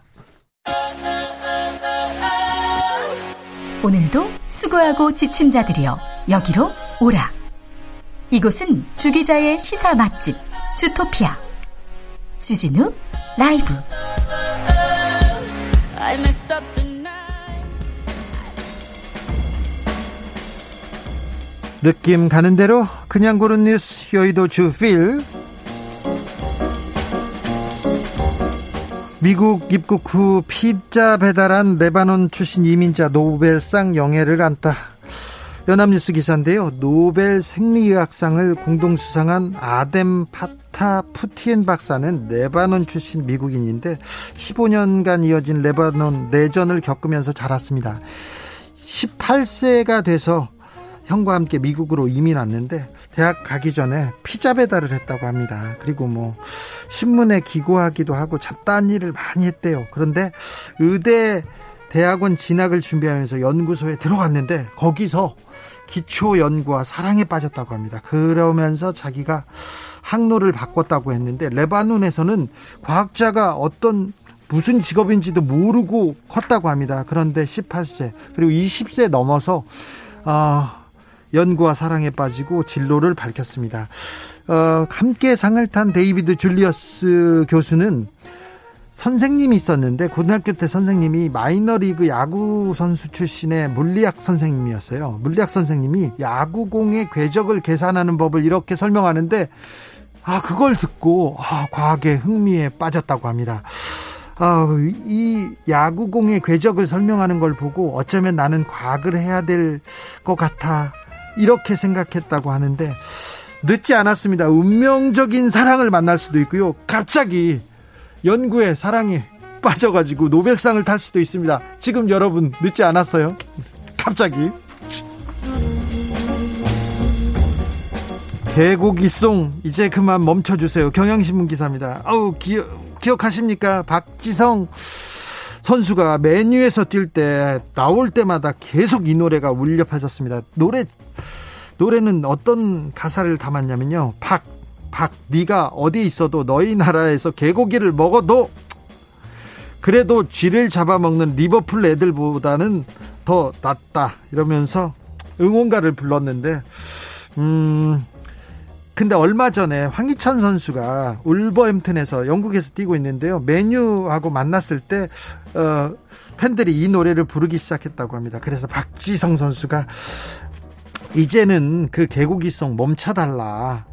오늘도 수고하고 지친 자들이여 여기로 오라. 이곳은 주 기자의 시사 맛집 주토피아 주진우 라이브. 느낌 가는 대로 그냥 고른 뉴스 여의도 주필. 미국 입국 후 피자 배달한 레바논 출신 이민자 노벨상 영예를 안다. 연합뉴스 기사인데요. 노벨 생리의학상을 공동 수상한 아뎀 파타 푸틴 박사는 레바논 출신 미국인인데 15년간 이어진 레바논 내전을 겪으면서 자랐습니다. 18세가 돼서 형과 함께 미국으로 이민 왔는데 대학 가기 전에 피자 배달을 했다고 합니다. 그리고 뭐 신문에 기고하기도 하고 잡다한 일을 많이 했대요. 그런데 의대 대학원 진학을 준비하면서 연구소에 들어갔는데 거기서 기초연구와 사랑에 빠졌다고 합니다. 그러면서 자기가 항로를 바꿨다고 했는데 레바논에서는 과학자가 무슨 직업인지도 모르고 컸다고 합니다. 그런데 18세 그리고 20세 넘어서 연구와 사랑에 빠지고 진로를 밝혔습니다. 함께 상을 탄 데이비드 줄리어스 교수는 선생님이 있었는데 고등학교 때 선생님이 마이너리그 야구 선수 출신의 물리학 선생님이었어요. 물리학 선생님이 야구공의 궤적을 계산하는 법을 이렇게 설명하는데 그걸 듣고 과학에 흥미에 빠졌다고 합니다. 이 야구공의 궤적을 설명하는 걸 보고 어쩌면 나는 과학을 해야 될 것 같아 이렇게 생각했다고 하는데 늦지 않았습니다. 운명적인 사랑을 만날 수도 있고요. 갑자기 연구에 사랑에 빠져가지고 노벨상을 탈 수도 있습니다. 지금 여러분 늦지 않았어요. 갑자기 개고기송 이제 그만 멈춰주세요. 경향신문 기사입니다. 아우 기억하십니까? 박지성 선수가 맨유에서 뛸 때 나올 때마다 계속 이 노래가 울려 퍼졌습니다. 노래는 어떤 가사를 담았냐면요. 박 네가 어디 있어도 너희 나라에서 개고기를 먹어도 그래도 쥐를 잡아먹는 리버풀 애들보다는 더 낫다, 이러면서 응원가를 불렀는데, 근데 얼마 전에 황희찬 선수가 울버햄튼에서 영국에서 뛰고 있는데요. 맨유하고 만났을 때 팬들이 이 노래를 부르기 시작했다고 합니다. 그래서 박지성 선수가 이제는 그 개고기송 멈춰달라.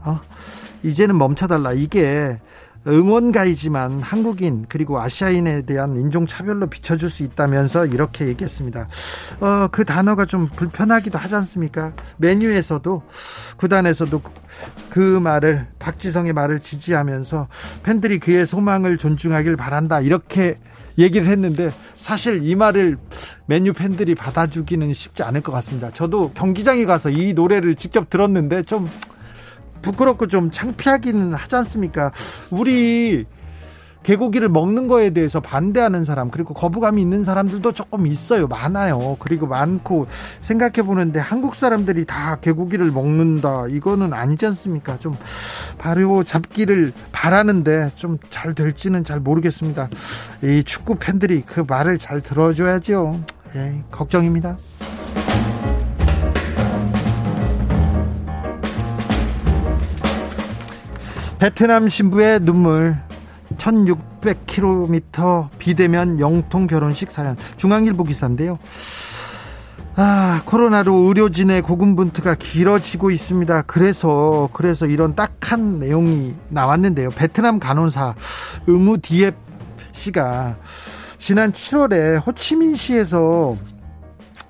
이제는 멈춰달라. 이게 응원가이지만 한국인 그리고 아시아인에 대한 인종차별로 비춰줄 수 있다면서 이렇게 얘기했습니다. 그 단어가 좀 불편하기도 하지 않습니까? 메뉴에서도 구단에서도 그 말을, 박지성의 말을 지지하면서 팬들이 그의 소망을 존중하길 바란다, 이렇게 얘기를 했는데, 사실 이 말을 맨유 팬들이 받아주기는 쉽지 않을 것 같습니다. 저도 경기장에 가서 이 노래를 직접 들었는데 좀 부끄럽고 좀 창피하기는 하지 않습니까? 우리 개고기를 먹는 거에 대해서 반대하는 사람, 그리고 거부감이 있는 사람들도 조금 있어요. 많아요. 그리고 많고, 생각해보는데 한국 사람들이 다 개고기를 먹는다, 이거는 아니지 않습니까? 좀 바로 잡기를 바라는데 좀 잘 될지는 잘 모르겠습니다. 이 축구 팬들이 그 말을 잘 들어줘야죠. 예, 걱정입니다. 베트남 신부의 눈물, 1600km 비대면 영통 결혼식 사연. 중앙일보 기사인데요. 코로나로 의료진의 고군분투가 길어지고 있습니다. 그래서 이런 딱한 내용이 나왔는데요. 베트남 간호사 의무 디앱 씨가 지난 7월에 호치민시에서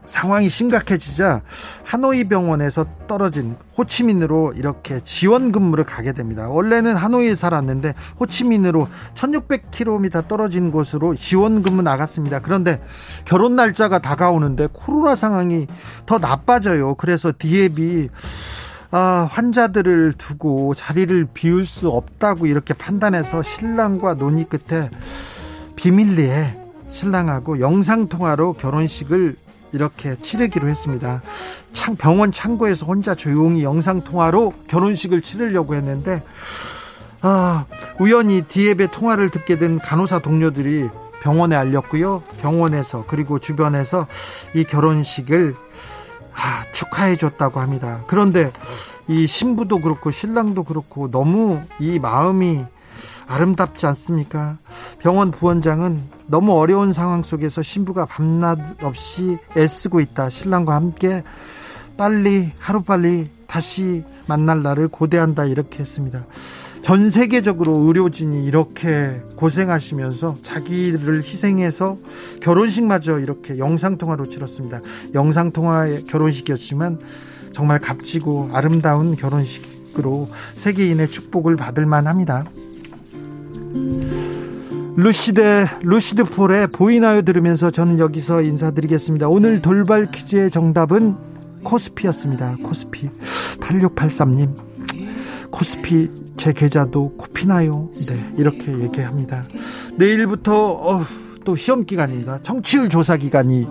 상황이 심각해지자 하노이 병원에서 떨어진 호치민으로 이렇게 지원 근무를 가게 됩니다. 원래는 하노이에 살았는데 호치민으로 1600km 떨어진 곳으로 지원 근무 나갔습니다. 그런데 결혼 날짜가 다가오는데 코로나 상황이 더 나빠져요. 그래서 디앱이 환자들을 두고 자리를 비울 수 없다고 이렇게 판단해서 신랑과 논의 끝에 비밀리에 신랑하고 영상통화로 결혼식을 이렇게 치르기로 했습니다. 병원 창고에서 혼자 조용히 영상통화로 결혼식을 치르려고 했는데, 우연히 디앱의 통화를 듣게 된 간호사 동료들이 병원에 알렸고요. 병원에서 그리고 주변에서 이 결혼식을 축하해줬다고 합니다. 그런데 이 신부도 그렇고 신랑도 그렇고 너무 이 마음이 아름답지 않습니까? 병원 부원장은 너무 어려운 상황 속에서 신부가 밤낮 없이 애쓰고 있다, 신랑과 함께 하루빨리 다시 만날 날을 고대한다, 이렇게 했습니다. 전 세계적으로 의료진이 이렇게 고생하시면서 자기를 희생해서 결혼식마저 이렇게 영상통화로 치렀습니다. 영상통화의 결혼식이었지만 정말 값지고 아름다운 결혼식으로 세계인의 축복을 받을 만합니다. 루시드 폴의 보이나요 들으면서 저는 여기서 인사드리겠습니다. 오늘 돌발 퀴즈의 정답은 코스피였습니다. 코스피. 8683님, 코스피 제 계좌도 코피나요? 네, 이렇게 얘기합니다. 내일부터 또 시험 기간입니다. 청취율 조사 기간이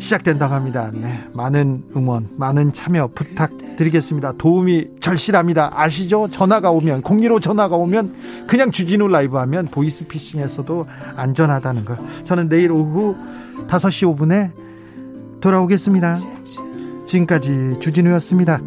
시작된다고 합니다. 네, 많은 응원, 많은 참여 부탁드리겠습니다. 도움이 절실합니다. 아시죠? 전화가 오면, 015 전화가 오면, 그냥 주진우 라이브 하면 보이스피싱에서도 안전하다는 걸. 저는 내일 오후 5시 5분에 돌아오겠습니다. 지금까지 주진우였습니다.